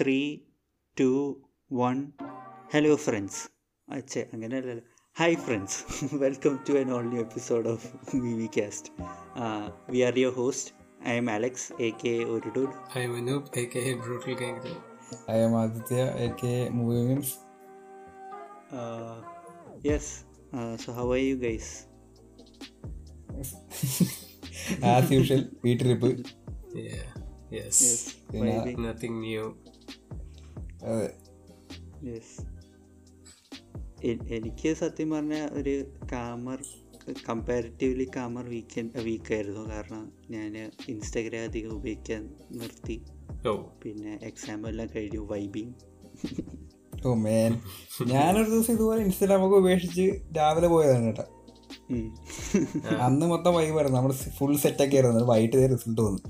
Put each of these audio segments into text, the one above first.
3, 2, 1. Hello friends. അച്ഛേ, അങ്ങനെയല്ലല്ലോ. Hi friends, welcome to an all new episode of VVCast. We are your host. I am Alex a.k.a. Oridude. I am Anoop a.k.a. Brutal Gangnam. I am Aditya a.k.a. Movie Wins. So how are you guys? As usual, we trip. Yes. Nothing new. എനിക്ക് സത്യം പറഞ്ഞാൽ ഒരു comparatively calmer വീക്കായിരുന്നു. കാരണം ഞാൻ Instagram അധികം ഉപയോഗിക്കാൻ നിർത്തി. പിന്നെ എക്സാം എല്ലാം കഴിഞ്ഞു, വൈബിങ്. ഞാനൊരു ദിവസം ഇതുപോലെ ഇൻസ്റ്റാഗ്രാമൊക്കെ ഉപേക്ഷിച്ച് രാവിലെ പോയതാണ് കേട്ടോ. അന്ന് മൊത്തം വൈബായിരുന്നു, നമ്മൾ ഫുൾ സെറ്റൊക്കെ ആയിരുന്നു. വൈകിട്ട് റിസൾട്ട് വന്നു.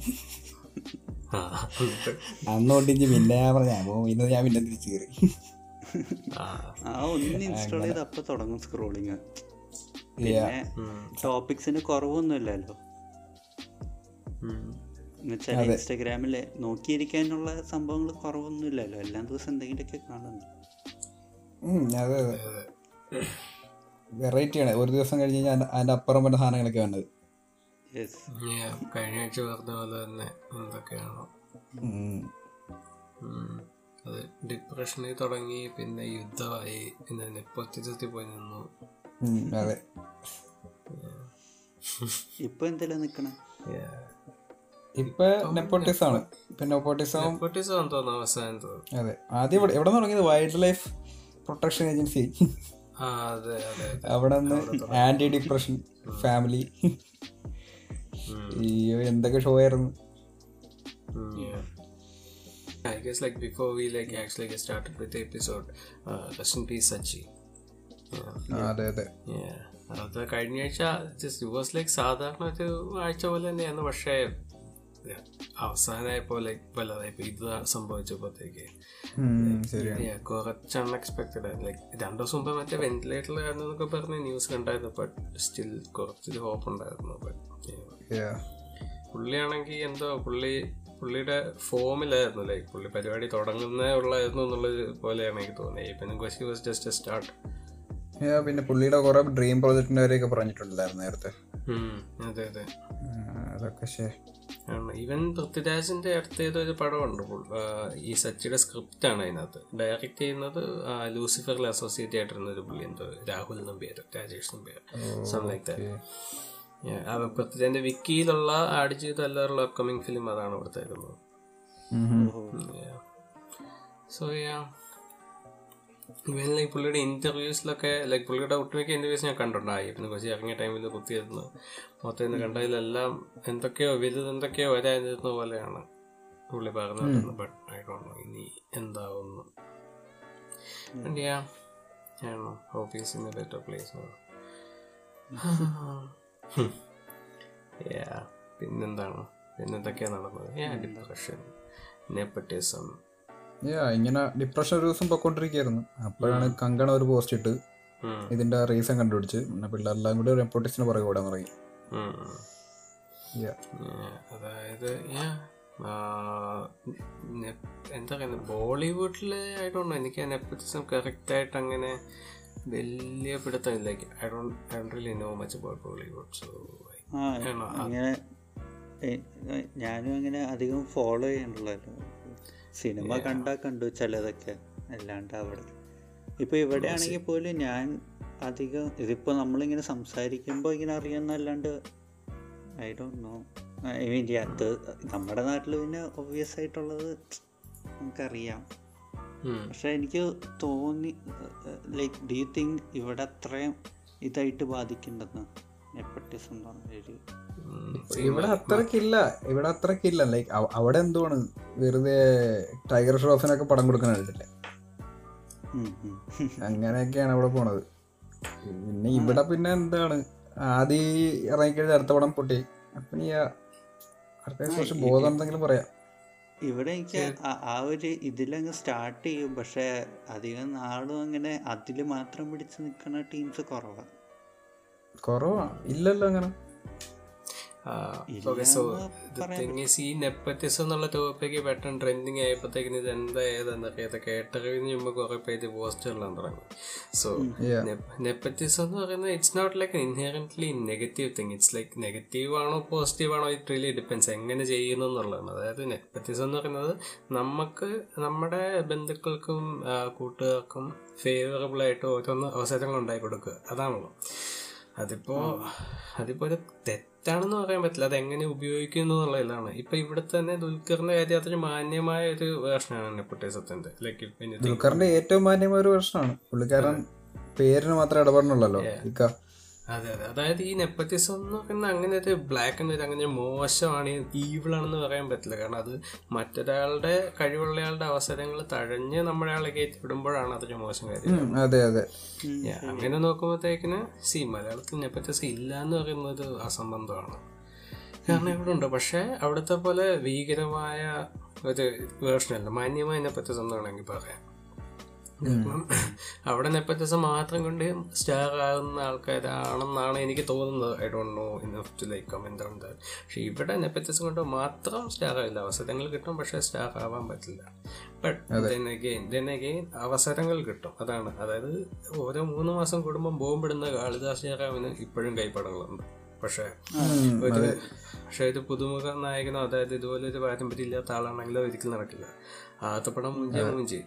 അന്നോട്ട് പിന്നെ ഞാൻ പറഞ്ഞു ഞാൻ പിന്നെ തിരിച്ചു കയറി. ഒന്ന് ഇൻസ്റ്റാൾ ചെയ്ത് അപ്പൊ തുടങ്ങും സ്ക്രോളിങ്. പിന്നെ ടോപ്പിക്സിന് കുറവൊന്നുമില്ലല്ലോ. എന്നുവെച്ചാൽ ഇൻസ്റ്റാഗ്രാമിൽ നോക്കിയിരിക്കാനുള്ള സംഭവങ്ങൾ കുറവൊന്നുമില്ലല്ലോ. എല്ലാ ദിവസം എന്തെങ്കിലുമൊക്കെ കാണുന്നു. വെറൈറ്റിയാണ്. ഒരു ദിവസം കഴിഞ്ഞ് കഴിഞ്ഞാൽ അതിന്റെ അപ്പുറം പറ്റുന്ന സാധനങ്ങളൊക്കെ കണ്ടത്. കഴിഞ്ഞ ആഴ്ച പറഞ്ഞ പോലെ തന്നെ എന്തൊക്കെയാണോ അത് ഡിപ്രഷനിൽ തുടങ്ങി, പിന്നെ യുദ്ധമായി, പിന്നെ നെപ്പോറ്റിസത്തിൽ പോയി നിന്നു. ഇപ്പൊ എന്തെല്ലാം നിക്കണം. ഇപ്പൊ നെപ്പോട്ടിസമാണ്. തോന്നുന്നു അവസാനം തോന്നുന്നു. അതെ, ആദ്യം എവിടെ തുടങ്ങിയത്? Wild life protection agency. അവിടെ നിന്ന് ആന്റി ഡിപ്രഷൻ ഫാമിലി. അയ്യോ, എന്തൊക്കെ ഷോ ആയിരുന്നു. I guess like before we like actually get started with the episode, rest in peace Sachi. അത് കഴിഞ്ഞ ആഴ്ച ജസ്റ്റ് വാസ് ലൈക്ക് സാധാരണ ഒരു ആഴ്ച പോലെ തന്നെയായിരുന്നു. പക്ഷേ അവസാനമായപ്പോ ലൈക്ക് വല്ലതായപ്പോ ഇത് സംഭവിച്ചപ്പോഴത്തേക്ക് കുറച്ച് അൺഎക്സ്പെക്റ്റഡ് ആയിരുന്നു. ലൈക്ക് രണ്ടു ദിവസം മുമ്പ് മറ്റേ വെന്റിലേറ്ററിൽ ആയിരുന്നൊക്കെ പറഞ്ഞ് ന്യൂസ് കണ്ടായിരുന്നു. ബട്ട് സ്റ്റിൽ കുറച്ചൊരു ഹോപ്പ് ഉണ്ടായിരുന്നു. പുള്ളിയാണെങ്കിൽ എന്തോ പുള്ളിയുടെ ഫോമിലായിരുന്നു. ലൈക്ക് പുള്ളി പരിപാടി തുടങ്ങുന്നേ ഉള്ളായിരുന്നു എന്നുള്ളത് പോലെയാണ് എനിക്ക് തോന്നിയത്. പിന്നെ പുള്ളിയുടെ കുറെ ഡ്രീം പ്രോജക്റ്റിന്റെ കാര്യമൊക്കെ പറഞ്ഞിട്ടുണ്ടായിരുന്നു നേരത്തെ. അതെ അതെ, അതൊക്കെ ശരിയാണ്. ഈവൻ പൃഥ്വിരാജിന്റെ അടുത്ത് ഏതൊരു പടമുണ്ട്, ഈ സച്ചിയുടെ സ്ക്രിപ്റ്റ് ആണ് അതിനകത്ത് ഡയറക്റ്റ് ചെയ്യുന്നത്. ലൂസിഫറിൽ അസോസിയേറ്റ് ആയിട്ടിരുന്ന ഒരു പുള്ളി, എന്തോ രാഹുൽ നമ്പ്യാർ, രാജേഷ് നമ്പ്യാർ, സമയത്ത്. പൃഥ്വിരാജിന്റെ വിക്കിയിലുള്ള ആഡ് ചെയ്ത എല്ലാവരുള്ള അപ്കമിങ് ഫിലിം അതാണ് കൊടുത്തേക്കുന്നത്. സോ ഇവൻ ലൈക്ക് പുള്ളിയുടെ ഇന്റർവ്യൂസിലൊക്കെ ലൈക്ക് പുള്ളിയുടെ ഒട്ടുമിക്ക ഇന്റർവ്യൂസ് ഞാൻ കണ്ടുണ്ടായി. പിന്നെ കുറച്ച് ഇറങ്ങിയ ടൈമിൽ കുത്തിയിരുന്നു മൊത്തം കണ്ടതിലെല്ലാം എന്തൊക്കെയോ വലുതെന്തൊക്കെയോ വരാതിരുന്ന പോലെയാണ് പുള്ളി പറഞ്ഞിരുന്നത്. ബട്ട് ഐ ഡോണ്ട് നോ ഇനി എന്താവുന്നു. പിന്നെന്താണ്, പിന്നെന്തൊക്കെയാ നടന്നത്? Depression, nepotism. ഇങ്ങനെ ഡിപ്രഷൻ ഒരു ദിവസം പൊക്കോണ്ടിരിക്കുകയായിരുന്നു. അപ്പോഴാണ് കങ്കണ ഒരു പോസ്റ്റ് ഇട്ട് ഇതിന്റെ റീസൺ കണ്ടുപിടിച്ച്. പിന്നെ പിള്ളേരെല്ലാം കൂടി നെപ്പറ്റിസത്തിന് പുറകെ ഓടാൻ തുടങ്ങി. അതായത് എന്താ ബോളിവുഡിലെ ആയിട്ടാണോ എനിക്ക് നെപ്പറ്റിസം കറക്റ്റ് ആയിട്ട് അങ്ങനെ വലിയ പിടുത്തമില്ലേക്ക്. അങ്ങനെ ഞാനും അങ്ങനെ അധികം ഫോളോ ചെയ്യണ്ടല്ലോ. സിനിമ കണ്ടു ചിലതൊക്കെ, അല്ലാണ്ട് അവിടെ ഇപ്പൊ ഇവിടെ ആണെങ്കിൽ പോലും ഞാൻ അധികം ഇതിപ്പോ നമ്മളിങ്ങനെ സംസാരിക്കുമ്പോ ഇങ്ങനെ അറിയാന്നല്ലാണ്ട് I don't know. I mean അത് നമ്മുടെ നാട്ടിൽ പിന്നെ ഒബ്വിയസ് ആയിട്ടുള്ളത് നമുക്കറിയാം. പക്ഷെ എനിക്ക് തോന്നി ലൈക്ക് ഡു യു തിങ്ക് ഇവിടെ അത്രയും ഇതായിട്ട് ബാധിക്കേണ്ടെന്ന്? നെപ്പറ്റിസം ഇവിടെ അത്രക്കില്ല. ലൈക്ക് അവിടെ എന്തുവാണ് വെറുതെ ടൈഗർ ഷ്രോഫിനൊക്കെ പടം കൊടുക്കാനായിട്ടില്ലേ, അങ്ങനെയൊക്കെയാണ് അവിടെ പോണത്. പിന്നെ ഇവിടെ പിന്നെ എന്താണ് ആദ്യം ഇറങ്ങിക്കഴിഞ്ഞാൽ അടുത്ത പടം പൊട്ടി. അപ്പം കുറച്ച് ബോധം എന്തെങ്കിലും പറയാം. ഇവിടെ എനിക്ക് ആ ഒരു ഇതിലങ്ങ് സ്റ്റാർട്ട് ചെയ്യും. പക്ഷെ അധികം നാളും അങ്ങനെ അതിൽ മാത്രം പിടിച്ച് നിൽക്കുന്ന ടീംസ് കുറവാണ്. Okay so the thing is, ഈ നെപ്പറ്റിസം എന്നുള്ള ടോപ്പിക്ക് പെട്ടെന്ന് ട്രെൻഡിങ് ആയപ്പോഴത്തേക്കിന് ഇത് എന്താ ഏതെന്നൊക്കെ ഇത് കേട്ടറിഞ്ഞ് കഴിയുമ്പോൾ കുറെ പേര് പോസ്റ്ററിലാണ് തുടങ്ങി. സോ നെപ്പറ്റിസം എന്ന് പറയുന്നത് it's not like inherently negative thing, it's like negative ആണോ പോസിറ്റീവ് ആണോ ഇറ്റ് റിയലി ഡിപ്പെൻസ് എങ്ങനെ ചെയ്യുന്നു എന്നുള്ളതാണ്. അതായത് നെപ്പറ്റിസം എന്ന് പറയുന്നത് നമുക്ക് നമ്മുടെ ബന്ധുക്കൾക്കും കൂട്ടുകാർക്കും ഫേവറബിൾ ആയിട്ട് ഓരോന്ന് അവസരങ്ങൾ ഉണ്ടാക്കി കൊടുക്കുക, അതാണല്ലോ. അതിപ്പോ ഒരു തെറ്റാണെന്ന് പറയാൻ പറ്റില്ല, അതെങ്ങനെ ഉപയോഗിക്കുന്നു എന്നുള്ളതാണ്. ഇപ്പൊ ഇവിടെ തന്നെ ദുൽഖറിന്റെ കാര്യം അത്ര മാന്യമായ ഒരു വേർഷനാണ് നെപ്പോട്ടിസത്തിന്റെ. ദുൽഖറിന്റെ ഏറ്റവും മാന്യമായ ഒരു വേർഷനാണ്, പുള്ളിക്കാരൻ പേരിന് മാത്രം ഇടപെടണല്ലോ. അതെ അതെ, അതായത് ഈ നെപ്പറ്റിസം എന്ന് പറയുന്നത് അങ്ങനെ ഒരു ബ്ലാക്ക് ആൻഡ് വൈറ്റ് അങ്ങനെ മോശമാണ് ഈവിളാണെന്ന് പറയാൻ പറ്റില്ല. കാരണം അത് മറ്റൊരാളുടെ കഴിവുള്ളയാളുടെ അവസരങ്ങൾ തഴഞ്ഞ് നമ്മുടെ ആളെ കയറ്റി വിടുമ്പോഴാണ് അതൊരു മോശം കാര്യം. അതെ അതെ, അങ്ങനെ നോക്കുമ്പോഴത്തേക്കിന് സി മലയാളത്തിൽ നെപ്പറ്റിസം ഇല്ല എന്ന് പറയുന്നത് അസംബന്ധമാണ്. കാരണം ഇവിടെ ഉണ്ട്, പക്ഷേ അവിടുത്തെ പോലെ ഭീകരമായ ഒരു വേർഷനല്ല, മാന്യമായ നെപ്പറ്റിസം എന്ന് വേണമെങ്കിൽ പറയാം. കാരണം അവിടെ നെപ്പറ്റിസം മാത്രം കൊണ്ട് സ്റ്റാർ ആകുന്ന ആൾക്കാരാണെന്നാണ് എനിക്ക് തോന്നുന്നത്. I don't know enough to like comment on that. പക്ഷെ ഇവിടെ നെപ്പറ്റിസം കൊണ്ട് മാത്രം സ്റ്റാർ ആവില്ല, അവസരങ്ങൾ കിട്ടും പക്ഷെ സ്റ്റാർ ആവാൻ പറ്റില്ല. ബട്ട് ദെൻ അഗെയിൻ അവസരങ്ങൾ കിട്ടും, അതാണ്. അതായത് ഓരോ 3 മാസം കൂടുമ്പോൾ ബോംബിടുന്ന കാളിദാസ് ജയറാമിന് ഇപ്പോഴും കൈപ്പടകളുണ്ട്. പക്ഷേ ഒരു പുതുമുഖ നായകനോ അതായത് ഇതുപോലെ ഒരു പാരമ്പര്യം ഇല്ലാത്ത ആളാണെങ്കിലോ ഒരിക്കലും നടക്കില്ല. ആദ്യത്തെ പടം മുഞ്ചി.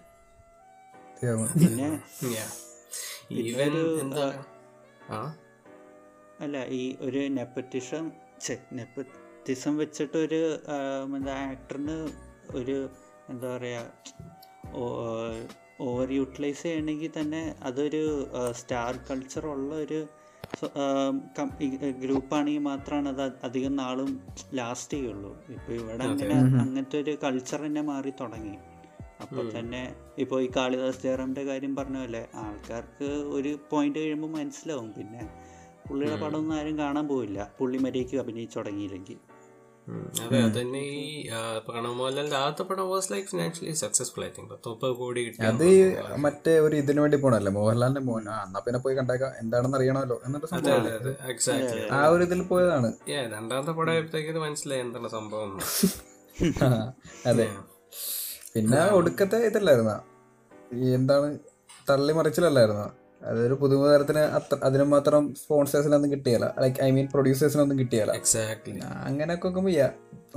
അല്ല, ഈ ഒരു നെപ്പറ്റിസം വെച്ചിട്ട് ഒരു ആക്ടറിന് ഒരു എന്താ പറയാ ഓവർ യൂട്ടിലൈസ് ചെയ്യണമെങ്കിൽ തന്നെ അതൊരു സ്റ്റാർ കൾച്ചർ ഉള്ള ഒരു ഗ്രൂപ്പാണെങ്കിൽ മാത്രമാണ് അത് അധികം നാളും ലാസ്റ്റ് ചെയ്യുള്ളൂ. ഇപ്പൊ ഇവിടെ അങ്ങനത്തെ ഒരു കൾച്ചർ തന്നെ മാറി തുടങ്ങി. അപ്പൊ തന്നെ ഇപ്പൊ ഈ കാളിദാസ് ജയറാമിന്റെ കാര്യം പറഞ്ഞ പോലെ ആൾക്കാർക്ക് ഒരു പോയിന്റ് കഴിയുമ്പോൾ മനസ്സിലാവും. പിന്നെ പുള്ളിയുടെ പടം ഒന്നും ആരും കാണാൻ പോവില്ല, പുള്ളി മര്യാദയ്ക്ക് അഭിനയിച്ചു തുടങ്ങിയില്ലെങ്കിൽ. അതെ, അതന്നെ ഈ പ്രണമോഹൻലാലിന്റെ ആദ്യത്തെ പടം was like financially successful. I think 30 കോടി കിട്ടി. അത് മറ്റേ ഒരു ഇതിനു വേണ്ടി പോണല്ലേ, മോഹൻലാലിന്റെ മോൻ. എന്നാ പിന്നെ പോയി കണ്ടേക്കാം, എന്താണെന്ന് അറിയണമല്ലോ എന്നിട്ട് എക്സാക്ട്ലി ആ ഒരു ഇതിൽ പോയതാണ്. രണ്ടാമത്തെ പടം ആയപ്പോഴത്തേക്ക് മനസ്സിലായി എന്താണ് സംഭവം. അതെ, പിന്നെ ഒടുക്കത്തെ ഇതല്ലായിരുന്ന ഈ എന്താണ് തള്ളിമറിച്ചിലല്ലായിരുന്ന, അതൊരു പുതുമുഖ താരത്തിന് അതിന് മാത്രം സ്പോൺസേഴ്സിനൊന്നും കിട്ടിയാല, ലൈക്ക് ഐ മീൻ പ്രൊഡ്യൂസേഴ്സിനൊന്നും കിട്ടിയാല. എക്സാക്ട്ലി അങ്ങനെയൊക്കെ നോക്കുമ്പോ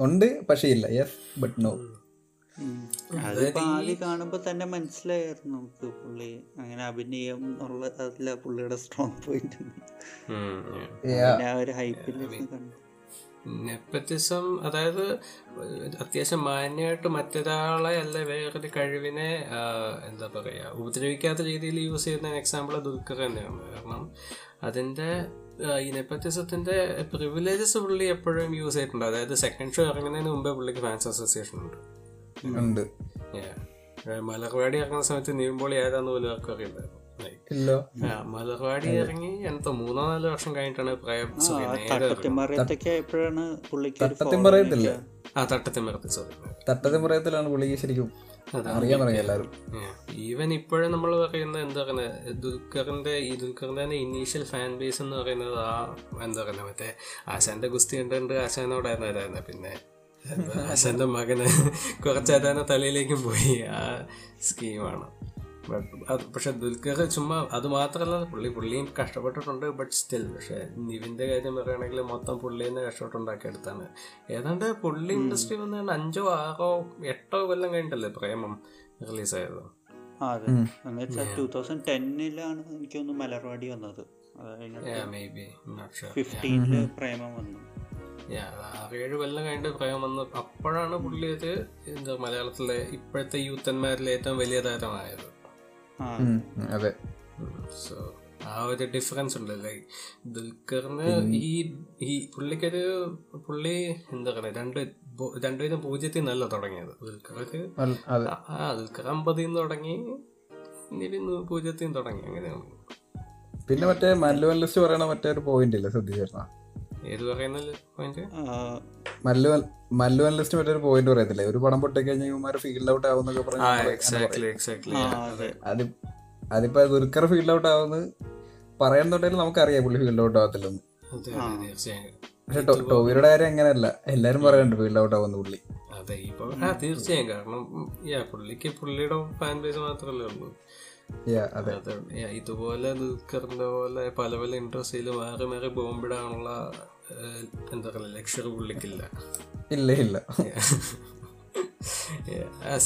ഉണ്ട്, പക്ഷേ ഇല്ല. യെസ് ബട്ട് നോ, അതിപ്പോ ആദ്യം കാണുമ്പോ തന്നെ മനസ്സിലായിരുന്നു നമുക്ക് പുള്ളി അങ്ങനെ അഭിനയം ഉള്ള അതില പുള്ളിയുടെ സ്ട്രോങ് പോയിന്റ് ഒരു ഹൈപ്പില് കണ്ടു. നെപ്പറ്റിസം അതായത് അത്യാവശ്യം മാന്യമായിട്ട് മറ്റൊരാളെ അല്ല വേറൊരു കഴിവിനെ എന്താ പറയുക ഉപദ്രവിക്കാത്ത രീതിയിൽ യൂസ് ചെയ്യുന്ന എക്സാമ്പിൾ ദുൽഖർ തന്നെയാണ്. കാരണം അതിൻ്റെ ഈ നെപ്പറ്റിസത്തിൻ്റെ പ്രിവിലേജസ് പുള്ളി എപ്പോഴും യൂസ് ചെയ്തിട്ടുണ്ട്. അതായത് സെക്കൻഡ് ഷോ ഇറങ്ങുന്നതിന് മുമ്പേ പുള്ളിക്ക് ഫാൻസ് അസോസിയേഷൻ ഉണ്ട്. മലർവാടി ഇറങ്ങുന്ന സമയത്ത് നിവിൻ പോളി ആയതാന്ന് പോലും അവർക്ക് അറിയില്ലായിരുന്നു. മലർവാടി ഇറങ്ങി എന്താ 3-4 വർഷം കഴിഞ്ഞിട്ടാണ് ഈവൻ ഇപ്പോഴും നമ്മൾ പറയുന്നത് എന്താ പറയുന്നത് ദുൽഖറിന്റെ തന്നെ ഇനീഷ്യൽ ഫാൻ ബേസ് എന്ന് പറയുന്നത് ആ എന്താ പറയുന്നത് മറ്റേ ആശാന്റെ ഗുസ്തി കണ്ടുകൊണ്ട് ആശാനോടായിരുന്നു അതായിരുന്നു. പിന്നെ ആശാന്റെ മകന് കുറച്ചതാന തലയിലേക്കും പോയി ആ സ്കീമാണ്. പക്ഷെ ദുൽഖർ ചുമ്മാ അത് മാത്രമല്ല പുള്ളിയും കഷ്ടപ്പെട്ടിട്ടുണ്ട്. ബട്ട് സ്റ്റിൽ പക്ഷെ നിവിൻ്റെ കാര്യം പറയുകയാണെങ്കിൽ മൊത്തം പുള്ളിനെ കഷ്ടപ്പെട്ടുണ്ടാക്കിയെടുത്താണ്. ഏതാണ്ട് പുള്ളി ഇൻഡസ്ട്രി വന്ന് 5-6-8 കൊല്ലം കഴിഞ്ഞിട്ടല്ലേ പ്രേമം റിലീസായത്. മലർവാടി വന്നത് കൊല്ലം കഴിഞ്ഞിട്ട് പ്രേമം വന്ന്. അപ്പോഴാണ് പുള്ളി ഒരു എന്താ മലയാളത്തിലെ ഇപ്പോഴത്തെ യൂത്തന്മാരിലെ ഏറ്റവും വലിയ താരമായത്. അതെ, സോ ആ ഒരു ഡിഫറൻസ് ഉണ്ട്. ലൈക്ക് ദുൽഖറിന് ഈ പുള്ളിക്കൊരു പുള്ളി എന്താ പറയുക രണ്ടുപേരും 0-ൽ തുടങ്ങിയത്. ദുൽഖർ 50-ന്ന് തുടങ്ങി, നിവിൻ 0-ന്ന് തുടങ്ങി. അങ്ങനെയാണ് പിന്നെ മറ്റേ മല്ലുവൻ ലിസ്റ്റ് പറയണ മറ്റേ ഒരു പോയിന്റ് ഇല്ല ശ്രദ്ധിച്ചിരുന്ന ഏത് പറയുന്നല്ലേ പോയിന്റ് മല്ലുവൻ ലിസ്റ്റ് മറ്റൊരു പോയിന്റ് പറയത്തില്ലേ, ഒരു പടം പൊട്ടിക്കഴിഞ്ഞാൽ ഇവന്മാർ ഫീൽഡ് ഔട്ട് ആവുന്നൊക്കെ പറഞ്ഞു. അതിപ്പോ ദുൽഖർ ഫീൽഡ് ഔട്ട് ആവുന്നത് പറയാൻ തൊട്ടേ നമുക്കറിയാം പുള്ളി ഫീൽഡ് ഔട്ട് ആവത്തില്ലെന്ന്. പക്ഷെ ടോവിയുടെ കാര്യം അങ്ങനെയല്ല, എല്ലാരും പറയാറുണ്ട് ഫീൽഡ് ഔട്ട് ആവുന്ന പുള്ളി. അതെ ഇപ്പൊ തീർച്ചയായും, കാരണം പുള്ളിക്ക് പുള്ളിയുടെ ഫാൻ ബേസ് മാത്രമല്ലേ ഉള്ളൂ. ഇതുപോലെ ദുൽഖറിന്റെ പോലെ പല പല ഇൻഡസ്ട്രിയിൽ മാറി മാറി ബോംബിടാനുള്ള എന്താ പറയുക ലക്ഷറി പുള്ളിക്കില്ല. ഇല്ല ഇല്ല,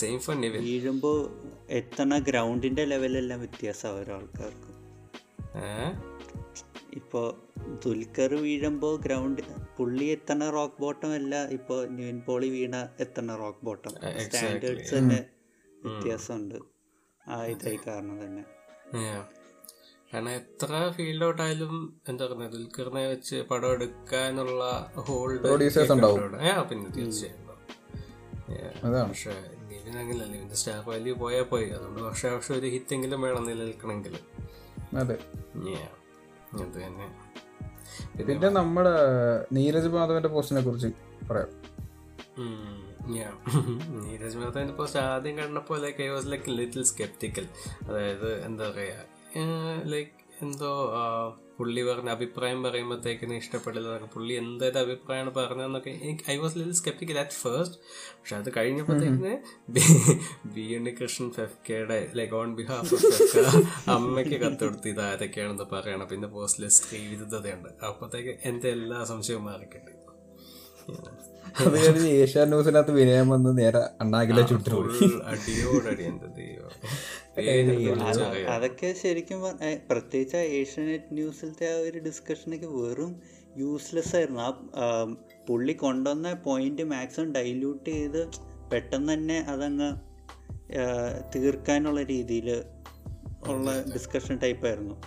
സെയിം ഫണ്ട്. വീഴുമ്പോ എത്തണ ഗ്രൗണ്ടിന്റെ ലെവലെല്ലാം വ്യത്യാസം ഓരോ ആൾക്കാർക്കും. ഇപ്പോൾ ദുൽഖർ വീഴുമ്പോൾ ഗ്രൗണ്ട് പുള്ളി എത്തണ റോക്ക് ബോട്ടം അല്ല ഇപ്പോൾ നിവിൻ പോളി വീണ എത്തണ റോക്ക് ബോട്ടം. സ്റ്റാൻഡേർഡ്സ് തന്നെ വ്യത്യാസമുണ്ട്. ആ ഇതായി കാരണം തന്നെ, കാരണം എത്ര ഫീൽഡ് ഔട്ട് ആയാലും എന്താ പറയുക ദുൽഖറിനെ വെച്ച് പടം എടുക്കാനുള്ള ഹോൾഡ് പിന്നെ തീർച്ചയായിട്ടും. പക്ഷേ നിവിൻ അങ്ങനല്ല, നിവിൻ്റെ സ്റ്റാർ വാല്യൂ പോയാൽ പോയി. അതുകൊണ്ട് വർഷാവർഷം ഒരു ഹിറ്റെങ്കിലും വേണം നിലനിൽക്കണമെങ്കിൽ. അതെ അത് തന്നെ. ഇതിന്റെ നമ്മുടെ നീരജ് മാധവന്റെ പോസ്റ്റിനെ കുറിച്ച് പറയാം. നീരജ് മാധവന്റെ പോസ്റ്റ് ആദ്യം കണ്ടപ്പോൾ like I was like little skeptical. അതായത് എന്താ പറയുക ലൈക്ക് എന്തോ പുള്ളി പറഞ്ഞ അഭിപ്രായം പറയുമ്പോഴത്തേക്കിനെ ഇഷ്ടപ്പെടില്ല, പുള്ളി എന്തൊരു അഭിപ്രായമാണ് പറഞ്ഞതെന്നൊക്കെ I was little skeptical at first. പക്ഷെ അത് കഴിഞ്ഞപ്പോഴത്തേക്കിന് ബി ഉണ്ണികൃഷ്ണൻ ഫെഫ്കയുടെ like on behalf of FEFKA അമ്മയ്ക്ക് കത്ത് കൊടുത്ത് ഇത് ആരൊക്കെയാണെന്ന് പറയണം. പിന്നെ പോസ്റ്റിൽ സ്ത്രീവിരുദ്ധതയുണ്ട്. അപ്പോഴത്തേക്ക് എൻ്റെ എല്ലാ സംശയവും മാറിക്കിട്ടും. അത് കഴിഞ്ഞ് ഏഷ്യാ ന്യൂസിനകത്ത് വിനയം വന്ന് നേരെ അണ്ണാക്കിലെ ചുറ്റും. അതൊക്കെ ശരിക്കും പ്രത്യേകിച്ച് ഏഷ്യാനെറ്റ് ന്യൂസിലത്തെ ആ ഒരു ഡിസ്കഷനൊക്കെ വെറും യൂസ്ലെസ് ആയിരുന്നു. ആ പുള്ളി കൊണ്ടുവന്ന പോയിന്റ് മാക്സിമം ഡൈല്യൂട്ട് ചെയ്ത് പെട്ടെന്ന് തന്നെ അതങ്ങ് തീർക്കാനുള്ള രീതിയിൽ ഉള്ള ഡിസ്കഷൻ ടൈപ്പായിരുന്നു.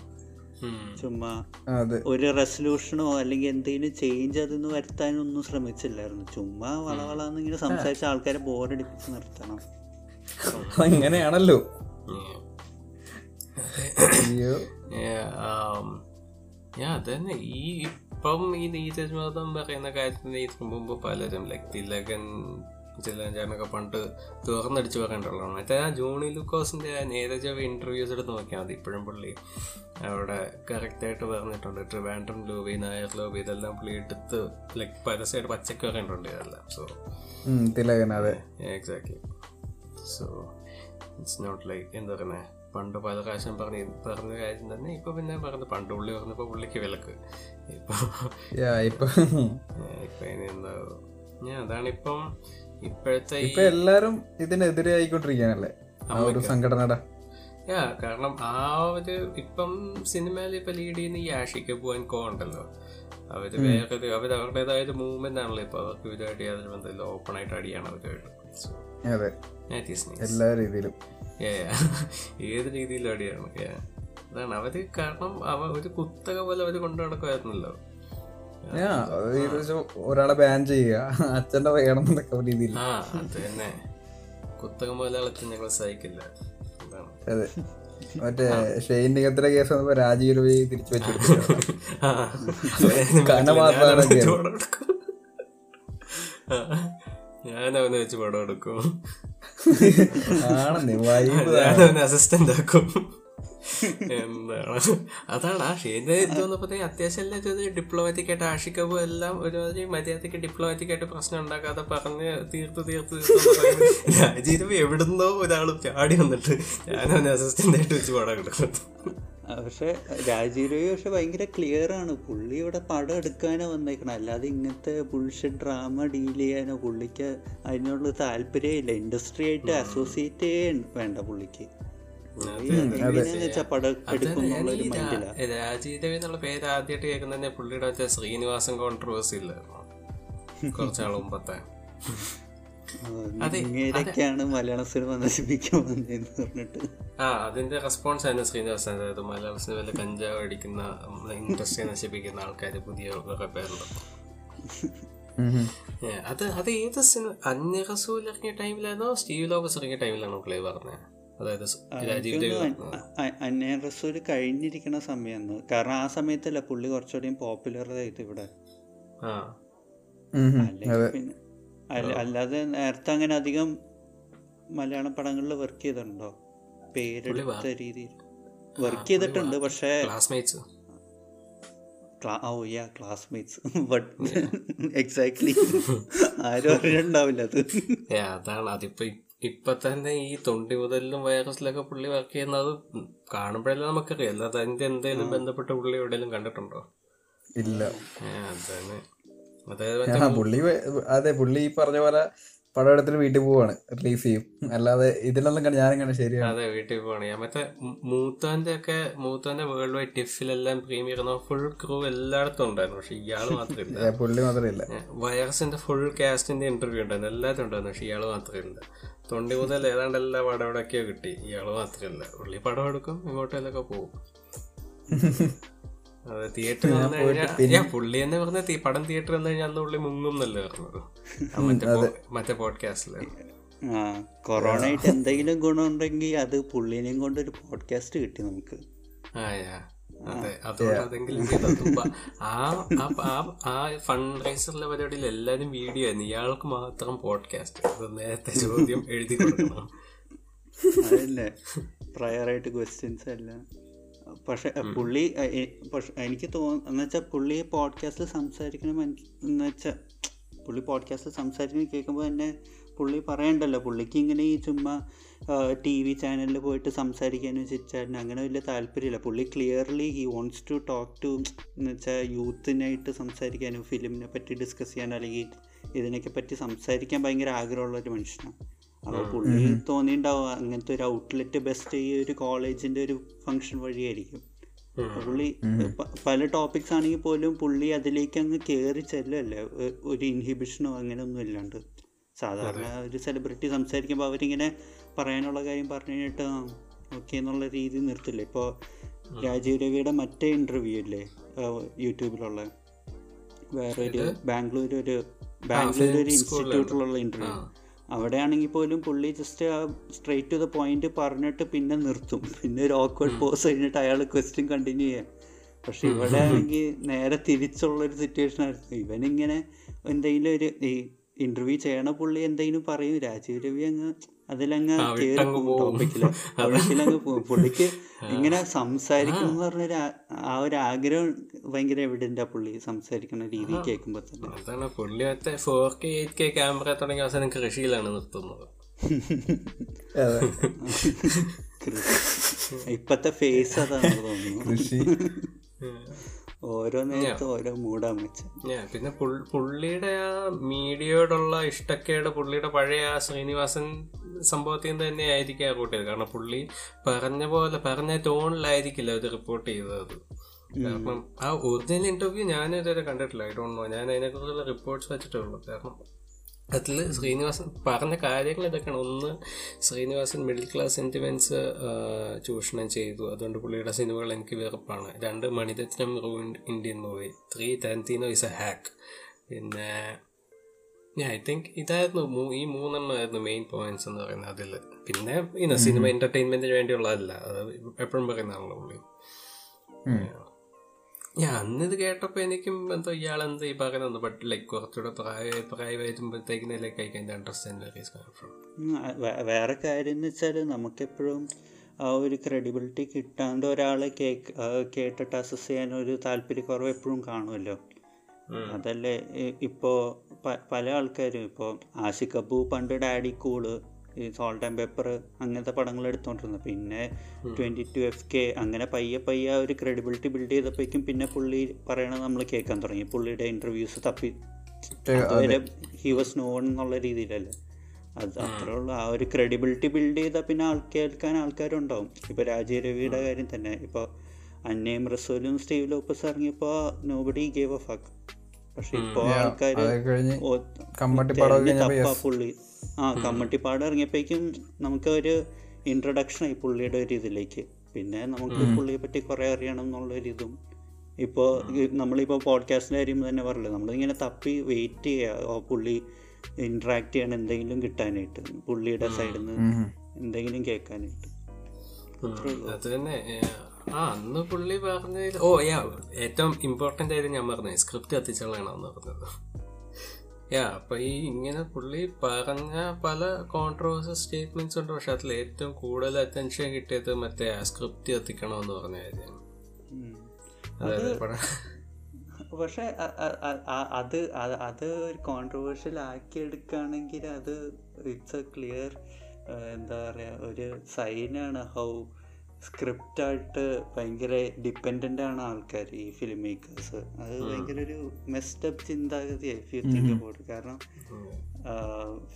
ചുമ്മാ ഒരു റെസൊല്യൂഷനോ അല്ലെങ്കിൽ എന്തെങ്കിലും ചേഞ്ച് അതിന് വരുത്താനൊന്നും ശ്രമിച്ചില്ലായിരുന്നു. ചുമ്മാ വളവളാന്നിങ്ങനെ സംസാരിച്ച ആൾക്കാരെ ബോറടിപ്പിച്ച് നിർത്തണം, അങ്ങനെയാണല്ലോ. അതന്നെ ഈ ഇപ്പം ഈ നീരജ് മാധവൻ പറയുന്ന കാര്യത്തിന് മുമ്പ് പലരും ലൈക് തിലകൻ ചിലഞ്ചാനൊക്കെ പണ്ട് തുറന്നടിച്ച് പറയേണ്ടതാണ്. മറ്റേ ആ ജോണി ലൂക്കോസിന്റെ നേരജ ഇന്റർവ്യൂസ് എടുത്ത് നോക്കിയാൽ മതി. ഇപ്പോഴും പുള്ളി അവിടെ കറക്റ്റായിട്ട് പറഞ്ഞിട്ടുണ്ട്. ട്രിവാൻഡ്രം ലൂബി നായർ ലൂബി ഇതെല്ലാം പുള്ളി എടുത്ത് ലൈക്ക് പരസ്യമായിട്ട് പച്ചക്ക് പറയേണ്ടതുണ്ട് ഇതെല്ലാം. So exactly so it's not like എന്താ പറയുന്നത് പണ്ട് പല പ്രാവശ്യം പറഞ്ഞ കാര്യം തന്നെ ഇപ്പൊ പിന്നെ പറഞ്ഞത്. പണ്ട് പുള്ളി പറഞ്ഞപ്പോ പുള്ളിക്ക് വിലക്ക്, ഇപ്പൊ എന്താവും അതാണിപ്പം ഇപ്പോഴത്തെ എല്ലാരും ഇതിനെതിരെ ആയിക്കൊണ്ടിരിക്കുകയാണല്ലേ ഒരു സംഘടനയുടെ. കാരണം ആ ഒരു ഇപ്പം സിനിമയിൽ ഇപ്പൊ ലീഡ് ചെയ്യുന്ന ഈ ആഷിക്ക് പോവാൻ കോണ്ടല്ലോ, അവര് വേറെ അവര് അവരുടേതായ ഒരു മൂവ്മെന്റ് ആണല്ലോ. ഇപ്പൊ അവർക്ക് ഇവരുമായിട്ട് യാതൊരു ബന്ധമില്ല, ഓപ്പൺ ആയിട്ട് അടിയാണ് അവരുമായിട്ട്. എല്ലാ രീതിയിലും ഏത് രീതിയിലും അടിയാണ്. അതാണ് അവര്, കാരണം അവ ഒരു കുത്തക പോലെ അവര് കൊണ്ടു നടക്കുമായിരുന്നല്ലോ. ഒരാളെ ബാൻ ചെയ്യുക അച്ഛന്റെ വേണമെന്നൊക്കെ രീതിയിൽ തന്നെ കുത്തക മുതലാളത്തെ ഞങ്ങൾ സഹിക്കില്ല. അതെ മറ്റേ ഷെയ്ൻ നിഗത്തിന്റെ കേസ് വന്നപ്പോ രാജീവ് രൂപ തിരിച്ചു വെച്ചു കണ്ണ മാത്രമാണ് ഞാൻ അവനെ വെച്ച് പടം എടുക്കും ആണെന്ന് അവനെ അസിസ്റ്റന്റ് ആക്കും എന്താണ്. അതാണ് ആ ഷെയ്ൻ്റെ ഇത് വന്നപ്പോഴത്തേ അത്യാവശ്യം എല്ലാം ഡിപ്ലോമാറ്റിക് ആയിട്ട് ആഷിക്കബു എല്ലാം ഒരുമാതിരി മര്യാദയ്ക്ക് ഡിപ്ലോമാറ്റിക് ആയിട്ട് പ്രശ്നം ഉണ്ടാക്കാതെ പറഞ്ഞ് തീർത്ത് രാജീവ് എവിടുന്നോ ഒരാൾ ചാടി വന്നിട്ട് ഞാനവന് അസിസ്റ്റന്റ് ആയിട്ട് വെച്ച് പടം എടുക്കുന്നത്. പക്ഷെ രാജീവ് രവി പക്ഷെ ഭയങ്കര ക്ലിയർ ആണ്. പുള്ളി ഇവിടെ പടം എടുക്കാനോ വന്നേക്കണം, അല്ലാതെ ഇങ്ങനത്തെ ബുൾഷിറ്റ് ഡ്രാമ ഡീൽ ചെയ്യാനോ പുള്ളിക്ക് അതിനുള്ള താല്പര്യമില്ല. ഇൻഡസ്ട്രി ആയിട്ട് അസോസിയേറ്റ് വേണ്ട പുള്ളിക്ക്. രാജീവ് എന്നുള്ള പേര് ആദ്യമായിട്ട് കേൾക്കുന്ന തന്നെ പുള്ളിയുടെ വെച്ചാൽ ശ്രീനിവാസൻ കോൺട്രവേഴ്സി ഇല്ലായിരുന്നു കുറച്ചാൾ മുമ്പത്തെ. അതിന്റെ റെസ്പോൺസ് ആയിരുന്നു ശ്രീനിവാസൻ. അതായത് മലയാള സിനിമയിൽ കഞ്ചാവ് അടിക്കുന്ന ഇൻഡസ്ട്രി നശിപ്പിക്കുന്ന ആൾക്കാര് പുതിയ പേരുണ്ട്. അത് ഏത് സിനിമ അന്യ റസൂൽ ഇറങ്ങിയ ടൈമിലാണോ സ്റ്റീവ് ലോപ്സ് ഇറങ്ങിയ ടൈമിലാണോ പുള്ളി പറഞ്ഞത്? അന്നേ റസൂല് കഴിഞ്ഞിരിക്കുന്ന സമയമാണ്, കാരണം ആ സമയത്തല്ല പുള്ളി കുറച്ചുകൂടിയും പോപ്പുലർ ആയിട്ട് ഇവിടെ. അല്ലാതെ നേരത്തെ അങ്ങനെ അധികം മലയാള പടങ്ങളിൽ വർക്ക് ചെയ്തിട്ടുണ്ടോ? പേരെടുത്ത രീതിയിൽ വർക്ക് ചെയ്തിട്ടുണ്ട് പക്ഷേ oh yeah, classmates. But yeah. Exactly. ആരും അറിയണ്ടാവില്ല അത്. അതാണ് അതിപ്പോ ഇപ്പൊ തന്നെ ഈ തൊണ്ടി മുതലിലും വൈറസിലൊക്കെ പുള്ളി വർക്ക് ചെയ്യുന്നത് കാണുമ്പോഴെല്ലാം നമുക്കറിയാം. അല്ലാതെ അതിന്റെ എന്തെങ്കിലും ബന്ധപ്പെട്ട പുള്ളി എവിടെയെങ്കിലും കണ്ടിട്ടുണ്ടോ? ഇല്ല. അതെ, പുള്ളി ഈ പറഞ്ഞ പോലെ പടവെടുത്തിട്ട് വീട്ടിൽ പോവാണ്, റിലീഫ് ചെയ്യും. അല്ലാതെ ഇതിലെല്ലാം കണ്ട് ഞാനും കണ്ടു. ശരിയാണ്, അതെ, വീട്ടിൽ പോവാണ്. മറ്റേ മൂത്താന്റെ വേൾഡ് വൈഡ് ടിഫിലെല്ലാം പ്രീമിയർ ഫുൾ ക്രൂ എല്ലായിടത്തും ഉണ്ടായിരുന്നു. പക്ഷെ ഇയാൾ മാത്രമില്ല. പുള്ളി മാത്രമില്ല. വൈറസിന്റെ ഫുൾ കാസ്റ്റിന്റെ ഇന്റർവ്യൂ ഉണ്ടായിരുന്നു, എല്ലാവരും ഉണ്ടായിരുന്നു. പക്ഷെ ഇയാൾ മാത്രമില്ല. തൊണ്ടി മുതൽ ഏതാണ്ട് എല്ലാ പടവടക്കോ കിട്ടി, ഇയാൾ മാത്രമില്ല. പുള്ളി പടം എടുക്കും, ഇങ്ങോട്ടേലൊക്കെ പോകും. അതെ, തിയേറ്ററിൽ വന്നു കഴിഞ്ഞാൽ പുള്ളി എന്ന് പറഞ്ഞാൽ പടം തിയേറ്ററിൽ വന്നു കഴിഞ്ഞാൽ അന്ന് പുള്ളി മുങ്ങും എന്നല്ലേ പറഞ്ഞത് മറ്റേ പോഡ്കാസ്റ്റില്. കൊറോണ ആയിട്ട് എന്തെങ്കിലും ഗുണം ഉണ്ടെങ്കിൽ അത് പുള്ളിനെയും കൊണ്ട് ഒരു പോഡ്കാസ്റ്റ് കിട്ടി നമുക്ക്. അതെ, അതുകൊണ്ടെങ്കിലും ആ ഫണ്ട് റൈസറിലെ പരിപാടിയിൽ എല്ലാവരും വീഡിയോ ആയിരുന്നു, ഇയാൾക്ക് മാത്രം പോഡ്കാസ്റ്റ്. അത് നേരത്തെ ചോദ്യം എഴുതി കൊടുക്കണം, അതല്ലേ പ്രയറായിട്ട് ക്വസ്റ്റ്യൻസ് എല്ലാം. പക്ഷെ പുള്ളി എനിക്ക് എന്നുവെച്ചാൽ പുള്ളി പോഡ്കാസ്റ്റിൽ സംസാരിക്കണം എന്നുവെച്ചാൽ പുള്ളി പോഡ്കാസ്റ്റിൽ സംസാരിക്കണം കേൾക്കുമ്പോൾ തന്നെ പുള്ളി പറയണ്ടല്ലോ, പുള്ളിക്ക് ഇങ്ങനെ ഈ ചുമ്മാ ടി വി ചാനലിൽ പോയിട്ട് സംസാരിക്കാനും ചിറ്റാനും അങ്ങനെ വലിയ താല്പര്യമില്ല. പുള്ളി clearly he wants to talk to എന്ന് വെച്ചാൽ യൂത്തിനായിട്ട് സംസാരിക്കാനും ഫിലിമിനെ പറ്റി ഡിസ്കസ് ചെയ്യാനും അല്ലെങ്കിൽ ഇതിനൊക്കെ പറ്റി സംസാരിക്കാൻ ഭയങ്കര ആഗ്രഹമുള്ളൊരു മനുഷ്യനാണ്. അപ്പോൾ പുള്ളി തോന്നിയിട്ടുണ്ടാവുക അങ്ങനത്തെ ഒരു ഔട്ട്ലെറ്റ് ബെസ്റ്റ് ഈ ഒരു കോളേജിൻ്റെ ഒരു ഫംഗ്ഷൻ വഴിയായിരിക്കും. പുള്ളി പല ടോപ്പിക്സ് ആണെങ്കിൽ പോലും പുള്ളി അതിലേക്ക് അങ്ങ് കയറി ചെല്ലല്ലേ, ഒരു ഇൻഹിബിഷനോ അങ്ങനെ ഒന്നും ഇല്ലാണ്ട്. സാധാരണ ഒരു സെലിബ്രിറ്റി സംസാരിക്കുമ്പോൾ അവരിങ്ങനെ പറയാനുള്ള കാര്യം പറഞ്ഞു കഴിഞ്ഞിട്ട് ഓക്കെ എന്നുള്ള രീതി നിർത്തില്ലേ. ഇപ്പോൾ രാജീവ് രവിയുടെ മറ്റേ ഇൻ്റർവ്യൂ ഇല്ലേ യൂട്യൂബിലുള്ള, വേറൊരു ബാംഗ്ലൂർ ഒരു ഇൻസ്റ്റിറ്റ്യൂട്ടിലുള്ള ഇൻ്റർവ്യൂ, അവിടെയാണെങ്കിൽ പോലും പുള്ളി ജസ്റ്റ് ആ സ്ട്രേറ്റ് ടു ദ പോയിന്റ് പറഞ്ഞിട്ട് പിന്നെ നിർത്തും, പിന്നെ ഒരു ഓക്വേർഡ് പോസ് കഴിഞ്ഞിട്ട് അയാൾ ക്വസ്റ്റ്യൻ കണ്ടിന്യൂ ചെയ്യാം. പക്ഷെ ഇവിടെ ആണെങ്കിൽ നേരെ തിരിച്ചുള്ളൊരു സിറ്റുവേഷൻ ആയിരുന്നു. ഇവനിങ്ങനെ എന്തെങ്കിലും ഒരു ഈ ഇന്റർവ്യൂ ചെയ്യണ പുള്ളി എന്തെങ്കിലും പറയും, രാജീവ് രവി അങ്ങ് അതിലങ്ങ് കയറി ടോപ്പിക്കിലങ്ങ് പോകും. പുള്ളിക്ക് ഇങ്ങനെ സംസാരിക്കണം എന്ന് പറഞ്ഞൊരു ആ ഒരു ആഗ്രഹം ഭയങ്കര എവിഡൻ്റാ പുള്ളി സംസാരിക്കുന്ന രീതി കേൾക്കുമ്പോൾ തന്നെ. അതാണ് പുള്ളി മറ്റേ 4K 8K ക്യാമറ തുടങ്ങിയ അവസാനം കൃഷിയിലാണ് നിർത്തുന്നത്. ഇപ്പത്തെ ഫേസ് അതാണ് തോന്നുന്നു, ഓരോ നേരത്തും ഓരോ മൂടാ വെച്ച്. പിന്നെ പുള്ളിയുടെ ആ മീഡിയയോടുള്ള ഇഷ്ടക്കേട് പുള്ളിയുടെ പഴയ ആ ശ്രീനിവാസൻ സംഭവത്തിൽ നിന്ന് തന്നെ ആയിരിക്കും ആ കൂട്ടിയത്. കാരണം പുള്ളി പറഞ്ഞ ടോണിലായിരിക്കില്ല അത് റിപ്പോർട്ട് ചെയ്തത്. കാരണം ആ ഒറിജിനൽ ഇന്റർവ്യൂ ഞാൻ ഇതുവരെ കണ്ടിട്ടില്ല, ഐ ഡോണ്ട് നോ. ഞാൻ അതിനെക്കുറിച്ചുള്ള റിപ്പോർട്ട്സ് വെച്ചിട്ടേ ഉള്ളൂ. കാരണം അതിൽ ശ്രീനിവാസൻ പറഞ്ഞ കാര്യങ്ങൾ ഇതൊക്കെയാണ്. ഒന്ന്, ശ്രീനിവാസൻ മിഡിൽ ക്ലാസ് സെൻറ്റിമെൻറ്റ്സ് ചൂഷണം ചെയ്തു, അതുകൊണ്ട് പുള്ളിയുടെ സിനിമകൾ എനിക്ക് വെറുപ്പാണ്. 2 Mani Ratnam ruined Indian movie. 3 Tarantino is a hack. പിന്നെ ഐ തിങ്ക് ഇതായിരുന്നു ഈ 3 മെയിൻ പോയിന്റ്സ് എന്ന് പറയുന്നത് അതിൽ. പിന്നെ ഇന്ന സിനിമ എൻ്റർടൈൻമെൻറ്റിന് വേണ്ടിയുള്ളതല്ല, അത് എപ്പോഴും പറയുന്നതാണല്ലോ പുള്ളി. ഞാൻ അന്നിത് കേട്ടപ്പോൾ എനിക്കും എന്തോ ഇയാളെന്താ ഈ പറയുന്നത്, ബട്ട് ലൈക്ക് കുറച്ചുകൂടെ പ്രായമായിരുമ്പോഴത്തേക്കും വേറെ കാര്യം എന്ന് വെച്ചാൽ നമുക്കെപ്പോഴും ആ ഒരു ക്രെഡിബിലിറ്റി കിട്ടാണ്ട് ഒരാളെ കേട്ടിട്ട് അസസ് ചെയ്യാനൊരു താല്പര്യക്കുറവ് എപ്പോഴും കാണുമല്ലോ. അതല്ലേ ഇപ്പോൾ പല ആൾക്കാരും ഇപ്പോൾ ആഷിഖ് അബു പണ്ട് ഡാഡി കൂള്, ഈ സോൾട്ട് ആൻഡ് പേപ്പർ അങ്ങനത്തെ പടങ്ങൾ എടുത്തോണ്ടിരുന്നു. പിന്നെ 22FK അങ്ങനെ പയ്യെ ഒരു ക്രെഡിബിലിറ്റി ബിൽഡ് ചെയ്തപ്പോഴേക്കും പിന്നെ പുള്ളി പറയണത് നമ്മൾ കേൾക്കാൻ തുടങ്ങി. പുള്ളിയുടെ ഇൻ്റർവ്യൂസ് തപ്പി അതുവരെ ഹി വാസ് നോൺ എന്നുള്ള രീതിയിലല്ലേ. അത് അത്രേ ഉള്ളൂ. ആ ഒരു ക്രെഡിബിലിറ്റി ബിൽഡ് ചെയ്താൽ പിന്നെ കേൾക്കാൻ ആൾക്കാരുണ്ടാവും. ഇപ്പോൾ രാജീവ് രവിയുടെ കാര്യം തന്നെ, ഇപ്പോൾ അന്നയും റസൂലും സ്റ്റീവ് ലോപ്പസ് ഇറങ്ങിയപ്പോൾ നോബഡി ഗേവ് എ ഫക്ക്. പക്ഷെ ഇപ്പോൾ ആൾക്കാർ തപ്പാ പുള്ളി. കമ്മട്ടിപ്പാട് ഇറങ്ങിയപ്പോഴേക്കും നമുക്കൊരു ഇൻട്രൊഡക്ഷനായി പുള്ളിയുടെ ഒരു ഇതിലേക്ക്. പിന്നെ നമുക്ക് പുള്ളിയെ പറ്റി കുറേ അറിയണം എന്നുള്ളൊരിതും. ഇപ്പോൾ നമ്മളിപ്പോൾ പോഡ്കാസ്റ്റിൻ്റെ കാര്യം തന്നെ പറയല്ലോ, നമ്മളിങ്ങനെ തപ്പി വെയിറ്റ് ചെയ്യുക പുള്ളി ഇൻട്രാക്ട് ചെയ്യണം എന്തെങ്കിലും കിട്ടാനായിട്ട്, പുള്ളിയുടെ സൈഡിൽ നിന്ന് എന്തെങ്കിലും കേൾക്കാനായിട്ട്. അത് തന്നെ. അന്ന് പുള്ളി പറഞ്ഞതിൽ ഏറ്റവും ഇമ്പോർട്ടൻ്റ് ആയത് ഞാൻ പറഞ്ഞത് സ്ക്രിപ്റ്റ് കത്തിച്ചുള്ളതാണെന്ന് പറഞ്ഞത്. അപ്പം ഈ ഇങ്ങനെ പുള്ളി പറഞ്ഞ പല കോൺട്രവേഴ്സൽ സ്റ്റേറ്റ്മെന്റ്സ് ഉണ്ട്. പക്ഷെ അതിൽ ഏറ്റവും കൂടുതൽ അറ്റൻഷൻ കിട്ടിയത് മറ്റേ സ്ക്രിപ്റ്റ് എത്തിക്കണമെന്ന് പറഞ്ഞ കാര്യമാണ്. പക്ഷെ അത് അത് ഒരു കോൺട്രവേഴ്ഷ്യൽ ആക്കി എടുക്കുകയാണെങ്കിൽ അത് ഇറ്റ്സ് എ ക്ലിയർ എന്താ പറയുക ഒരു സൈനാണ് ഹൗ സ്ക്രിപ്റ്റായിട്ട് ഭയങ്കര ഡിപ്പെൻഡൻ്റ് ആണ് ആൾക്കാർ ഈ ഫിലിം മേക്കേഴ്സ്. അത് ഭയങ്കര ഒരു മെസ്റ്റപ്പ് ചിന്താഗതിയായി ഫ്യൂച്ചറിൻ്റെ പോയിട്ട്. കാരണം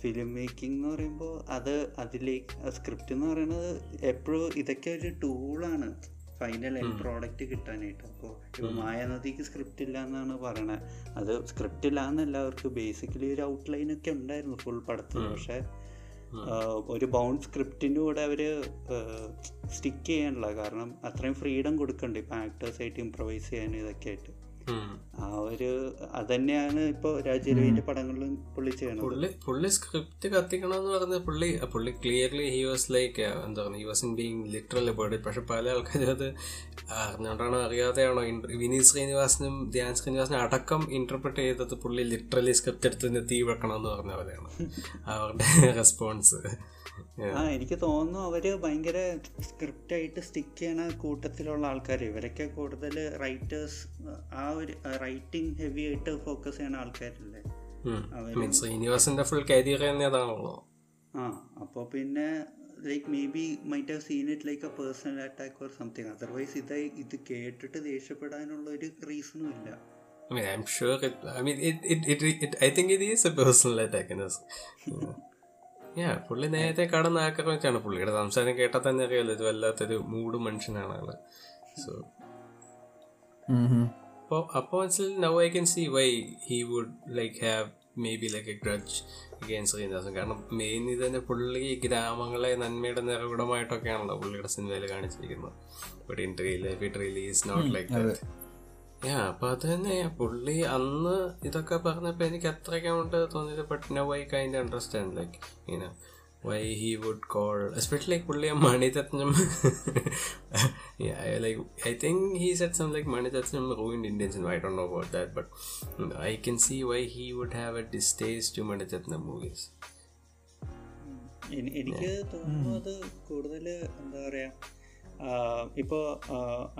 ഫിലിം മേക്കിംഗ് എന്ന് പറയുമ്പോൾ അത് അതിലേക്ക് സ്ക്രിപ്റ്റ് എന്ന് പറയുന്നത് എപ്പോഴും ഇതൊക്കെ ഒരു ടൂളാണ് ഫൈനൽ എൻഡ് പ്രോഡക്റ്റ് കിട്ടാനായിട്ട്. അപ്പോൾ ഇപ്പോൾ മായാനദിക്ക് സ്ക്രിപ്റ്റ് ഇല്ല എന്നാണ് പറയണത്. അത് സ്ക്രിപ്റ്റ് ഇല്ല എന്നല്ല, അവർക്ക് ബേസിക്കലി ഒരു ഔട്ട്ലൈനൊക്കെ ഉണ്ടായിരുന്നു ഫുൾ പടത്തിൽ. പക്ഷേ ഒരു ബൗണ്ട് സ്ക്രിപ്റ്റിൻ്റെ കൂടെ അവർ സ്റ്റിക്ക് ചെയ്യാനുള്ള കാരണം അത്രയും ഫ്രീഡം കൊടുക്കണ്ടേ ഇപ്പം ആക്ടേഴ്സായിട്ട് ഇംപ്രവൈസ് ചെയ്യാനും ഇതൊക്കെ ആയിട്ട്. ആ ഒരു അതന്നെയാണ് ഇപ്പോൾ രാജീവിൻ്റെ പടങ്ങളിലും പുള്ളി ചെയ്യണത്. പുള്ളി സ്ക്രിപ്റ്റ് കത്തിക്കണമെന്ന് പറഞ്ഞ പുള്ളി ക്ലിയർലി ഹി വാസ് ലൈക്ക് എന്താ പറയുക, he was being literal about it. പക്ഷെ പല ആൾക്കാരും അത് അറിഞ്ഞോണ്ടാണോ അറിയാതെയാണോ വിനീത് ശ്രീനിവാസനും ധ്യാൻ ശ്രീനിവാസനും അടക്കം ഇന്റർപ്രിറ്റ് ചെയ്തത് പുള്ളി ലിറ്ററലി സ്ക്രിപ്റ്റ് എടുത്ത് തീ വെക്കണമെന്ന് പറഞ്ഞ പോലെയാണ് അവരുടെ റെസ്പോൺസ്. ആ എനിക്ക് തോന്നുന്നു അവര് ഭയങ്കര സ്ക്രിപ്റ്റായിട്ട് സ്റ്റിക്ക് ചെയ്യണ കൂട്ടത്തിലുള്ള ആൾക്കാർ. ഇവരൊക്കെ കൂടുതൽ റൈറ്റേഴ്സ്, ആ ഒരു റൈറ്റിംഗ് ഹെവി ആയിട്ട് ഫോക്കസ് ചെയ്യണ ആൾക്കാരല്ലേ അവര്. ആ അപ്പോൾ പിന്നെ like maybe might have seen it like a personal attack or something. Otherwise ഇത് കേട്ടിട്ട് ദേഷ്യപ്പെടാനുള്ള ഒരു റീസണും ഇല്ല. പുള്ളി നേരത്തെ കടന്ന് ആക്രമിച്ചാണ്. പുള്ളിയുടെ സംസാരം കേട്ടാൽ തന്നെ അറിയാലോ ഇത് വല്ലാത്തൊരു മൂഡ് മനുഷ്യനാണ് ആള്. സോ അപ്പോൾ now I can see why he would like have maybe like a grudge against Sreenivasan. കാരണം മെയിൻ ഇത് തന്നെ പുള്ളി ഗ്രാമങ്ങളെ നന്മയുടെ നിറവിടമായിട്ടൊക്കെയാണല്ലോ പുള്ളിയുടെ സിനിമയിൽ കാണിച്ചിരിക്കുന്നത്. But in real life it really is not like that. അപ്പൊ അത് തന്നെ പുള്ളി അന്ന് ഇതൊക്കെ പറഞ്ഞപ്പോ എനിക്ക് അത്രയ്ക്ക് അങ്ങോട്ട് തോന്നിയത്. But now I kind understand like ഇങ്ങനെ why he would call especially like പുള്ളി Mani Ratnam like I think he said some like Mani Ratnam ruined Indian cinema. I don't know about that but I can see why he would have a distaste to Mani Ratnam movies. എനിക്ക് തോന്നുന്നു അത് കൂടുതൽ എന്താ പറയാ, ഇപ്പോൾ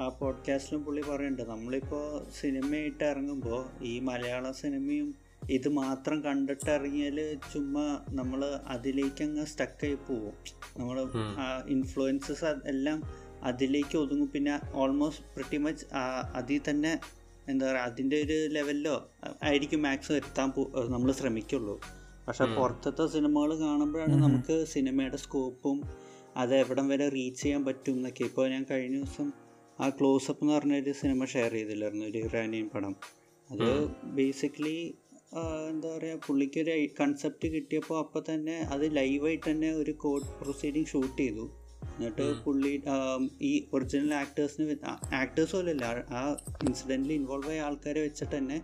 ആ പോഡ്കാസ്റ്റിലും പുള്ളി പറയുന്നുണ്ട് നമ്മളിപ്പോൾ സിനിമയായിട്ട് ഇറങ്ങുമ്പോൾ ഈ മലയാള സിനിമയും ഇത് മാത്രം കണ്ടിട്ട് ഇറങ്ങിയാൽ ചുമ്മാ നമ്മൾ അതിലേക്കങ്ങ് സ്റ്റക്കായി പോവും. നമ്മൾ ഇൻഫ്ലുവൻസസ് എല്ലാം അതിലേക്ക് ഒതുങ്ങും. പിന്നെ ഓൾമോസ്റ്റ് പ്രിറ്റി മച്ച് അതിൽ തന്നെ എന്താ പറയുക അതിൻ്റെ ഒരു ലെവലിലോ ആയിരിക്കും മാക്സിമം എത്താൻ നമ്മൾ ശ്രമിക്കുള്ളൂ. പക്ഷെ പുറത്തത്തെ സിനിമകൾ കാണുമ്പോഴാണ് നമുക്ക് സിനിമയുടെ സ്കോപ്പും അത് എവിടം വരെ റീച്ച് ചെയ്യാൻ പറ്റും എന്നൊക്കെ. ഇപ്പോൾ ഞാൻ കഴിഞ്ഞ ദിവസം ആ ക്ലോസപ്പ് എന്ന് പറഞ്ഞൊരു സിനിമ ഷെയർ ചെയ്തില്ലായിരുന്നു, ഒരു ഇറാനിയൻ പടം. അത് ബേസിക്കലി എന്താ പറയുക പുള്ളിക്കൊരു കൺസെപ്റ്റ് കിട്ടിയപ്പോൾ അപ്പം തന്നെ അത് ലൈവായിട്ട് തന്നെ ഒരു കോർട്ട് പ്രൊസീഡിങ് ഷൂട്ട് ചെയ്തു. എന്നിട്ട് പുള്ളി ഈ ഒറിജിനൽ ആക്ടേഴ്സ് പോലല്ല, ആ ഇൻസിഡൻറ്റിൽ ഇൻവോൾവ് ആയ ആൾക്കാരെ വെച്ചിട്ട് തന്നെ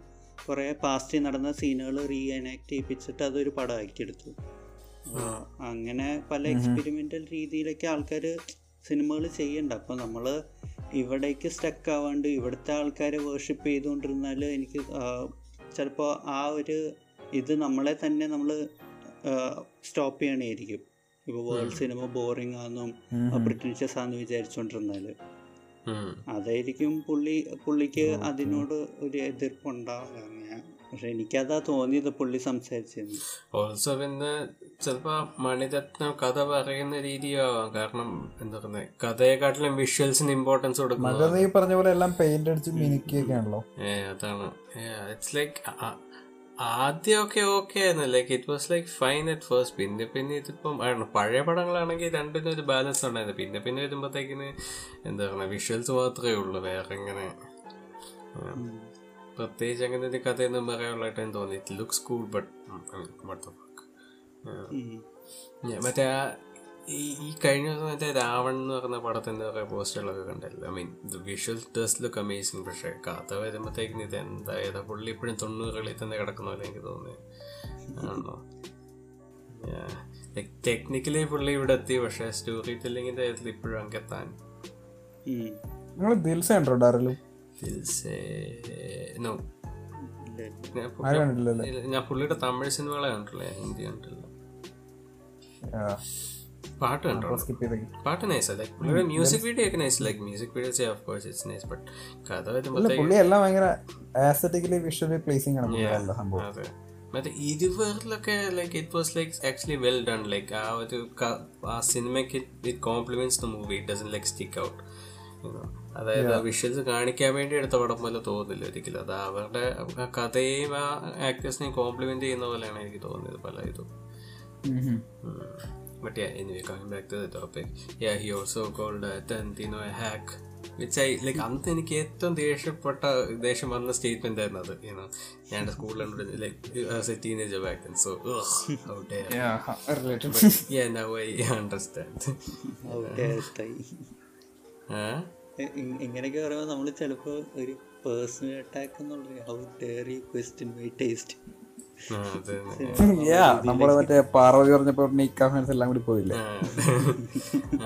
കുറേ പാസ്റ്റിൽ നടന്ന സീനുകൾ റീഎനാക്ട് ചെയ്യിപ്പിച്ചിട്ട് അതൊരു പടമാക്കിയെടുത്തു. അങ്ങനെ പല എക്സ്പെരിമെൻ്റൽ രീതിയിലൊക്കെ ആൾക്കാർ സിനിമകൾ ചെയ്യണ്ട. അപ്പം നമ്മൾ ഇവിടേക്ക് സ്റ്റക്ക് ആവാണ്ട് ഇവിടുത്തെ ആൾക്കാരെ വേർഷിപ്പ് ചെയ്തുകൊണ്ടിരുന്നാൽ എനിക്ക് ചിലപ്പോൾ ആ ഒരു ഇത് നമ്മളെ തന്നെ നമ്മൾ സ്റ്റോപ്പ് ചെയ്യണേയിരിക്കും. ഇപ്പോൾ വേൾഡ് സിനിമ ബോറിംഗ് ആണെന്നും ബ്രിട്ടീഷേഴ്സ് ആണെന്ന് വിചാരിച്ചുകൊണ്ടിരുന്നാൽ അതായിരിക്കും പുള്ളിക്ക് അതിനോട് ഒരു എതിർപ്പുണ്ടാവുക. പക്ഷെ എനിക്കതാ തോന്നിയത് പുള്ളി സംസാരിച്ചിരുന്നു. ഓൾസോ പിന്നെ ചിലപ്പോൾ മണിരത്നം കഥ പറയുന്ന രീതിയാവാം. കാരണം എന്താ പറയുക കഥയെക്കാട്ടിലും വിഷ്വൽസിന് ഇമ്പോർട്ടൻസ് കൊടുക്കുന്നു. അതാണ് ഇറ്റ്സ് ലൈക്ക് ആദ്യമൊക്കെ ഓക്കെ ആയിരുന്നു, like it was like fine at first. പിന്നെ ഇതിപ്പം പഴയ പടങ്ങളാണെങ്കിൽ രണ്ടിനും ഒരു ബാലൻസ് ഉണ്ടായിരുന്നു. പിന്നെ വരുമ്പോഴത്തേക്കിന് എന്താ പറയുക വിഷ്വൽസ് മാത്രമേ ഉള്ളൂ, വേറെ ഇങ്ങനെ പ്രത്യേകിച്ച് അങ്ങനെ ഒരു കഥയൊന്നും പറയാനുള്ളതായിട്ട് എനിക്ക് തോന്നി. ഇറ്റ് ലുക്സ് കൂൾ ബട്ട് മറ്റേ ഈ കഴിഞ്ഞ ദിവസം മറ്റേ രാവൺ എന്ന് പറഞ്ഞ പടത്തിൻ്റെ കുറേ പോസ്റ്ററുകളൊക്കെ കണ്ടല്ലോ. I mean the visual test look amazing. പക്ഷേ കഥ വരുമ്പോഴത്തേക്കിന് ഇത് എന്തായത് പുള്ളി ഇപ്പോഴും 90s തന്നെ കിടക്കുന്ന പോലെ എനിക്ക് തോന്നി. ആണോ ടെക്നിക്കലി പുള്ളി ഇവിടെ എത്തി, പക്ഷേ സ്റ്റോറി ടെല്ലിങ്ങിൻ്റെ കാര്യത്തിൽ ഇപ്പോഴും അങ്ങ് എത്താൻ ഞാൻ പുള്ളിയുടെ തമിഴ് സിനിമകളെ കണ്ടിട്ടില്ല, ഹിന്ദി കണ്ടിട്ടില്ല. പാട്ട് കണ്ടോ? പാട്ട് നൈസാ, ലൈക് പുള്ളിയുടെ മ്യൂസിക് വീഡിയോ ഒക്കെ nice, like music videos of course it's nice, but കഥ വരുമ്പോഴത്തേക്ക് പുള്ളി എല്ലാം ഭയങ്കര ആസ്തെറ്റിക്കലി വിഷ്വലി പ്ലേസിംഗ് ആണ് പുള്ളിയുടെ സംഭവം. അതെ, മറ്റേ ഇരുവറിലൊക്കെ like it was like actually well done, like ആ ഒരു ആ സിനിമയ്ക്ക് it compliments the movie, it doesn't like stick out. അതായത് ആ വിഷ്വൽസ് കാണിക്കാൻ വേണ്ടി എടുത്ത പടം പോലെ തോന്നുന്നില്ല ഒരിക്കലും. അത് അവരുടെ കഥയെയും ആ ആക്ടേഴ്സിനെയും കോംപ്ലിമെന്റ് ചെയ്യുന്ന പോലെയാണ് എനിക്ക് തോന്നിയത് പല ഇതും. But yeah, anyway, coming back to the topic, yeah, he also called Tarantino a hack, which I like anthe enike ettom deshapatta desham vanna statement aanu adu, you know, and school and like as a teenager back then, so ugh, how dare. Yeah, related. Yeah, now I understand. Okay, ഇങ്ങനെയൊക്കെ പറയുമ്പോൾ നമ്മൾ ചിലപ്പോൾ ഒരു personal attack എന്നുള്ള how dare you question my taste. നമ്മള് മറ്റേ പാർവതി പറഞ്ഞപ്പോ fans എല്ലാം കൂടി പോയില്ലേ,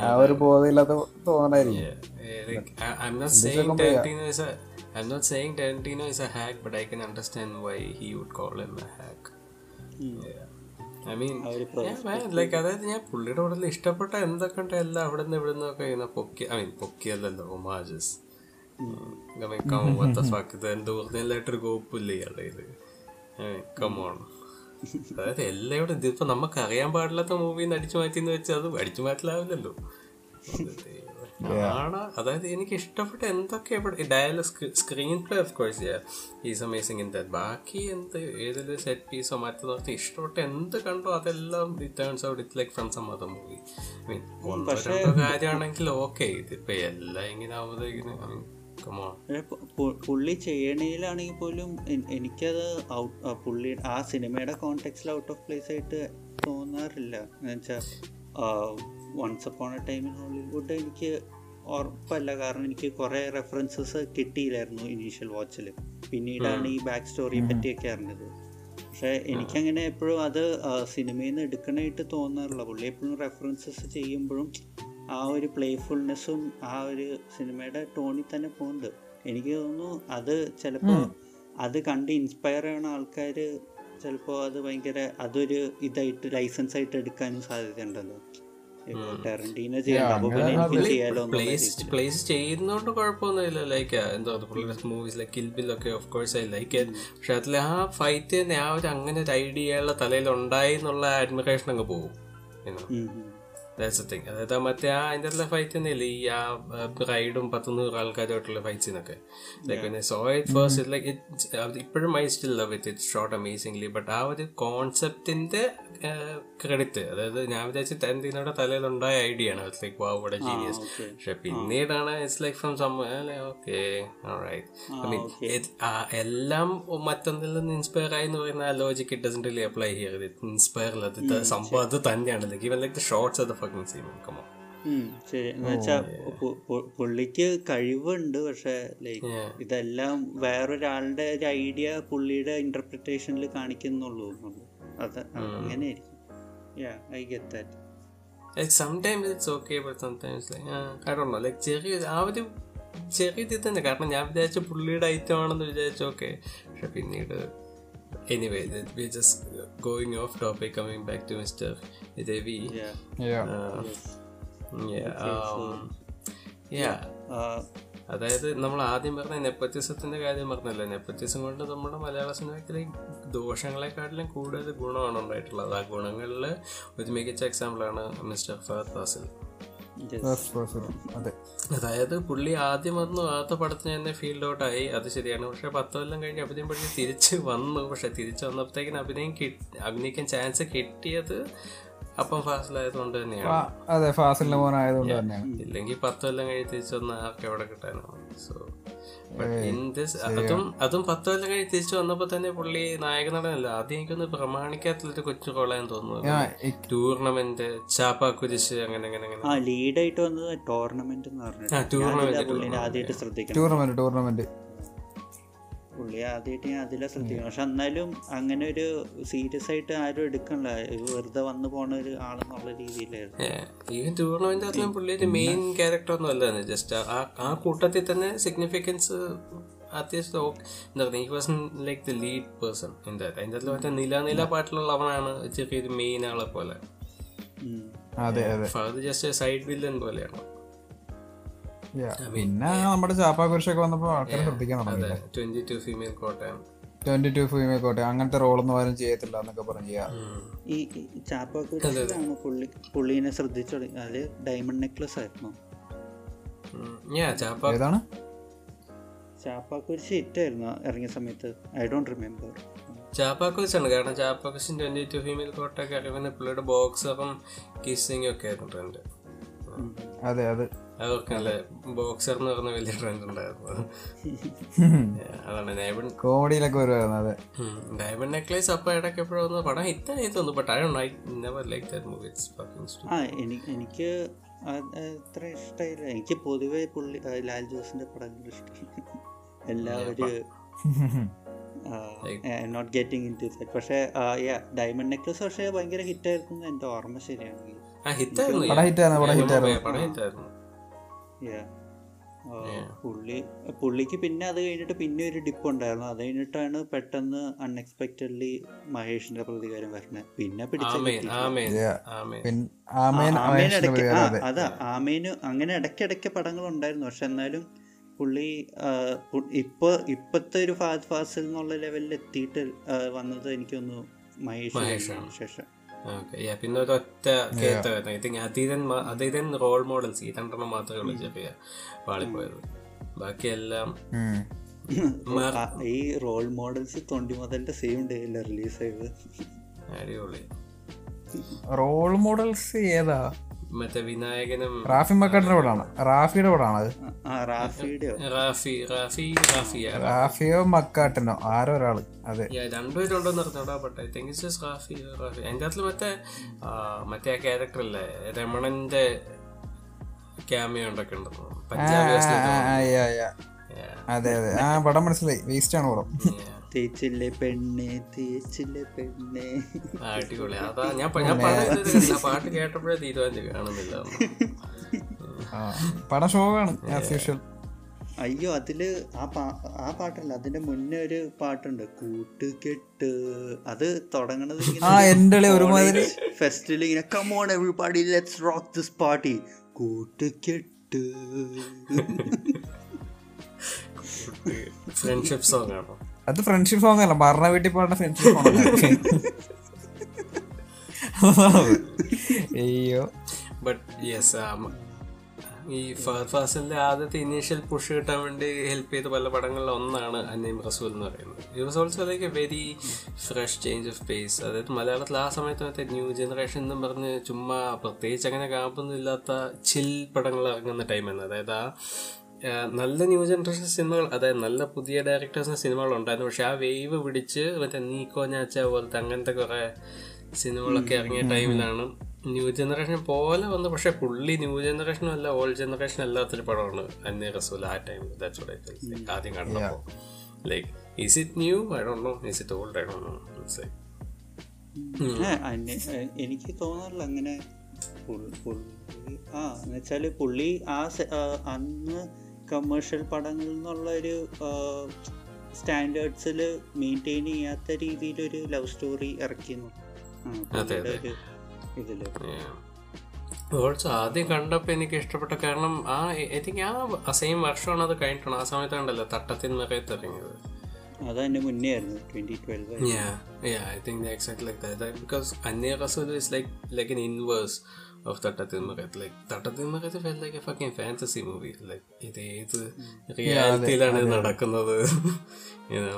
ആ ഒരു ബോധമില്ലാത്ത തോന്നണായിരിക്കും. I'm not saying Tarantino is a hack, but I can understand why he would call him a hack. Yeah. I mean, like അതായത് ഞാൻ പുള്ളിയുടെ കൂടുതൽ ഇഷ്ടപ്പെട്ട എന്തൊക്കെ ഉണ്ട് എല്ലാം അവിടെ നിന്ന് ഇവിടെ നിന്നൊക്കെ പൊക്കി, ഐ മീൻ പൊക്കിയല്ലോ ഹോമാജസ് എന്തോ ഒറിജിനലായിട്ടൊരു കോപ്പില്ല ഇയാളുടെ ഇത്. അതായത് എല്ലാവരും ഇതിപ്പോ നമുക്ക് അറിയാൻ പാടില്ലാത്ത മൂവിന്ന് അടിച്ചു മാറ്റിയെന്ന് വെച്ചാൽ അത് അടിച്ചു മാറ്റിലാവില്ലല്ലോ. ആണ് അതായത് എനിക്ക് ഇഷ്ടപ്പെട്ട എന്തൊക്കെ dialogue screenplay of course is amazing in that. ബാക്കി എന്ത് ഏതൊരു സെറ്റ് പീസോ മറ്റോ ഇഷ്ടപ്പെട്ട എന്ത് കണ്ടോ അതെല്ലാം it turns out it like from some other movie. I mean ഒന്നോ രണ്ടോ കാര്യമാണെങ്കിൽ ഓക്കെ, ഇതിപ്പോ എല്ലാം ഇങ്ങനെ ആവുമ്പോഴത്തേക്കിന് ഐ മീൻ പുള്ളി ചെയ്യണയിലാണെങ്കിൽ പോലും എനിക്കത് പുള്ളി ആ സിനിമയുടെ കോണ്ടെക്സ്റ്റിൽ ഔട്ട് ഓഫ് പ്ലേസ് ആയിട്ട് തോന്നാറില്ല. എന്നുവെച്ചാൽ once upon a time in Hollywood എനിക്ക് ഉറപ്പല്ല, കാരണം എനിക്ക് കുറേ റെഫറൻസസ് കിട്ടിയില്ലായിരുന്നു ഇനീഷ്യൽ വാച്ചിൽ. പിന്നീടാണ് ഈ ബാക്ക് സ്റ്റോറിയെ പറ്റിയൊക്കെ അറിഞ്ഞത്. പക്ഷേ എനിക്കങ്ങനെ എപ്പോഴും അത് സിനിമയിൽ നിന്ന് എടുക്കണമായിട്ട് തോന്നാറില്ല. പുള്ളി എപ്പോഴും റെഫറൻസസ് ചെയ്യുമ്പോഴും ആ ഒരു പ്ലേഫുൾനെസ്സും ആ ഒരു സിനിമയുടെ ടോണിൽ തന്നെ പോകുന്നുണ്ട്. എനിക്ക് തോന്നുന്നു അത് ചിലപ്പോൾ അത് കണ്ട് ഇൻസ്പയർ ആവുന്ന ആൾക്കാർ ചിലപ്പോൾ അത് ഭയങ്കര അതൊരു ഇതായിട്ട് ലൈസൻസ് ആയിട്ട് എടുക്കാനും സാധ്യതയുണ്ടല്ലോ. ഇപ്പോൾ ടാരന്റീനോ ചെയ്യണ്ട, അപ്പോൾ പിന്നെ എനിക്ക് ചെയ്യാലോ പ്ലേസ് ചെയ്യുന്നതുകൊണ്ട് കുഴപ്പമൊന്നുമില്ല. ലൈക്ക് എന്താ പറയുക, മൂവീസ് ലൈക്ക് കിൽ ബിൽ ഒക്കെ of course I like it, പക്ഷെ അതിൽ ആ ഫൈറ്റ് തന്നെ ആ ഒരു അങ്ങനെ ഒരു ഐഡിയയുള്ള തലയിൽ ഉണ്ടായി എന്നുള്ള അഡ്മിറേഷൻ അങ്ങ് പോകും. That's the thing. അതായത് മറ്റേ ആ അതിൻ്റെ അല്ല ഫൈറ്റ് തന്നെയല്ലേ ഈ ആ റൈഡും 100 ആൾക്കാരുമായിട്ടുള്ള ഫൈറ്റ്സിനൊക്കെ like so it first like it ഇപ്പോഴും I still love it, it shot amazingly. But ആ ഒരു കോൺസെപ്റ്റിൻ്റെ ക്രെഡിറ്റ് അതായത് ഞാൻ വിചാരിച്ചു ടാരന്റീനോയുടെ തലയിലുണ്ടായ ഐഡിയ ആണ് like wow what a genius. പക്ഷെ പിന്നീടാണ് it's like from some okay alright I mean എല്ലാം മറ്റൊന്നിൽ നിന്ന് ഇൻസ്പയർ ആയി എന്ന് പറയുന്ന ആ logic it doesn't really apply here. It inspire അല്ല സംഭവം അത് തന്നെയാണ് like even like the shots of the fucking scene come on. ശരി, എന്ന് വെച്ചാൽ പുള്ളിക്ക് കഴിവുണ്ട്, പക്ഷെ ലൈക്ക് ഇതെല്ലാം വേറൊരാളുടെ ഒരു ഐഡിയ പുള്ളിയുടെ ഇന്റർപ്രിറ്റേഷനിൽ കാണിക്കുന്നുള്ളൂ. അത് അങ്ങനെയായിരിക്കും. Yeah, I get that. Like sometimes it's okay, but sometimes like I don't know, like ചെറിയ തന്നെ കാരണം ഞാൻ വിചാരിച്ച പുള്ളിയുടെ ഐറ്റം ആണെന്ന് വിചാരിച്ചു. ഓക്കെ, പക്ഷെ പിന്നീട് anyway, we're just going off topic, coming back to Mr. Devi. അതായത് നമ്മൾ ആദ്യം പറഞ്ഞ നെപ്പറ്റിസത്തിൻ്റെ കാര്യം പറഞ്ഞല്ലോ. നെപ്പറ്റിസം കൊണ്ട് നമ്മുടെ മലയാള സിനിമയ്ക്ക് ദോഷങ്ങളെക്കാട്ടിലും കൂടുതൽ ഗുണമാണ് ഉണ്ടായിട്ടുള്ളത്. ആ ഗുണങ്ങളിൽ ഒരു മികച്ച എക്സാമ്പിളാണ് മിസ്റ്റർ ഫഹദ് ഫാസിൽ. അതായത് പുള്ളി ആദ്യം വന്നു, ആദ്യത്തെ പടത്തിന് തന്നെ ഫീൽഡ് ഔട്ടായി, അത് ശരിയാണ്. പക്ഷെ 10 കൊല്ലം കഴിഞ്ഞ് അഭിനയം പഠിച്ച് തിരിച്ച് വന്നു. പക്ഷെ തിരിച്ചു വന്നപ്പോഴത്തേക്കിന് അഭിനയിക്കാൻ ചാൻസ് കിട്ടിയത് അപ്പം ഫാസിലായതുകൊണ്ട് തന്നെയാണ്. ഇല്ലെങ്കിൽ 10 കൊല്ലം കഴിഞ്ഞ് തിരിച്ചു വന്നാൽ ആർക്ക് എവിടെ കിട്ടാനാണ്? സോ ഇൻ ദിസ് അതും 10 കൊല്ലം കഴിഞ്ഞ് തിരിച്ചു വന്നപ്പോ തന്നെ പുള്ളി നായക നടനല്ല, ആദ്യം എനിക്കൊന്ന് പ്രമാണിക്കാത്തൊരു കൊച്ചു കോളാന്ന് തോന്നുന്നു. ടൂർണമെന്റ് ചാപ്പാ കുരിശ് അങ്ങനെ അങ്ങനെ അങ്ങനെ ലീഡായിട്ട് വന്നത് ടൂർണമെന്റ് പുള്ളി ആദ്യമായിട്ട് ഞാൻ അതിലാണ് ശ്രദ്ധിക്കുന്നത്. പക്ഷെ എന്നാലും അങ്ങനെ ഒരു സീരിയസ് ആയിട്ട് ആരും എടുക്കണില്ല, വെറുതെ വന്നു പോണ ഒരു ആളെന്നുള്ള രീതിയിലായിരുന്നു. ഈ ടൂർണമെന്റിലും പുള്ളി ഒരു മെയിൻ ക്യാരക്ടർ ഒന്നും അല്ലായിരുന്നു, ജസ്റ്റ് ആ കൂട്ടത്തിൽ തന്നെ സിഗ്നിഫിക്കൻസ് അത്യാവശ്യം എന്താ പറയുക, he was like the lead person. എന്താ അതിൻ്റെ അകത്ത് മറ്റേ നില പാട്ടിലുള്ള അവനാണ് ചെറിയൊരു മെയിൻ ആളെ പോലെ. ഫഹദ് ജസ്റ്റ് സൈഡ് വില്ലൻ പോലെയാണ്. പിന്നെ നമ്മുടെ ചാപ്പാക്കുരിശൊക്കെ വന്നപ്പോൾ ആൾക്കാരെ ശ്രദ്ധിക്കാൻ തുടങ്ങി. 22 ഫീമെയിൽ കോട്ടയം, 22 ഫീമെയിൽ കോട്ടയം അങ്ങനത്തെ റോളൊന്നും ആരും ചെയ്യത്തില്ല എന്നൊക്കെ പറഞ്ഞു. ഈ ചാപ്പാക്കുരിശാണ് പുള്ളിനെ ശ്രദ്ധിച്ചു തുടങ്ങി. അത് ഡയമണ്ട് നെക്ലസ് ആയിരുന്നു. ഏതാണ് ചാപ്പാക്കുരിശ് ഹിറ്റായിരുന്നു ഇറങ്ങിയ സമയത്ത്? I don't remember. ചാപ്പാക്കുരിശാണ്, കാരണം ചാപ്പാക്കുരിശിൻ 22 ഫീമെയിൽ കോട്ടയൊക്കെ അല്ലെങ്കിൽ പുള്ളിയുടെ ബോക്സ് അപ്പം കിസ്സിങ് ഒക്കെ ആയിരുന്നു ട്രെൻഡ്. അതെ അതെ, അവർക്കല്ലേ ബോക്സർ എന്ന് പറഞ്ഞ വലിയ ട്രെൻഡ് ഉണ്ടായിരുന്നു. അതാണ് കോമഡിയിലൊക്കെ വരുമായിരുന്നു. അതെ, ഡയമണ്ട് നെക്ലേസ് അപ്പം ഇടയ്ക്ക് എപ്പോഴും പടം ഹിറ്റായി തോന്നുന്നു. But I don't, I never like that movie. എനിക്ക് അത്ര ഇഷ്ടമായില്ല. എനിക്ക് പൊതുവേ പുള്ളി ലാൽ ജോസിന്റെ പടങ്ങൾ ഇഷ്ടമില്ല. എല്ലാവരും not getting into that. പക്ഷേ ഡയമണ്ട് നെക്ലസ് പക്ഷേ ഭയങ്കര ഹിറ്റായിരുന്നു എന്റെ ഓർമ്മ ശരിയാണെങ്കിൽ. പുള്ളിക്ക് പിന്നെ അത് കഴിഞ്ഞിട്ട് പിന്നെ ഒരു ഡിപ്പ് ഉണ്ടായിരുന്നു. അത് കഴിഞ്ഞിട്ടാണ് പെട്ടെന്ന് അൺഎക്സ്പെക്ടഡ്ലി മഹേഷിന്റെ പ്രതികാരം വരുന്നത്. പിന്നെ പിടിച്ച അതാ ആമേന്. അങ്ങനെ ഇടയ്ക്കിടയ്ക്ക് പടങ്ങൾ ഉണ്ടായിരുന്നു. പക്ഷെ എന്നാലും പുള്ളി ഇപ്പോഴത്തെ ഒരു ഫാസ്റ്റ് ഫാസിൽ എന്നുള്ള ലെവലിൽ എത്തിയിട്ട് വന്നത് എനിക്കൊന്ന് മഹേഷിന് ശേഷം. പിന്നെ ഒരൊറ്റ കേറ്റായിരുന്നു. ഐ തിങ്ക് അതീതൻ റോൾ മോഡൽസ് ഈ രണ്ടെണ്ണം മാത്രമേ ഉള്ളൂ ചെറിയ പാളിപ്പോയത്. ബാക്കിയെല്ലാം ഈ റോൾ മോഡൽസ് തൊണ്ടി മുതലിന്റെ സെയിം ഡേയില റിലീസ് ചെയ്ത് അടിപൊളി റോൾ മോഡൽസ്. ഏതാ മറ്റേ വിനായകനും റാഫി മക്കടിന്റെ കൂടാണ്. റാഫിയുടെ കൂടാണ്, റാഫിയോ മക്കാട്ടനോ ആരോ ഒരാള്. അതെ, രണ്ടുപേരുണ്ടോ നിർത്തോടാത്തിൽ. മറ്റേ മറ്റേ ക്യാരക്ടർ അല്ലേ രമണന്റെ ക്യാമിയോ ഉണ്ടൊക്കെ ഉണ്ടോ? അതെ അതെ, ആ പടം മനസ്സിലായി. വേസ്റ്റ് ആണ് പടം. അടിപൊളി. അതാ ഞാൻ പാട്ട് കേട്ടപ്പോഴേ തീരുമാനിച്ചു കാണുന്നില്ല. പടം ഷോക്കാണ്. അയ്യോ, അതില് ആ പാട്ടല്ല, അതിന്റെ മുന്നേ ഒരു പാട്ടുണ്ട് കൂട്ടുകെട്ട്. അത് തുടങ്ങണത് ഇങ്ങനെ ഫെസ്റ്റിവൽ ഇങ്ങനെ come on everybody let's rock this party കൂട്ടുകെട്ട്. ഫ്രണ്ട്ഷിപ്പ് സോങ് ആണോ അത്? ഫ്രണ്ട്ഷിപ്പ് സോങ് അല്ല, മരണ വീട്ടിൽ പാടുന്ന ഫ്രണ്ട്ഷിപ്പ് സോങ്. അയ്യോ, ബട്ട് യെസ്, ഈ ഫാസിലിന്റെ ആദ്യത്തെ ഇനീഷ്യൽ പുഷ് കിട്ടാൻ വേണ്ടി ഹെൽപ്പ് ചെയ്ത പല പടങ്ങളിൽ ഒന്നാണ് അന്നയും റസൂൽ എന്ന് പറയുന്നത്. It was also like a very fresh change of pace. അതായത് മലയാളത്തിൽ ആ സമയത്ത് മറ്റേ ന്യൂ ജനറേഷൻ എന്നും പറഞ്ഞ് ചുമ്മാ പ്രത്യേകിച്ച് അങ്ങനെ കാപ്പൊന്നുമില്ലാത്ത ചിൽ പടങ്ങൾ ഇറങ്ങുന്ന ടൈമാണ്. അതായത് ആ നല്ല ന്യൂ ജനറേഷൻ സിനിമകൾ, അതായത് നല്ല പുതിയ ഡയറക്ടേഴ്സിന് സിനിമകളുണ്ടായിരുന്നു. പക്ഷെ ആ വേവ് പിടിച്ച് മറ്റേ നീക്കോ ഞാച്ച പോലത്തെ അങ്ങനത്തെ കുറേ സിനിമകളൊക്കെ ഇറങ്ങിയ ടൈമിലാണ് ന്യൂ ജനറേഷൻ പോലെ വന്ന്. പക്ഷെ പുള്ളി ന്യൂ ജനറേഷനും അല്ല, ഓൾഡ് ജനറേഷൻ അല്ലാത്തൊരു പടമാണ് അന്നേ റസൂൽ. ആ ടൈമിൽ ആദ്യം കണ്ടപ്പോൾ like is it new? I don't know. Is it old? I don't know. എനിക്ക് തോന്നാറില്ല അങ്ങനെ. എന്നുവെച്ചാല് പുള്ളി അന്ന് കമേഴ്ഷ്യൽ പടങ്ങളിൽ നിന്നുള്ള ഒരു സ്റ്റാൻഡേർഡ്സിൽ മെയിൻറ്റെയിൻ ചെയ്യാത്ത രീതിയിലൊരു ലവ് സ്റ്റോറി ഇറക്കിയെന്നു ഇതില് ഓൾസോ ആദ്യം കണ്ടപ്പോൾ എനിക്ക് ഇഷ്ടപ്പെട്ട കാരണം ഐ തിങ്ക് ആ സെയിം വർഷമാണ് അത് കഴിഞ്ഞിട്ടാണ്. ആ സമയത്താണ്ടല്ലോ തട്ടത്തിൽ നിറയത്ത് ഇറങ്ങിയത്. അതെന്റെ മുന്നേ ആയിരുന്നു 2012. I think exact like that because അന്നേ റസൂൽ is like an inverse of തട്ടത്തിന്മറയത്ത്. Like തട്ടത്തിന്മറയത്ത് felt like a fucking fantasy movie. Like ഇത് ഏത് റിയാലിറ്റിയിലാണ് ഇത് നടക്കുന്നത്? You know,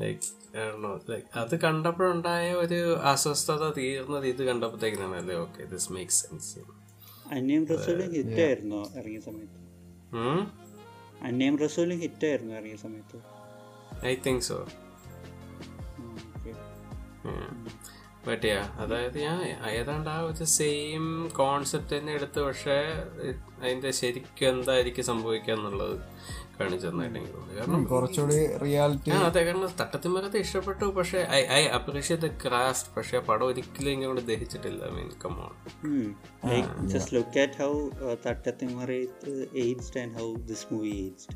like I don't know. Like അത് കണ്ടപ്പോഴുണ്ടായ ഒരു അസ്വസ്ഥത തീർന്നത് ഇത് കണ്ടപ്പോഴത്തേക്കാണ്. അല്ലേ, ഓക്കെ, ദിസ് മേക്സ് സെൻസ്. അന്നേ റസൂൽ ഹിറ്റ് ആയിരുന്നു ഇറങ്ങിയ സമയത്ത്. അന്നേ റസൂൽ ഹിറ്റ് ആയിരുന്നു ഇറങ്ങിയ സമയത്ത്. I think so. Okay. Yeah. But yeah, അതായത് ഞാൻ ഏതാണ്ട് ആ ഒരു സെയിം കോൺസെപ്റ്റ് തന്നെ എടുത്ത്, പക്ഷേ അതിൻ്റെ ശരിക്കും എന്തായിരിക്കും സംഭവിക്കുക എന്നുള്ളത് കാണിച്ചു തന്നിട്ടുണ്ടെങ്കിൽ കാരണം കുറച്ചുകൂടി റിയാലിറ്റി. അതെ, കാരണം തട്ടത്തിമരത്തെ ഇഷ്ടപ്പെട്ടു, പക്ഷേ ഐ അപ്രീഷിയേറ്റ് ദ ക്രാഫ്റ്റ്. പക്ഷേ പടം ഒരിക്കലും ഇങ്ങോട്ട് ദഹിച്ചിട്ടില്ല. I mean come on, just look at how തട്ടത്തിമരത്ത് aged and how this movie aged.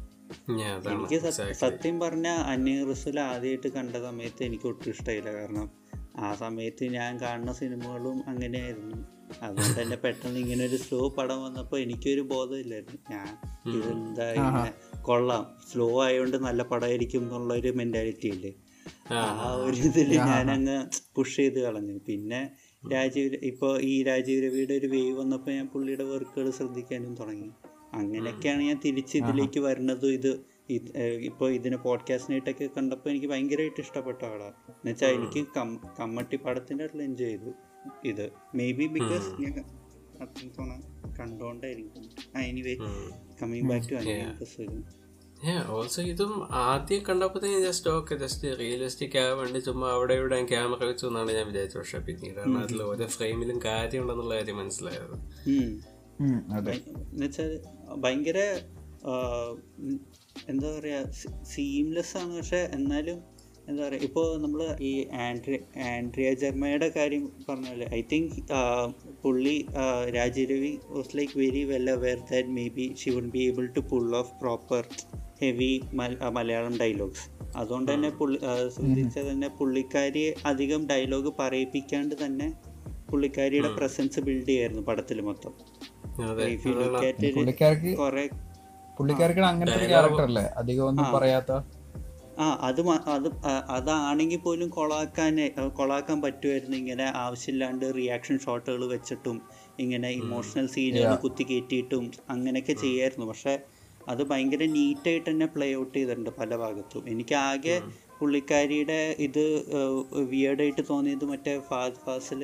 എനിക്ക് സത്യം പറഞ്ഞ അന്നേ റസൂൽ ആദ്യമായിട്ട് കണ്ട സമയത്ത് എനിക്ക് ഒട്ടും ഇഷ്ടമായില്ല. കാരണം ആ സമയത്ത് ഞാൻ കാണുന്ന സിനിമകളും അങ്ങനെയായിരുന്നു. അതുകൊണ്ട് തന്നെ പെട്ടെന്ന് ഇങ്ങനെ ഒരു സ്ലോ പടം വന്നപ്പോൾ എനിക്കൊരു ബോധമില്ലായിരുന്നു. ഞാൻ ഇതെന്താ ഇങ്ങനെ കൊള്ളാം, സ്ലോ ആയതുകൊണ്ട് നല്ല പടമായിരിക്കും എന്നുള്ളൊരു മെൻറ്റാലിറ്റി അല്ലേ, ആ ഒരു ഇതിൽ ഞാനങ്ങ് പുഷ് ചെയ്ത് കളഞ്ഞു. പിന്നെ രാജീവ് രവിയുടെ ഒരു വേവ് വന്നപ്പോൾ ഞാൻ പുള്ളിയുടെ വർക്കുകൾ ശ്രദ്ധിക്കാനും തുടങ്ങി. അങ്ങനെയൊക്കെയാണ് ഞാൻ തിരിച്ച് ഇതിലേക്ക് വരുന്നതും. ഇപ്പോൾ ഇതിനെ പോഡ്കാസ്റ്റിനായിട്ടൊക്കെ കണ്ടപ്പോൾ എനിക്ക് ഭയങ്കരമായിട്ട് ഇഷ്ടപ്പെട്ട ആളാണ്. എന്നുവെച്ചാൽ എനിക്ക് കമ്മട്ടി പടത്തിൻ്റെ അടുത്ത് എൻജോയ് ചെയ്തു. ഇത് മേ ബി ബിക്കോസ് ഞാൻ അത്രത്തോണം കണ്ടോണ്ടായിരിക്കും. എനിവേ കമ്മിങ് ബാക്ക് ടു അനിയൻ, ഓൾസോ ഇതും ആദ്യം കണ്ടപ്പോഴത്തേക്കും ജസ്റ്റ് റിയലിസ്റ്റിക് ആകാൻ വേണ്ടി ചുമ്മാ അവിടെ ഇവിടെ ക്യാമറ വെച്ചു എന്നാണ് ഞാൻ വിചാരിച്ചത്. പക്ഷെ പിന്നീട് അതിൽ ഓരോ ഫ്രെയിമിലും കാര്യം ഉണ്ടെന്നുള്ള കാര്യം മനസ്സിലായത്. എന്നുവെച്ചാൽ ഭയങ്കര എന്താ പറയുക, സീംലെസ് ആണ്. പക്ഷെ എന്നാലും എന്താ പറയുക, ഇപ്പോൾ നമ്മൾ ഈ ആൻഡ്രിയ ജർമ്മയുടെ കാര്യം പറഞ്ഞല്ലേ, ഐ തിങ്ക് പുള്ളി Rajeev Ravi was like very well aware that maybe she would be able to pull off proper heavy Malayalam dialogues. അതുകൊണ്ട് തന്നെ ശ്രദ്ധിച്ചാൽ തന്നെ പുള്ളിക്കാരിയെ അധികം ഡയലോഗ് പറയിപ്പിക്കാണ്ട് തന്നെ പുള്ളിക്കാരിയുടെ പ്രസൻസ് ബിൽഡ് ചെയ്യായിരുന്നു പടത്തിൽ മൊത്തം. അതാണെങ്കിൽ പോലും കൊളാക്കാൻ പറ്റുമായിരുന്നു ഇങ്ങനെ ആവശ്യമില്ലാണ്ട് റിയാക്ഷൻ ഷോട്ടുകൾ വെച്ചിട്ടും ഇങ്ങനെ ഇമോഷണൽ സീനുകൾ കുത്തി കയറ്റിയിട്ടും അങ്ങനെയൊക്കെ ചെയ്യായിരുന്നു. പക്ഷെ അത് ഭയങ്കര നീറ്റായിട്ട് തന്നെ പ്ലേ ഔട്ട് ചെയ്തിട്ടുണ്ട് പല ഭാഗത്തും. എനിക്ക് ആകെ പുള്ളിക്കാരിയുടെ ഇത് വിയേർഡായിട്ട് തോന്നിയത് മറ്റേ ഫാദ് ഫാസിൽ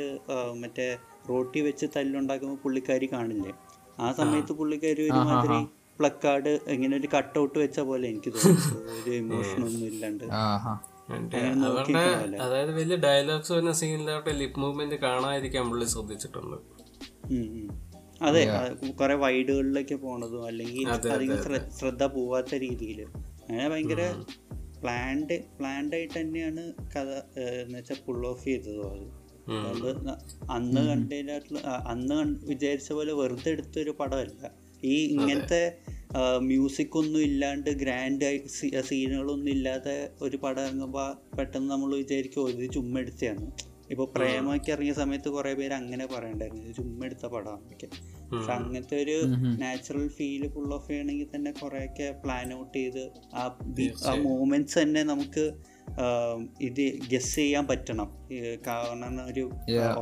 മറ്റേ റോട്ടി വെച്ച് തല്ലുണ്ടാക്കുമ്പോൾ പുള്ളിക്കാരി കാണില്ലേ, ആ സമയത്ത് പുള്ളിക്കാരി ഒരുമാതിരി പ്ലക്കാർഡ് ഇങ്ങനെ ഒരു കട്ട് ഔട്ട് വെച്ച പോലെ എനിക്ക് തോന്നുന്നു. ഒരു ഇമോഷൻ ഒന്നും ഇല്ലാണ്ട് അതായത് വലിയ ഡയലോഗ്സ് വരുന്ന സീനിലോട്ട് ലിപ് മൂവ്മെന്റ് കാണാതിരിക്കാൻ പുള്ളി ശ്രദ്ധിച്ചിട്ടുണ്ട്. അതെ, കുറെ വൈഡുകളിലൊക്കെ പോണതും അല്ലെങ്കിൽ അധികം ശ്രദ്ധ പോവാത്ത രീതിയിൽ അങ്ങനെ ഭയങ്കര പ്ലാൻഡായിട്ട് തന്നെയാണ് കഥ എന്ന് വെച്ചാൽ പുൾ ഓഫ് ചെയ്തത്. അത് അന്ന് വിചാരിച്ച പോലെ വെറുതെ എടുത്തൊരു പടമല്ല. ഈ ഇങ്ങനത്തെ മ്യൂസിക് ഒന്നും ഇല്ലാണ്ട് ഗ്രാൻഡ് സീനുകളൊന്നും ഇല്ലാതെ ഒരു പടം ഇറങ്ങുമ്പോൾ പെട്ടെന്ന് നമ്മൾ വിചാരിക്കും ഇത് ചുമ്മാ എടുത്തതാണ്. ഇപ്പോൾ പ്രേമൊക്കെ ഇറങ്ങിയ സമയത്ത് കുറേ പേര് അങ്ങനെ പറയണ്ടായിരുന്നു ഇത് ചുമ്മാ എടുത്ത പടമൊക്കെ. പക്ഷെ അങ്ങനത്തെ ഒരു നാച്ചുറൽ ഫീല് ഫുൾ ഓഫ് ചെയ്യണമെങ്കിൽ തന്നെ കുറേയൊക്കെ പ്ലാൻ ഔട്ട് ചെയ്ത് ആ മൂമെന്റ്സ് തന്നെ നമുക്ക് ഇത് ഗസ് ചെയ്യാൻ പറ്റണം. കാരണം ഒരു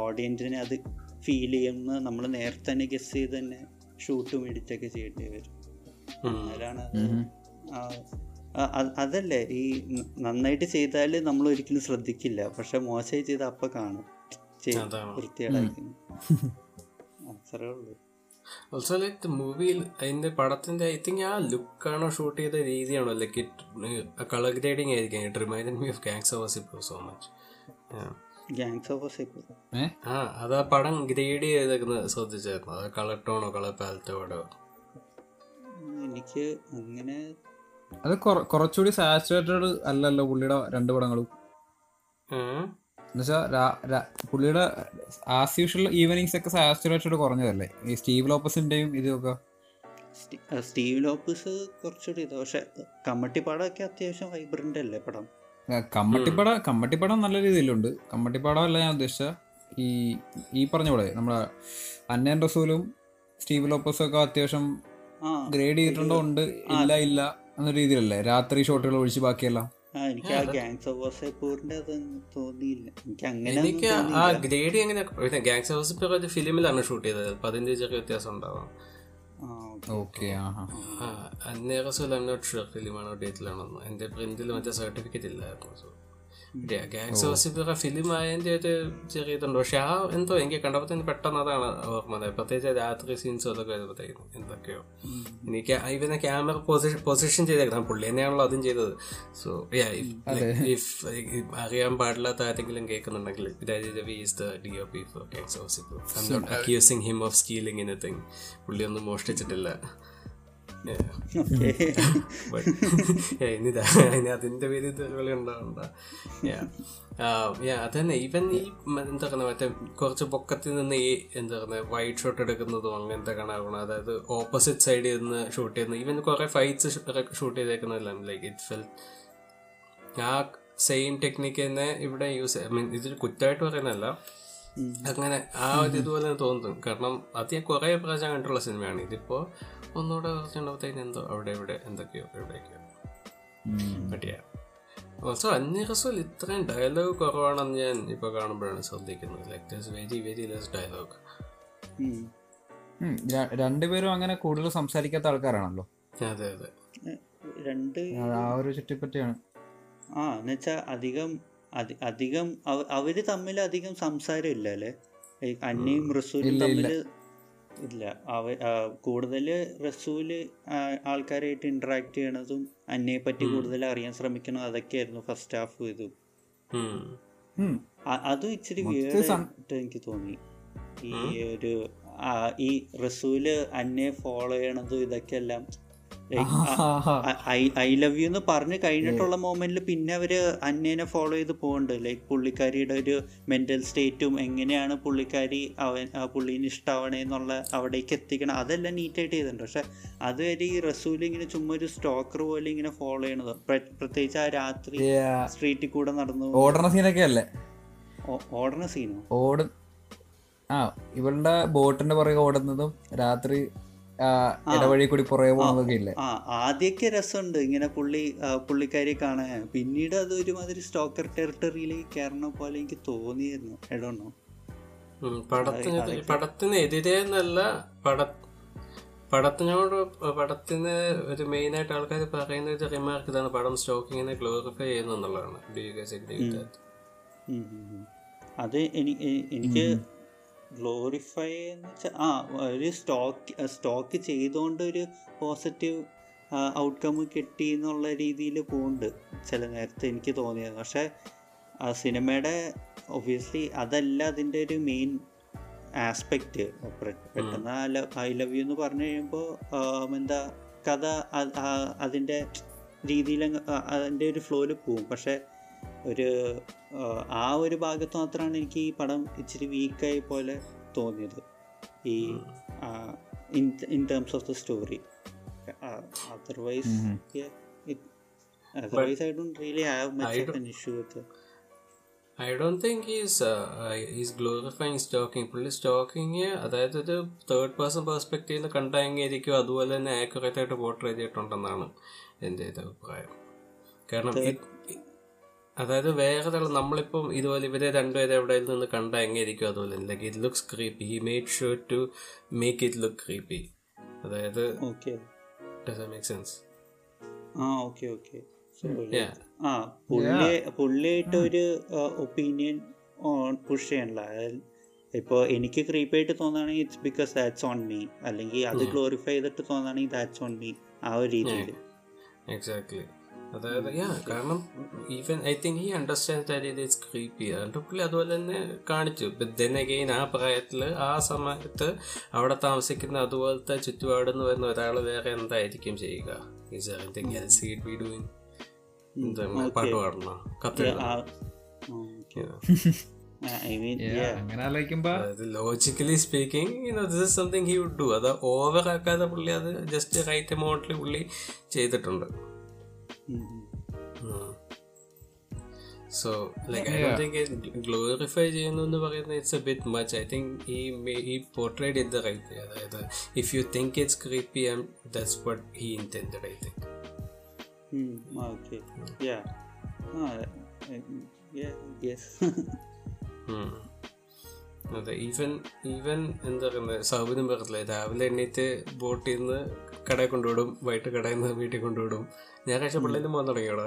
ഓഡിയൻസിനെ അത് ഫീൽ ചെയ്യുന്ന നമ്മൾ നേരത്തെ തന്നെ ഗസ് ചെയ്ത് തന്നെ ഷൂട്ടും എഡിറ്റൊക്കെ ചെയ്യേണ്ടി വരും. അതല്ലേ ഈ നന്നായിട്ട് ചെയ്താൽ നമ്മൾ ഒരിക്കലും ശ്രദ്ധിക്കില്ല, പക്ഷെ മോശമായി ചെയ്താൽ അപ്പം കാണും വൃത്തിയാടായിരിക്കും. അത്രേ ഉള്ളൂ. ഓൾസോ ലൈക്ക് മൂവിയിൽ അതിൻ്റെ പടത്തിൻ്റെ ഐ തിങ്ക് ആ ലുക്കാണോ ഷൂട്ട് ചെയ്ത രീതിയാണോ ലൈക്ക് ഇറ്റ് കളർ ഗ്രേഡിങ് ആയിരിക്കും. It remind me of gangs of Wasseypur so much. അതാ പടം ഗ്രേഡ് ചെയ്തേക്കുന്നത് ശ്രദ്ധിച്ചായിരുന്നു. അതാ കളർ ടോണോ കളർ പാലറ്റോടോ എനിക്ക് അങ്ങനെ അത് കുറച്ചുകൂടി സാച്ചുറേറ്റഡ് അല്ലല്ലോ പുള്ളിയുടെ രണ്ട് പടങ്ങളും. എന്നുവെച്ചാൽ പുള്ളിയുടെ ആസ് യൂഷ്വൽ ഈവനിങ്സ് ഒക്കെ സാച്ചുറേറ്റഡ് കുറഞ്ഞതല്ലേ ഈ സ്റ്റീവ് ലോപ്പസിന്റെയും ഇതൊക്കെ. സ്റ്റീവ് ലോപ്പസ് കുറച്ചുകൂടി ഇത്, പക്ഷെ കമ്മട്ടിപ്പാടമൊക്കെ അത്യാവശ്യം വൈബ്രന്റ് അല്ലേ പടം. കമ്മട്ടിപ്പടം നല്ല രീതിയിലുണ്ട്. കമ്മട്ടിപ്പടം അല്ല ഞാൻ ഉദ്ദേശിച്ച ഈ പറഞ്ഞ പോലെ നമ്മുടെ അന്നയും റസൂലും സ്റ്റീവ് ലോപ്പസും ഒക്കെ അത്യാവശ്യം ഗ്രേഡ് ചെയ്തിട്ടുണ്ടോ ഉണ്ട് ഇല്ല എന്ന രീതിയിലല്ലേ രാത്രി ഷോട്ടുകൾ ഒഴിച്ച് ബാക്കിയെല്ലാം. എനിക്ക് ആ ഗ്രേഡ് എങ്ങനെ ഗാങ്സ് ഓഫ് വാസിപ്പോ ഫിലിമിലാണ് ഷൂട്ട് ചെയ്തത്, 15 വ്യത്യാസം ഉണ്ടാവാം. എന്റെ പ്രിന്റിൽ മറ്റേ സർട്ടിഫിക്കറ്റ് ഇല്ലായിരുന്നു. ഗാങ്സ് ഓഫ് വാസിപ്പോ ഫിലിം ആയതിന്റെ ഒരു ചെറിയ ഇതുണ്ട്. പക്ഷെ ആ എന്തോ എനിക്ക് കണ്ടപ്പോൾ തന്നെ പെട്ടെന്ന് അതാണ് ഓർമ്മ. പ്രത്യേകിച്ച് രാത്രി സീൻസ് അതൊക്കെ വരുമ്പോഴത്തേക്കും എന്തൊക്കെയോ എനിക്ക് ഇവനെ ക്യാമറ പൊസിഷൻ ചെയ്തേക്കണം. പുള്ളി തന്നെയാണല്ലോ അതും ചെയ്തത്. സോ അറിയാൻ പാടില്ലാത്ത ആരെങ്കിലും കേൾക്കുന്നുണ്ടെങ്കിൽ പുള്ളിയൊന്നും മോഷ്ടിച്ചിട്ടില്ല. അതിന്റെ പേര് ഇതുപോലെ ഉണ്ടാവണ്ട. അതന്നെ ഇവൻ ഈ എന്താ പറയുക മറ്റേ കുറച്ച് പൊക്കത്തിൽ നിന്ന് ഈ എന്താ പറയുക വൈഡ് ഷോട്ട് എടുക്കുന്നതും അങ്ങനത്തെ കാണാറുണ്ട്. അതായത് ഓപ്പോസിറ്റ് സൈഡിൽ നിന്ന് ഷൂട്ട് ചെയ്യുന്നത്. ഇവൻ കുറെ ഫൈറ്റ്സ് ഷൂട്ട് ചെയ്തേക്കുന്നതല്ല. ലൈക്ക് ഇറ്റ് ഫെൽ ആ സെയിം ടെക്നിക്ക് തന്നെ ഇവിടെ യൂസ്. ഐ മീൻ ഇതൊരു കുറ്റമായിട്ട് പറയുന്നതല്ല, അങ്ങനെ ആ ഒരു ഇതുപോലെ തോന്നുന്നു. കാരണം അത് കുറെ പ്രാവശ്യം കണ്ടിട്ടുള്ള സിനിമയാണ്. ഇതിപ്പോ ഒന്നുകൂടെ കുറച്ചുണ്ടാവത്തേക്ക് എന്തോ അവിടെ ഇവിടെ എന്തൊക്കെയോ എവിടെയൊക്കെയോ പറ്റിയ ഓൾസോ അന്യറസോൽ ഇത്രയും ഡയലോഗ് കുറവാണെന്ന് ഞാൻ ഇപ്പൊ കാണുമ്പോഴാണ് ശ്രദ്ധിക്കുന്നത്. Like that's very very less dialogue. രണ്ടുപേരും അങ്ങനെ കൂടുതൽ സംസാരിക്കാത്ത ആൾക്കാരാണല്ലോ. അതെ അതെ, രണ്ട് ആ ഒരു ചുറ്റിപ്പറ്റിയാണ്. ആ എന്നുവെച്ചാൽ അധികം അവര് തമ്മിൽ അധികം സംസാരം ഇല്ല അല്ലേ. അന്യയും റസൂലും തമ്മിൽ ഇല്ല. കൂടുതൽ റസൂല് ആൾക്കാരായിട്ട് ഇന്ററാക്ട് ചെയ്യണതും അന്യയെ പറ്റി കൂടുതൽ അറിയാൻ ശ്രമിക്കണം, അതൊക്കെയായിരുന്നു ഫസ്റ്റ് ഹാഫ്. ഇതും അതും ഇച്ചിരി വേറായിട്ട് എനിക്ക് തോന്നി. ഈ റസൂല് അന്യയെ ഫോളോ ചെയ്യണതും ഇതൊക്കെയെല്ലാം ഐ ലവ് യു എന്ന് പറഞ്ഞ് കഴിഞ്ഞിട്ടുള്ള മൊമെന്റിൽ പിന്നെ അവര് അന്യനെ ഫോളോ ചെയ്ത് പോകുന്നുണ്ട്. ലൈക്ക് പുള്ളിക്കാരിയുടെ ഒരു മെന്റൽ സ്റ്റേറ്റും എങ്ങനെയാണ് പുള്ളിക്കാരി പുള്ളീനെ ഇഷ്ടാവണേന്നുള്ള അവിടേക്ക് എത്തിക്കണം, അതെല്ലാം നീറ്റായിട്ട് ചെയ്തിട്ടുണ്ട്. പക്ഷെ അതുവരെ ഈ റസൂൽ ഇങ്ങനെ ചുമ്മാ ഒരു സ്റ്റോക്കർ പോലെ ഇങ്ങനെ ഫോളോ ചെയ്യണത്, പ്രത്യേകിച്ച് ആ രാത്രി സ്ട്രീറ്റിൽ കൂടെ നടന്നു ഓടണ സീനൊക്കെ അല്ലേ. ഓടണ സീനോ? ഇവളുടെ ബോട്ടിന്റെ പുറകെ ഓടുന്നതും രാത്രി ഇടവഴി കൂടി പുറകെ പോകുന്നതൊക്കെ ഇല്ലേ. ആദ്യമൊക്കെ രസമുണ്ട് ഇങ്ങനെ പുള്ളിക്കാരി കാണാൻ. പിന്നീട് അത് ഒരുമാതിരി സ്റ്റോക്കർ ടെറിട്ടറിയിലേക്ക് കയറണ പോലെ എനിക്ക് തോന്നിയിരുന്നു. ഇടണോ പടത്തിനെതിരെ എന്നല്ല, പടത്തിന് ഒരു മെയിൻ ആയിട്ട് ആൾക്കാർ പറയുന്ന ഒരു റിമാർക്ക് ഇതാണ്, പടം സ്റ്റോക്കിങ്ങിനെ ഗ്ലോറിഫൈ ചെയ്യുന്നുള്ളതാണ്. അത് എനിക്ക് ഗ്ലോറിഫൈ എന്ന് വെച്ചാൽ ഒരു സ്റ്റോക്ക് ചെയ്തുകൊണ്ട് ഒരു പോസിറ്റീവ് ഔട്ട്കം കിട്ടി എന്നുള്ള രീതിയിൽ പോകുന്നുണ്ട് ചില നേരത്തെ എനിക്ക് തോന്നിയത്. പക്ഷേ സിനിമയുടെ ഒബ്വിയസ്ലി അതല്ല അതിൻ്റെ ഒരു മെയിൻ ആസ്പെക്റ്റ്. പെട്ടെന്ന് ഐ ലവ് യു എന്ന് പറഞ്ഞു കഴിയുമ്പോൾ എന്താ കഥ അതിൻ്റെ രീതിയിൽ അതിൻ്റെ ഒരു ഫ്ലോയിൽ പോകും. പക്ഷേ ഒരു ആ ഒരു ഭാഗത്ത് മാത്രമാണ് എനിക്ക് ഈ പടം ഇച്ചിരി വീക്കായി പോലെ തോന്നിയത്, ഈ in terms of the story. Otherwise I don't really have much an issue with. I don't think is glorifying stalking. പുള്ളി സ്റ്റോക്കിങ് അതായത് ഒരു തേർഡ് പേഴ്സൺ പെർസ്പെക്റ്റീവിൽ കണ്ടെങ്കിയിരിക്കും അതുപോലെ തന്നെ ആക്യുറേറ്റ് ആയിട്ട് പോർട്രേ ചെയ്തിട്ടുണ്ടെന്നാണ് എൻ്റെ ഒരു അഭിപ്രായം. കാരണം അതായത് വേറെ നമ്മളിപ്പം ഇതുപോലെ ഇവരെ രണ്ടുപേരെ എവിടെയിൽ നിന്ന് കണ്ട എങ്ങനെയായിരിക്കും അതുപോലെ like it looks creepy. He made sure to make it look creepy. അതായത് ഡസ് ദാറ്റ് മേക്ക് സെൻസ്? പുള്ളിയായിട്ട് ഒരു ഒപ്പീനിയൻ പുഷ് ചെയ്യണല്ല. ഇപ്പോൾ എനിക്ക് ക്രീപ്പി ആയിട്ട് തോന്നുകയാണെങ്കിൽ it's because that's on me, അല്ലെങ്കിൽ അത് ഗ്ലോറിഫൈ ചെയ്തിട്ട് തോന്നുകയാണെങ്കിൽ ദാറ്റ്സ് ഓൺ മീ, ആ ഒരു രീതിയിൽ. എക്സാക്ട്ലി. അതായത് കാരണം even I think he understand that it is creepy. അതുകൊണ്ട് പുള്ളി അതുപോലെ തന്നെ കാണിച്ചു. ദെൻ അഗെയിൻ ആ പ്രായത്തിൽ ആ സമയത്ത് അവിടെ താമസിക്കുന്ന അതുപോലത്തെ ചുറ്റുപാട് എന്ന് വരുന്ന ഒരാൾ വേറെ എന്തായിരിക്കും ചെയ്യുക? പാട്ട് പാടണോ? Logically speaking this is something he would do. അത് ഓവർ ആക്കാതെ പുള്ളി അത് ജസ്റ്റ് റൈറ്റ് എമൗണ്ടിൽ പുള്ളി ചെയ്തിട്ടുണ്ട്. So like I don't think glorify ചെയ്യുന്നതെന്ന് പറയുന്നത് it's a bit much. I think he portrayed it the right way. That if you think it's creepy, that's what he intended, I think. Okay. Yeah. Yeah, yes. അതെ even എന്താ പറയുന്നത് സൗബിനും പറഞ്ഞില്ലേ, രാവിലെ എണ്ണീറ്റ് ബോട്ടിൽ നിന്ന് കടയിൽ കൊണ്ടുവിടും, വൈകിട്ട് കടയിൽ നിന്ന് വീട്ടിൽ കൊണ്ടുവിടും. ഞാൻ കഴിച്ച പിള്ളേരും പോകാൻ തുടങ്ങിയോടാ.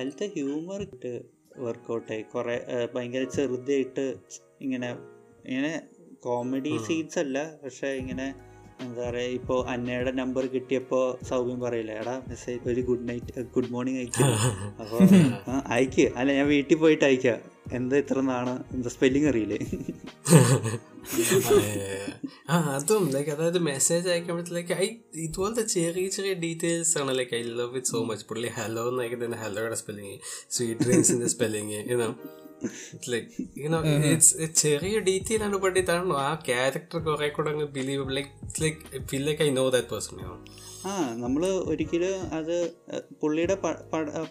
അതിലത്തെ ഹ്യൂമർ ഇട്ട് വർക്കൗട്ടായി കുറെ, ഭയങ്കര ചെറുതായിട്ട് ഇങ്ങനെ ഇങ്ങനെ കോമഡി സീൻസ് അല്ല, പക്ഷെ ഇങ്ങനെ എന്താ പറയുക, ഇപ്പോൾ അന്നയുടെ നമ്പർ കിട്ടിയപ്പോൾ സൗമ്യം പറയില്ല, എടാ മെസ്സേജ് ഒരു ഗുഡ് നൈറ്റ് ഗുഡ് മോർണിംഗ് അയക്കുക, അപ്പോൾ അയക്കുക അല്ല ഞാൻ വീട്ടിൽ പോയിട്ട് അയക്കുക, എന്താ ഇത്ര നാണ് എന്താ സ്പെല്ലിങ് അറിയില്ലേ. അതും ലൈക്ക് അതായത് മെസ്സേജ് അയക്കുമ്പോഴത്തേക്ക് ഇതുപോലത്തെ ചെറിയ ചെറിയ ഡീറ്റെയിൽസ് ആണ് like I love it so much. പുള്ളി ഹലോ എന്ന് അയക്കുന്നതിന് ഹലോയുടെ സ്പെല്ലിങ്, സ്വീറ്റ് ഡ്രിങ്ക്സിന്റെ spelling, It's like, you know, it's ചെറിയ ഡീറ്റെയിൽ ആണ്, ബട്ട് ഇതാണോ ആ ക്യാരക്ടർ കുറെ കൂടെ അങ്ങ് believable. Like it's like feel like I know that person. ആ, നമ്മൾ ഒരിക്കലും അത് പുള്ളിയുടെ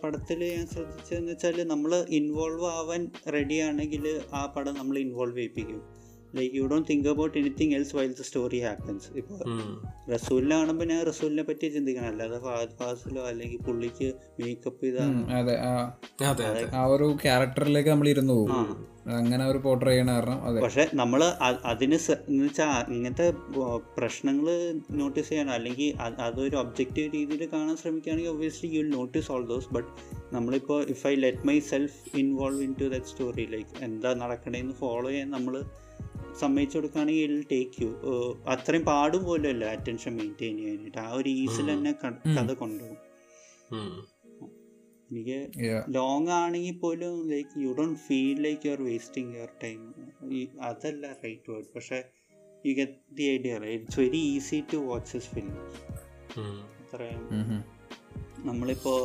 പടത്തിൽ ഞാൻ ശ്രദ്ധിച്ചതെന്ന് വെച്ചാൽ നമ്മൾ ഇൻവോൾവ് ആവാൻ റെഡിയാണെങ്കിൽ ആ പടം നമ്മൾ ഇൻവോൾവ് ചെയ്യിപ്പിക്കും. Like you don't think about anything else while the story happens. ഇപ്പോൾ റസൂലിനെ കാണുമ്പോൾ ഞാൻ റസൂലിനെ പറ്റി ചിന്തിക്കണം, അല്ലാതെ ഫഹദ് ഫാസിലോ അല്ലെങ്കിൽ പുള്ളിക്ക് മേക്കപ്പ് ചെയ്ത ക്യാരക്ടറിലേക്ക് നമ്മൾ ഇരുന്നു പോകും. അങ്ങനെ ഒരു പോർട്രേ ചെയ്യണ കാരണം. പക്ഷെ നമ്മൾ അതിന് എന്ന് വെച്ചാൽ ഇങ്ങനത്തെ പ്രശ്നങ്ങൾ നോട്ടീസ് ചെയ്യണം, അല്ലെങ്കിൽ അതൊരു ഒബ്ജക്റ്റീവ് രീതിയിൽ കാണാൻ ശ്രമിക്കുകയാണെങ്കിൽ obviously you will notice all those. But നമ്മളിപ്പോൾ if I let myself involve into that story, like എന്താ നടക്കണേന്ന് ഫോളോ ചെയ്യാൻ നമ്മൾ സമ്മതിച്ചു കൊടുക്കുകയാണെങ്കിൽ ഇറ്റ് ടേക്ക് യു. അത്രയും പാടും പോലുമല്ല അറ്റൻഷൻ മെയിൻറ്റെയിൻ ചെയ്യാനായിട്ട്, ആ ഒരു ഈസിൽ തന്നെ കഥ കൊണ്ടുപോകും. എനിക്ക് ലോങ് ആണെങ്കിൽ പോലും like you don't feel like you are wasting your time, അതല്ല റൈറ്റ് വേർഡ്, പക്ഷെ you get the idea. It's very easy to watch this film. അത്രയും നമ്മളിപ്പോൾ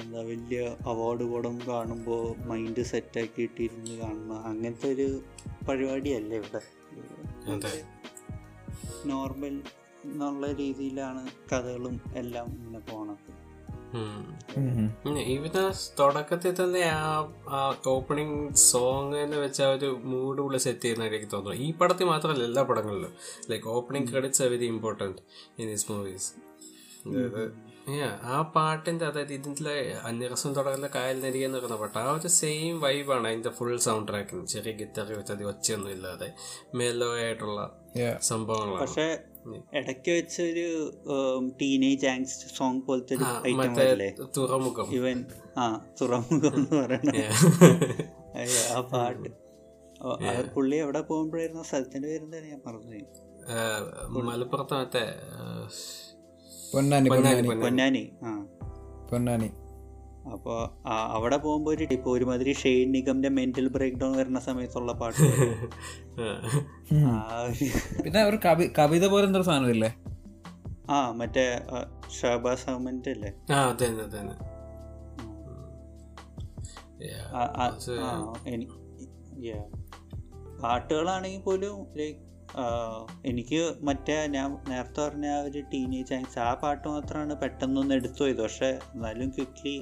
എന്താ വലിയ അവാർഡ് കൂടം കാണുമ്പോൾ മൈൻഡ് സെറ്റാക്കിയിട്ടിരുന്ന് കാണുന്ന അങ്ങനത്തെ ഒരു പരിപാടിയല്ല ഇവിടെ. നോർമൽ എന്നുള്ള രീതിയിലാണ് കഥകളും എല്ലാം ഇങ്ങനെ പോണത്. ഇവിടെ തുടക്കത്തിൽ തന്നെ ആ ഓപ്പണിങ് സോങ് എന്ന് വെച്ചാൽ ഒരു മൂഡ് കൂടെ സെറ്റ് ചെയ്യുന്നതായിട്ട് എനിക്ക് തോന്നുന്നു. ഈ പടത്തിൽ മാത്രമല്ല, എല്ലാ പടങ്ങളിലും like opening credits are very important in these movies. ആ പാട്ടിൻ്റെ, അതായത് ഇതിൻ്റെ അന്യറസം തുടങ്ങുന്ന കായൽ നരിക എന്ന് പറയുന്ന പാട്ട്, ആ ഒരു സെയിം വൈബാണ് അതിൻ്റെ ഫുൾ സൗണ്ട് ട്രാക്കിന്. ചെറിയ ഗിറ്റാർ വെച്ച് അത് ഒച്ചയൊന്നും ഇല്ലാതെ മെല്ലോ ആയിട്ടുള്ള സംഭവങ്ങളാണ്. പക്ഷേ ഇടയ്ക്ക് വെച്ചൊരു ടീനേജ് ആങ്സ്റ്റ് സോങ് പോലത്തെ തുറമുഖം, ഇവൻ ആ തുറമുഖം എന്ന് പറയണ ആ പാട്ട്, പുള്ളി എവിടെ പോകുമ്പോഴായിരുന്നു സ്ഥലത്തിൻ്റെ പേരെന്താണ് ഞാൻ പറഞ്ഞത്? മലപ്പുറത്ത് മറ്റേ പൊന്നാനി. അപ്പോൾ അവിടെ പോകുമ്പോൾ ഇപ്പോൾ ഒരുമാതിരി ഷെയ്ൻ നിഗമിന്റെ മെന്റൽ ബ്രേക്ക് ഡൗൺ വരുന്ന സമയത്തുള്ള പാട്ട്. പിന്നെ ഒരു കവിത പോലെ എന്തൊരു സാധനമില്ലേ? ആ മറ്റേ ഷഹബാസ് അഹമ്മദ് അല്ലേ? പാട്ടുകളാണെങ്കിൽ പോലും ലൈക്ക് എനിക്ക് മറ്റേ ഞാൻ നേരത്തെ പറഞ്ഞ ആ ഒരു ടീനേജ് ആങ്സ് ആ പാട്ട് മാത്രമാണ് പെട്ടെന്നൊന്ന് എടുത്തു പോയത്. പക്ഷെ എന്നാലും ക്വിക്ലി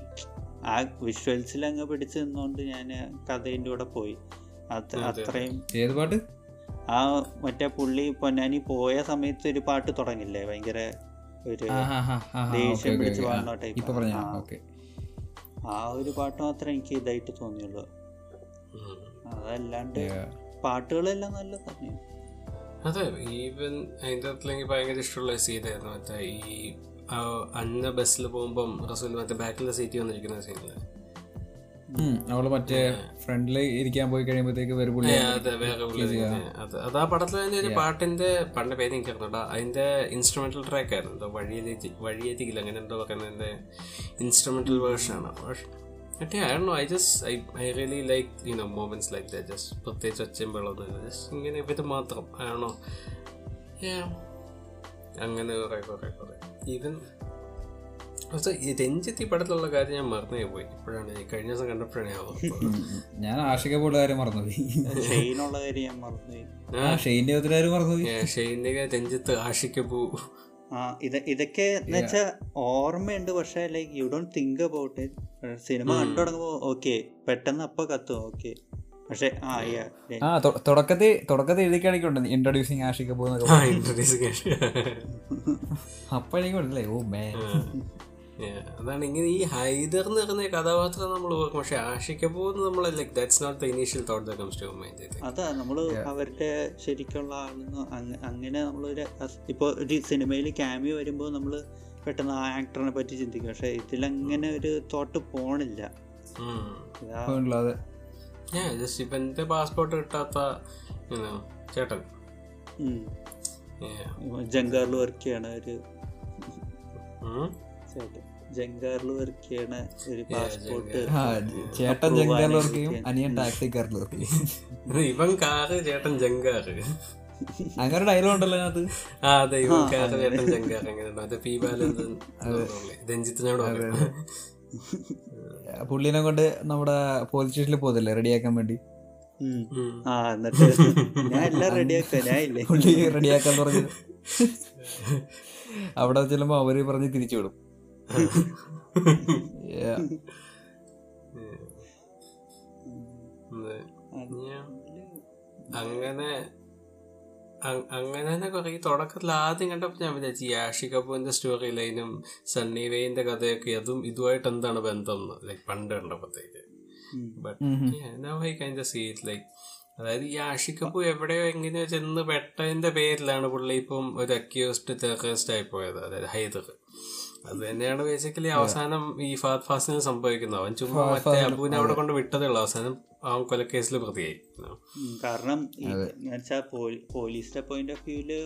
ആ വിഷ്വൽസിൽ അങ്ങ് പിടിച്ച് നിന്നുകൊണ്ട് ഞാൻ കഥേൻ്റെ കൂടെ പോയി. അത്രയും ഏത് പാട്ട്? ആ മറ്റേ പുള്ളി പൊന്നാനി പോയ സമയത്ത് ഒരു പാട്ട് തുടങ്ങില്ലേ, ഭയങ്കര ഒരു ദേഷ്യം പിടിച്ച് പാടുന്ന ടൈപ്പ്. ആ ഒരു പാട്ട് മാത്രമേ എനിക്ക് ഇതായിട്ട് തോന്നിയുള്ളൂ, അതല്ലാണ്ട് പാട്ടുകളെല്ലാം നല്ല തന്നെ. അതെ, ഈവൻ അതിൻ്റെ അകത്തില്ലെങ്കിൽ ഭയങ്കര ഇഷ്ടമുള്ള സീനായിരുന്നു മറ്റേ ഈ അന്ന ബസ്സിൽ പോകുമ്പം റസൂൽ മറ്റേ ബാക്കിലെ സീറ്റ് വന്നിരിക്കുന്ന സീനില് അവള് മറ്റേ ഫ്രണ്ടിൽ ഇരിക്കാൻ പോയി കഴിയുമ്പോഴത്തേക്ക് അത് ആ പടത്തിൽ തന്നെ ഒരു പാട്ടിന്റെ പണ്ട് പേര് എനിക്ക് അറിഞ്ഞൂടാ, അതിന്റെ ഇൻസ്ട്രുമെന്റൽ ട്രാക്ക് ആയിരുന്നു. എന്തോ വഴിയെത്തിക്കില്ല അങ്ങനെ എന്തോ പറയുന്നതിന്റെ ഇൻസ്ട്രുമെന്റൽ വേർഷനാണ്. Okay, I don't know, I really like, you know, moments like that, just പ്രത്യേകിച്ച് ഒച്ചയും വെള്ളമൊന്നും ഇല്ല, ജസ്റ്റ് ഇങ്ങനെ ഇത് മാത്രം ആണോ അങ്ങനെ കുറേ ഈവൻ രഞ്ജിത്ത് ഈ പടത്തിലുള്ള കാര്യം ഞാൻ മറന്നേ പോയി. ഇപ്പോഴാണ് കഴിഞ്ഞ ദിവസം കണ്ടപ്പോഴാണ് ഞാൻ ആഷിക പോലുള്ള കാര്യം മറന്നുപോയി, ഷെയ്നുള്ള കാര്യം ഞാൻ മറന്നുപോയി. ഷെയ്നിക, രഞ്ജിത്ത്, ആഷിക പൂ, ഇതൊക്കെ എന്ന് വെച്ചാൽ ഓർമ്മയുണ്ട്. പക്ഷെ like you don't think about it. സിനിമ കണ്ടു തുടങ്ങുമ്പോൾ ഓക്കെ പെട്ടെന്ന് അപ്പം കത്തും ഓക്കെ. പക്ഷെ തുടക്കത്തിൽ എഴുതിക്കാണെങ്കിൽ ഇൻട്രൊഡ്യൂസിങ് ആഷിക്ക് പോകുന്ന അപ്പം എനിക്കുണ്ടല്ലേ ഓ മേ. അതാണ് ഇങ്ങനെ ഈ ഹൈദർ എന്ന് പറയുന്ന കഥാപാത്രം നമ്മൾ ഓർക്കും, പക്ഷെ ആഷിക്കപ്പോന്ന് നമ്മൾ like that's not the initial thought that comes to our mind. അതാ നമ്മൾ അവരുടെ ശരിക്കുള്ള ആളെന്ന് അങ്ങനെ നമ്മളൊരു ഇപ്പോൾ ഒരു സിനിമയിൽ ക്യാമിയോ വരുമ്പോൾ നമ്മൾ പെട്ടെന്ന് ആ ആക്ടറിനെ പറ്റി ചിന്തിക്കും, പക്ഷെ ഇതിലങ്ങനെ ഒരു തോട്ട് പോണില്ല. ജസ്റ്റ് ഇപ്പം എൻ്റെ പാസ്പോർട്ട് കിട്ടാത്ത ചേട്ടൻ ജംഗാറിൽ വർക്ക് ചെയ്യണ ഒരു ജംഗാറിൽ വർക്ക് ചെയ്യണ ഒരു പാസ്പോർട്ട് ചേട്ടൻ ജംഗാറിൽ വർക്ക് ചെയ്യും, അനിയൻ ടാക്സി കാറിൽ വർക്ക് ചെയ്യും, ഇവൻ കാറ് ചേട്ടൻ ജംഗാറ്, അങ്ങനെ ഡയലോഗ് ഉണ്ടല്ലോ അത്. അതെ, ഇവൻ കാറ് ചേട്ടൻ ജംഗാറ് അങ്ങനെ രഞ്ജിത്തിനോട് പുള്ളിനെ കൊണ്ട് നമ്മുടെ പോലീസ് സ്റ്റേഷനിൽ പോകത്തില്ലേ റെഡിയാക്കാൻ വേണ്ടി? പുള്ളി റെഡിയാക്കാൻ പറഞ്ഞു, അവിടെ ചെല്ലുമ്പോ അവര് പറഞ്ഞ് തിരിച്ചു വിടും. അങ്ങനെ അങ്ങനെ തന്നെ കുറെ തുടക്കത്തിൽ ആദ്യം കണ്ടപ്പോ ഞാൻ വിചാരിച്ചു ഈ ആഷി കപൂറിന്റെ സ്റ്റോറി ലൈനും സണ്ണി വെയിന്റെ കഥയൊക്കെ അതും ഇതുമായിട്ട് എന്താണ് ബന്ധം ലൈക് പണ്ട് കണ്ടപ്പോഴത്തേക്ക്. അതായത് ഈ ആഷി കപൂർ എവിടെയോ എങ്ങനെയോ ചെന്ന് പെട്ടതിന്റെ പേരിലാണ് പുള്ളി ഇപ്പം ഒരു അക്യൂസ്ഡ് ടെററിസ്റ്റ് ആയി പോയത്, അതായത് ഹൈദർ. അത് തന്നെയാണ് ബേസിക്കലി അവസാനം ഈ ഫഹദ് ഫാസിന് സംഭവിക്കുന്നത്. അവൻ ചുമ്മാ മറ്റേ അബുവിനെ അവിടെ കൊണ്ട് വിട്ടതേ ഉള്ളൂ, അവസാനം അവൻ കൊലക്കേസിൽ പ്രതിയായി. കാരണം പോലീസിന്റെ പോയിന്റ് ഓഫ് വ്യൂല്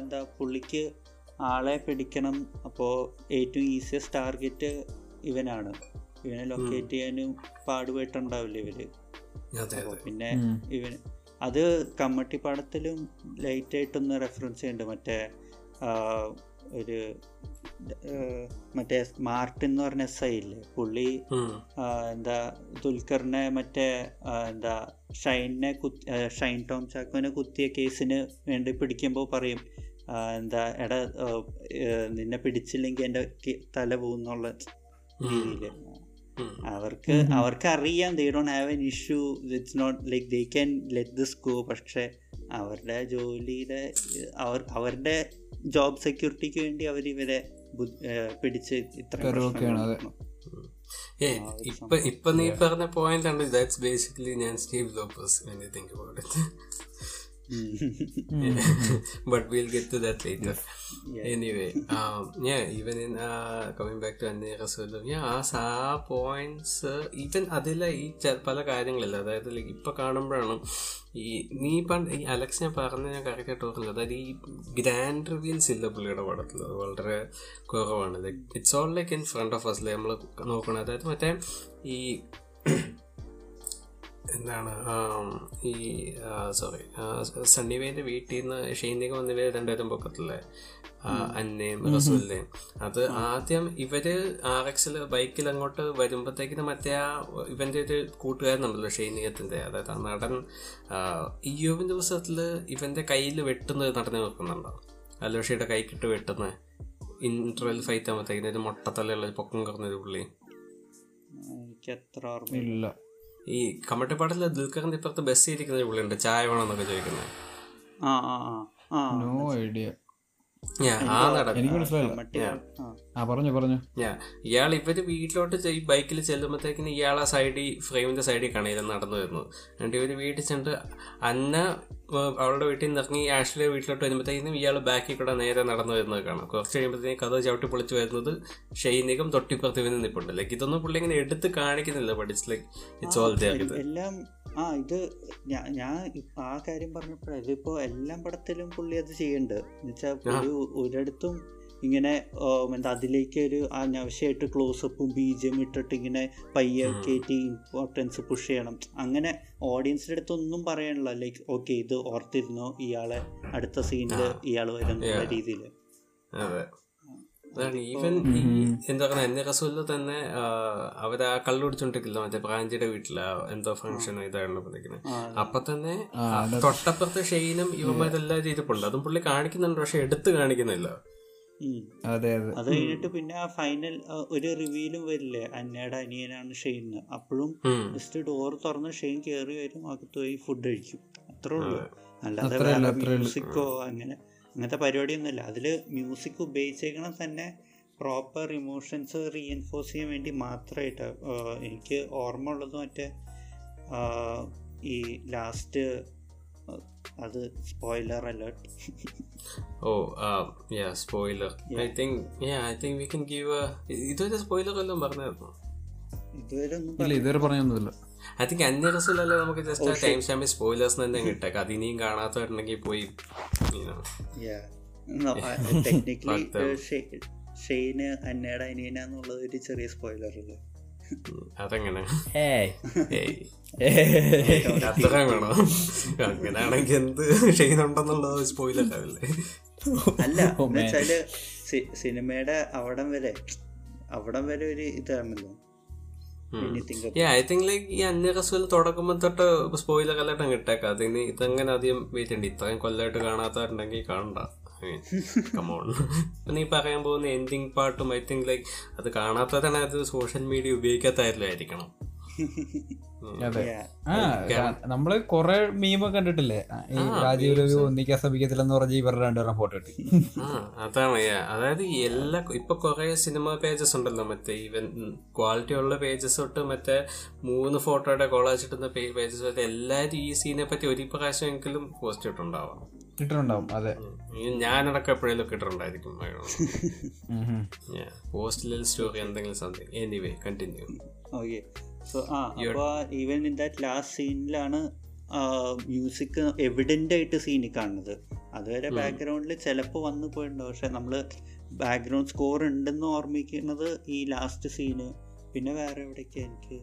എന്താ പുള്ളിക്ക് ആളെ പിടിക്കണം, അപ്പോൾ ഏറ്റവും ഈസിയസ്റ്റ് ടാർഗറ്റ് ഇവനാണ്, ഇവനെ ലൊക്കേറ്റ് ചെയ്യാനും പാടുപെട്ടുണ്ടാവില്ല ഇവര്. പിന്നെ ഇവൻ അത് കമ്മട്ടിപ്പാടത്തിലും ലൈറ്റായിട്ടൊന്ന് റെഫറൻസ് ചെയ്യുന്നുണ്ട്. മറ്റേ മാർട്ടിൻ എന്ന് പറഞ്ഞ എസ് ഐ ഇല്ലേ, പുള്ളി എന്താ ദുൽഖറിനെ മറ്റേ എന്താ ഷൈൻ ടോം ചാക്കോനെ കുത്തിയ കേസിന് വേണ്ടി പിടിക്കുമ്പോൾ പറയും എന്താ എടാ നിന്നെ പിടിച്ചില്ലെങ്കിൽ എൻ്റെ തല പോകുന്നുള്ള രീതിയില്. അവർക്ക് അറിയാം they don't have an issue, it's not like they can let this go. പക്ഷെ അവരുടെ ജോലിയുടെ അവരുടെ ജോബ് സെക്യൂരിറ്റിക്ക് വേണ്ടി അവർ ഇവരെ പിടിച്ച് ഇത്ര ഇപ്പൊ നീ പറഞ്ഞ പോയിന്റ് ആണ്. ദാറ്റ്സ് ബേസിക്കലി ഞാൻ Steve Lopez when you think about it. But we'll get to that later. Yeah. Anyway, even in coming back to Anne Rasool, some points, even adila ee pala karyangalilla, adayathu like ipo kaanumbrana ee nee ee Alex ne parna na correct aittu orilla, adayathu ee grand reveals illa pulliyada padathil valare koravaana, like it's all like in front of us, like nammal nokkana, adayathu matte ee എന്താണ് ഈ sorry സണ്ണിവേന്റെ വീട്ടിൽ നിന്ന് ഷെയ്നിക്ക് വന്ന് ഇവര് രണ്ടുപേരും പൊക്കത്തില്ലേ, അന്നയും റസൂലിനെയും. അത് ആദ്യം ഇവര് RX ബൈക്കിൽ അങ്ങോട്ട് വരുമ്പോഴത്തേക്കിന് മറ്റേ ആ ഇവന്റെ ഒരു കൂട്ടുകാരനുണ്ടല്ലോ ഷെയ്നികത്തിന്റെ, അതായത് ആ നടൻ ഇയോവിന്റെ പുസ്തകത്തില് ഇവന്റെ കയ്യിൽ വെട്ടുന്നത് നടന്നു വെക്കുന്നുണ്ടോ, അലോഷയുടെ കൈക്കിട്ട് വെട്ടുന്നത് ഇന്റർവെൽ ഫൈറ്റ് ആകുമ്പോഴത്തേക്കിന് ഒരു മൊട്ടത്തലയുള്ള പൊക്കം കുറഞ്ഞൊരു പുള്ളി. ഈ കമ്മട്ടിപ്പാട്ടിലെ ദുൽഖറിന്റെ ഇപ്പുറത്ത് ബസ് ഇരിക്കുന്ന ഒരു പുള്ളിയുണ്ട്, ചായ വേണമെന്നൊക്കെ ചോദിക്കുന്നത്. ഇയാൾ ഇവര് വീട്ടിലോട്ട് ഈ ബൈക്കിൽ ചെല്ലുമ്പോഴത്തേക്കിന് ഇയാളെ സൈഡിൽ ഫ്രെയിമിന്റെ സൈഡിൽ കാണാൻ നടന്നു വരുന്നത്. എന്നിട്ട് ഇവര് വീട്ടിൽ ചെന്നിട്ട് അന്ന അവളുടെ വീട്ടിൽ നിന്ന് ഇറങ്ങി ആഷ്ലിയുടെ വീട്ടിലോട്ട് വരുമ്പോഴത്തേക്കിനും ഇയാൾ ബാക്കിൽ കൂടെ നേരെ നടന്നു വരുന്നത് കാണാം. കുറച്ച് കഴിയുമ്പോഴത്തേക്കും കഥ ചവിട്ടി പൊളിച്ച് വരുന്നത് ഷെയ്നികം തൊട്ടിപ്പുറത്ത് ഇവന് നിൽപ്പുണ്ട്. ലൈക്ക് ഇതൊന്നും പുള്ളി ഇങ്ങനെ എടുത്ത് കാണിക്കുന്നില്ല, പഠിച്ച് ലൈക്ക് ഇറ്റ്സ് ഓൾ ദെയർ. എല്ലാം ആ ഇത് ഞാൻ ആ കാര്യം പറഞ്ഞപ്പോഴാണ് ഇതിപ്പോ എല്ലാ പടത്തിലും പുള്ളി അത് ചെയ്യണ്ട്. എന്നുവെച്ചാൽ പുള്ളി ഒരിടത്തും ഇങ്ങനെ എന്താ അതിലേക്ക് ഒരു അനാവശ്യമായിട്ട് ക്ലോസപ്പും ബീജിയം ഇട്ടിട്ട് ഇങ്ങനെ പയ്യെ കയറ്റി ഇമ്പോർട്ടൻസ് പുഷ് ചെയ്യണം, അങ്ങനെ ഓഡിയൻസിൻ്റെ അടുത്ത് ഒന്നും പറയാനുള്ള ലൈക്ക് ഓക്കെ ഇത് ഓർത്തിരുന്നോ ഇയാളെ അടുത്ത സീനിൽ ഇയാൾ വരുന്ന രീതിയിൽ. ഈവൻ എന്താ പറയുക എന്നെ റസൂലിൽ തന്നെ അവരാ കള്ളുപിടിച്ചോണ്ടിരിക്കില്ല മറ്റേ പ്രാഞ്ചിയുടെ വീട്ടില എന്തോ ഫംഗ്ഷനോ ഇതാണല്ലോ പറഞ്ഞിരിക്കുന്നത്. അപ്പൊ തന്നെ തൊട്ടപ്പുറത്തെ ഷെയ്നും ഇവന്മാരെല്ലാം ചെയ്തിട്ടുണ്ട്, അതും പുള്ളി കാണിക്കുന്നുണ്ട് പക്ഷെ എടുത്ത് കാണിക്കുന്നില്ല. അത് കഴിഞ്ഞിട്ട് പിന്നെ ആ ഫൈനൽ ഒരു റിവ്യൂലും വരില്ലേ, അന്നയുടെ അനിയനാണ് ഷെയ്ന്, അപ്പോഴും ജസ്റ്റ് ഡോർ തുറന്ന് ഷെയ്ൻ കയറി വരും, അകത്ത് പോയി ഫുഡ് കഴിക്കും, അത്രേ ഉള്ളൂ. അല്ലാതെ മ്യൂസിക്കോ അങ്ങനത്തെ പരിപാടിയൊന്നുമില്ല. അതില് മ്യൂസിക് ഉപയോഗിച്ചേക്കണം തന്നെ പ്രോപ്പർ ഇമോഷൻസ് റീഎൻഫോഴ്സ് ചെയ്യാൻ വേണ്ടി മാത്രമായിട്ട്. എനിക്ക് ഓർമ്മ ഉള്ളത് മറ്റേ ഈ ലാസ്റ്റ് അത് spoiler alert. Spoiler. Yeah. I think we can give ഇതൊരു സ്പോയിലർ എല്ലാം പറഞ്ഞായിരുന്നു. I think അന്യ റസൂലല്ല, നമുക്ക് ജസ്റ്റ് ടൈം സ്റ്റാമ്പ് സ്പോയിലേഴ്സ് തന്നെ കിട്ടേക്കാം. അത് ഇനിയും കാണാത്തവരുണ്ടെങ്കിൽ പോയി ടെക്നിക്കലി ഷെയ്ന് അന്നയുടെ അനിയനാന്നുള്ളത് ഒരു ചെറിയ സ്പോയിലർ അല്ലേ? അതെങ്ങനെ അത്രയും വേണോ? അങ്ങനെയാണെങ്കിൽ എന്ത് ഷെയ്നുണ്ടെന്നുള്ളത് സ്പോയിലർ അല്ലേ? അല്ല, സിനിമയുടെ അവിടം വരെ അവിടെ വരെ ഒരു ഇതാണല്ലോ. ഈ അന്യ റസൂൽ തുടക്കുമ്പോ തൊട്ട് സ്പോയിലർ അലേർട്ട് അങ്ങ് ഇട്ടേക്കാം. അതിന് ഇതങ്ങനെ അധികം വെയിറ്റ് ഉണ്ട്. ഇത്രയും കൊല്ലമായിട്ട് കാണാത്തവരുണ്ടെങ്കിൽ കാണണ്ട. നീ പറയാൻ പോകുന്ന എൻഡിങ് പാർട്ടും ഐ തിങ്ക് ലൈക്ക് അത് കാണാത്തവരാണ്. അത് സോഷ്യൽ മീഡിയ ഉപയോഗിക്കാത്തവരിലായിരിക്കണം. അതെ, നമ്മള് കൊറേ മീമൊക്കെ കണ്ടിട്ടില്ലേ, ഈ രാജീവ് രവി ഒന്നിക്കാൻ ശ്രമിക്കത്തില്ലെന്ന് പറഞ്ഞ് ഇവർ രണ്ടുപേരും ഫോട്ടോ ഇട്ടി. അതാണ്, അതായത് എല്ലാ ഇപ്പൊ കൊറേ സിനിമ പേജസ് ഉണ്ടല്ലോ, മറ്റേ ഈവൻ ക്വാളിറ്റി ഉള്ള പേജസ് തൊട്ട് മറ്റേ 3 ഫോട്ടോയുടെ കോളേജ് ഇട്ടുന്ന പേജസ് വരെ എല്ലാരും ഈ സീനെ പറ്റി ഒരു പ്രാവശ്യമെങ്കിലും പോസ്റ്റ് ഇട്ടുണ്ടാവാം. അതെ, ഞാനടക്കം എപ്പോഴേലും കിട്ടുന്നുണ്ടായിരിക്കും. പോസ്റ്റിലെ സ്റ്റോറി എന്തെങ്കിലും something. Anyway continue. Okay, so അപ്പോൾ ഈവൻ ഇൻ ദാറ്റ് ലാസ്റ്റ് സീനിലാണ് മ്യൂസിക് എവിഡൻ്റ് ആയിട്ട് സീനിൽ കാണുന്നത്. അതുവരെ ബാക്ക്ഗ്രൗണ്ടിൽ ചിലപ്പോൾ വന്നു പോയിട്ടുണ്ടാവും, പക്ഷെ നമ്മൾ ബാക്ക്ഗ്രൗണ്ട് സ്കോർ ഉണ്ടെന്ന് ഓർമ്മിക്കുന്നത് ഈ ലാസ്റ്റ് സീന്. പിന്നെ വേറെ എവിടെയൊക്കെ എനിക്ക്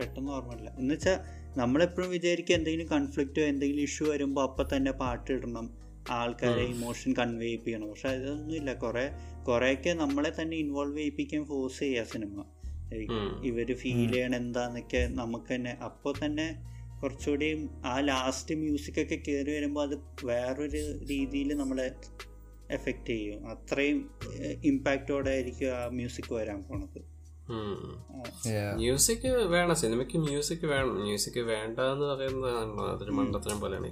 പെട്ടെന്ന് ഓർമ്മയില്ല. എന്ന് വെച്ചാൽ നമ്മളെപ്പോഴും വിചാരിക്കുക എന്തെങ്കിലും കൺഫ്ലിക്റ്റോ എന്തെങ്കിലും ഇഷ്യൂ വരുമ്പോൾ അപ്പം തന്നെ പാട്ട് ഇടണം, ആൾക്കാരെ ഇമോഷൻ കൺവേ ചെയ്യിപ്പിക്കണം. പക്ഷെ അതൊന്നുമില്ല. കുറേയൊക്കെ നമ്മളെ തന്നെ ഇൻവോൾവ് ചെയ്യിപ്പിക്കാൻ ഫോഴ്സ് ചെയ്യുക സിനിമ. ഇവര് ഫീൽ ചെയ്യണം എന്താന്നൊക്കെ നമുക്ക് തന്നെ. അപ്പോൾ തന്നെ കുറച്ചുകൂടിയും ആ ലാസ്റ്റ് മ്യൂസിക്കൊക്കെ കയറി വരുമ്പോൾ അത് വേറൊരു രീതിയിൽ നമ്മളെ എഫക്റ്റ് ചെയ്യും. അത്രയും ഇമ്പാക്റ്റോടെ ആയിരിക്കും ആ മ്യൂസിക് വരാൻ പോണത്. മ്യൂസിക് വേണം സിനിമയ്ക്ക്, മ്യൂസിക് വേണം. മ്യൂസിക് വേണ്ടെന്ന് പറയുന്നത് അതൊരു മണ്ടത്തരം പോലെയാണ്.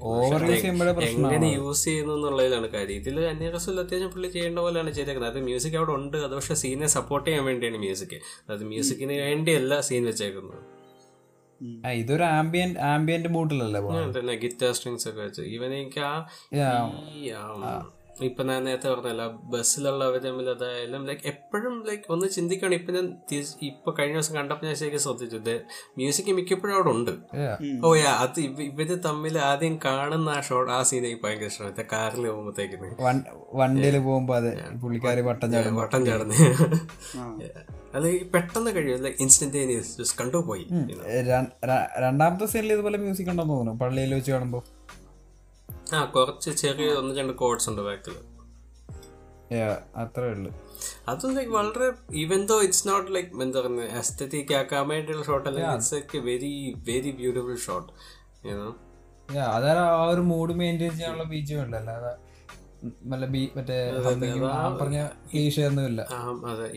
എങ്ങനെ യൂസ് ചെയ്യുന്നു എന്നുള്ളതിലാണ് കാര്യം. ഇതിൽ അന്യ റസൂൽ അത്യാവശ്യം പുള്ളി ചെയ്യേണ്ട പോലെയാണ് ചെയ്തേക്കുന്നത്. അത് മ്യൂസിക് അവിടെ ഉണ്ട്, അത് പക്ഷെ സീനെ സപ്പോർട്ട് ചെയ്യാൻ വേണ്ടിയാണ് മ്യൂസിക്. അത് മ്യൂസിക്കിന് വേണ്ടിയല്ല സീൻ വെച്ചേക്കുന്നത്. ഇതൊരു ആംബിയന്റ് മൂഡിലല്ലേ തന്നെ ഗിറ്റാർ സ്ട്രിങ്സ് ഒക്കെ വെച്ച്. ഈവൻ എനിക്ക് ഇപ്പം ഞാൻ നേരത്തെ പറഞ്ഞല്ല, ബസ്സിലുള്ളവർ തമ്മിൽ അതായാലും ലൈക്ക് എപ്പോഴും ലൈക്ക് ഒന്ന് ചിന്തിക്കണം. ഇപ്പം ഞാൻ ഇപ്പം കഴിഞ്ഞ ദിവസം കണ്ടപ്പോൾ ഞാൻ ശരിക്കും ശ്രദ്ധിച്ചത് മ്യൂസിക് മിക്കപ്പോഴും അവിടെ ഉണ്ട്. ഓയാ, അത് ഇവര് തമ്മിൽ ആദ്യം കാണുന്ന ആ ഷോട്ട്, ആ സീൻ എനിക്ക് ഭയങ്കര ഇഷ്ടമാണ്. കാറിൽ പോകുമ്പോഴത്തേക്കിന്, വണ്ടിയിൽ പോകുമ്പോൾ അതെ പുള്ളിക്കാർ വട്ടം ചാടുന്ന അത് പെട്ടെന്ന് കഴിയും. ഇൻസ്റ്റന്റേനിയസ് കണ്ടുപോയി. രണ്ടാമത്തെ സീനിൽ ഇതുപോലെ മ്യൂസിക് ഉണ്ടെന്ന് തോന്നുന്നു, പള്ളിയിൽ വെച്ച് കാണുമ്പോൾ. ആ കുറച്ച് ചെറിയ ഒന്ന് രണ്ട് കോഡ്സ് ഉണ്ട് ബാക്കിൽ, അത്രേ ഉള്ളു. അതും ലൈക്ക് വളരെ even though it's not like എന്താ പറയുന്നത് എസ്തെറ്റിക് ആക്കാൻ വേണ്ടിയുള്ള ഷോട്ട് അല്ലെങ്കിൽ it's like very very beautiful shot. അതായത് ആ ഒരു മൂഡ് മെയിൻറ്റെയിൻ ചെയ്യാനുള്ള ബീജം ഉണ്ടല്ലോ, അതാ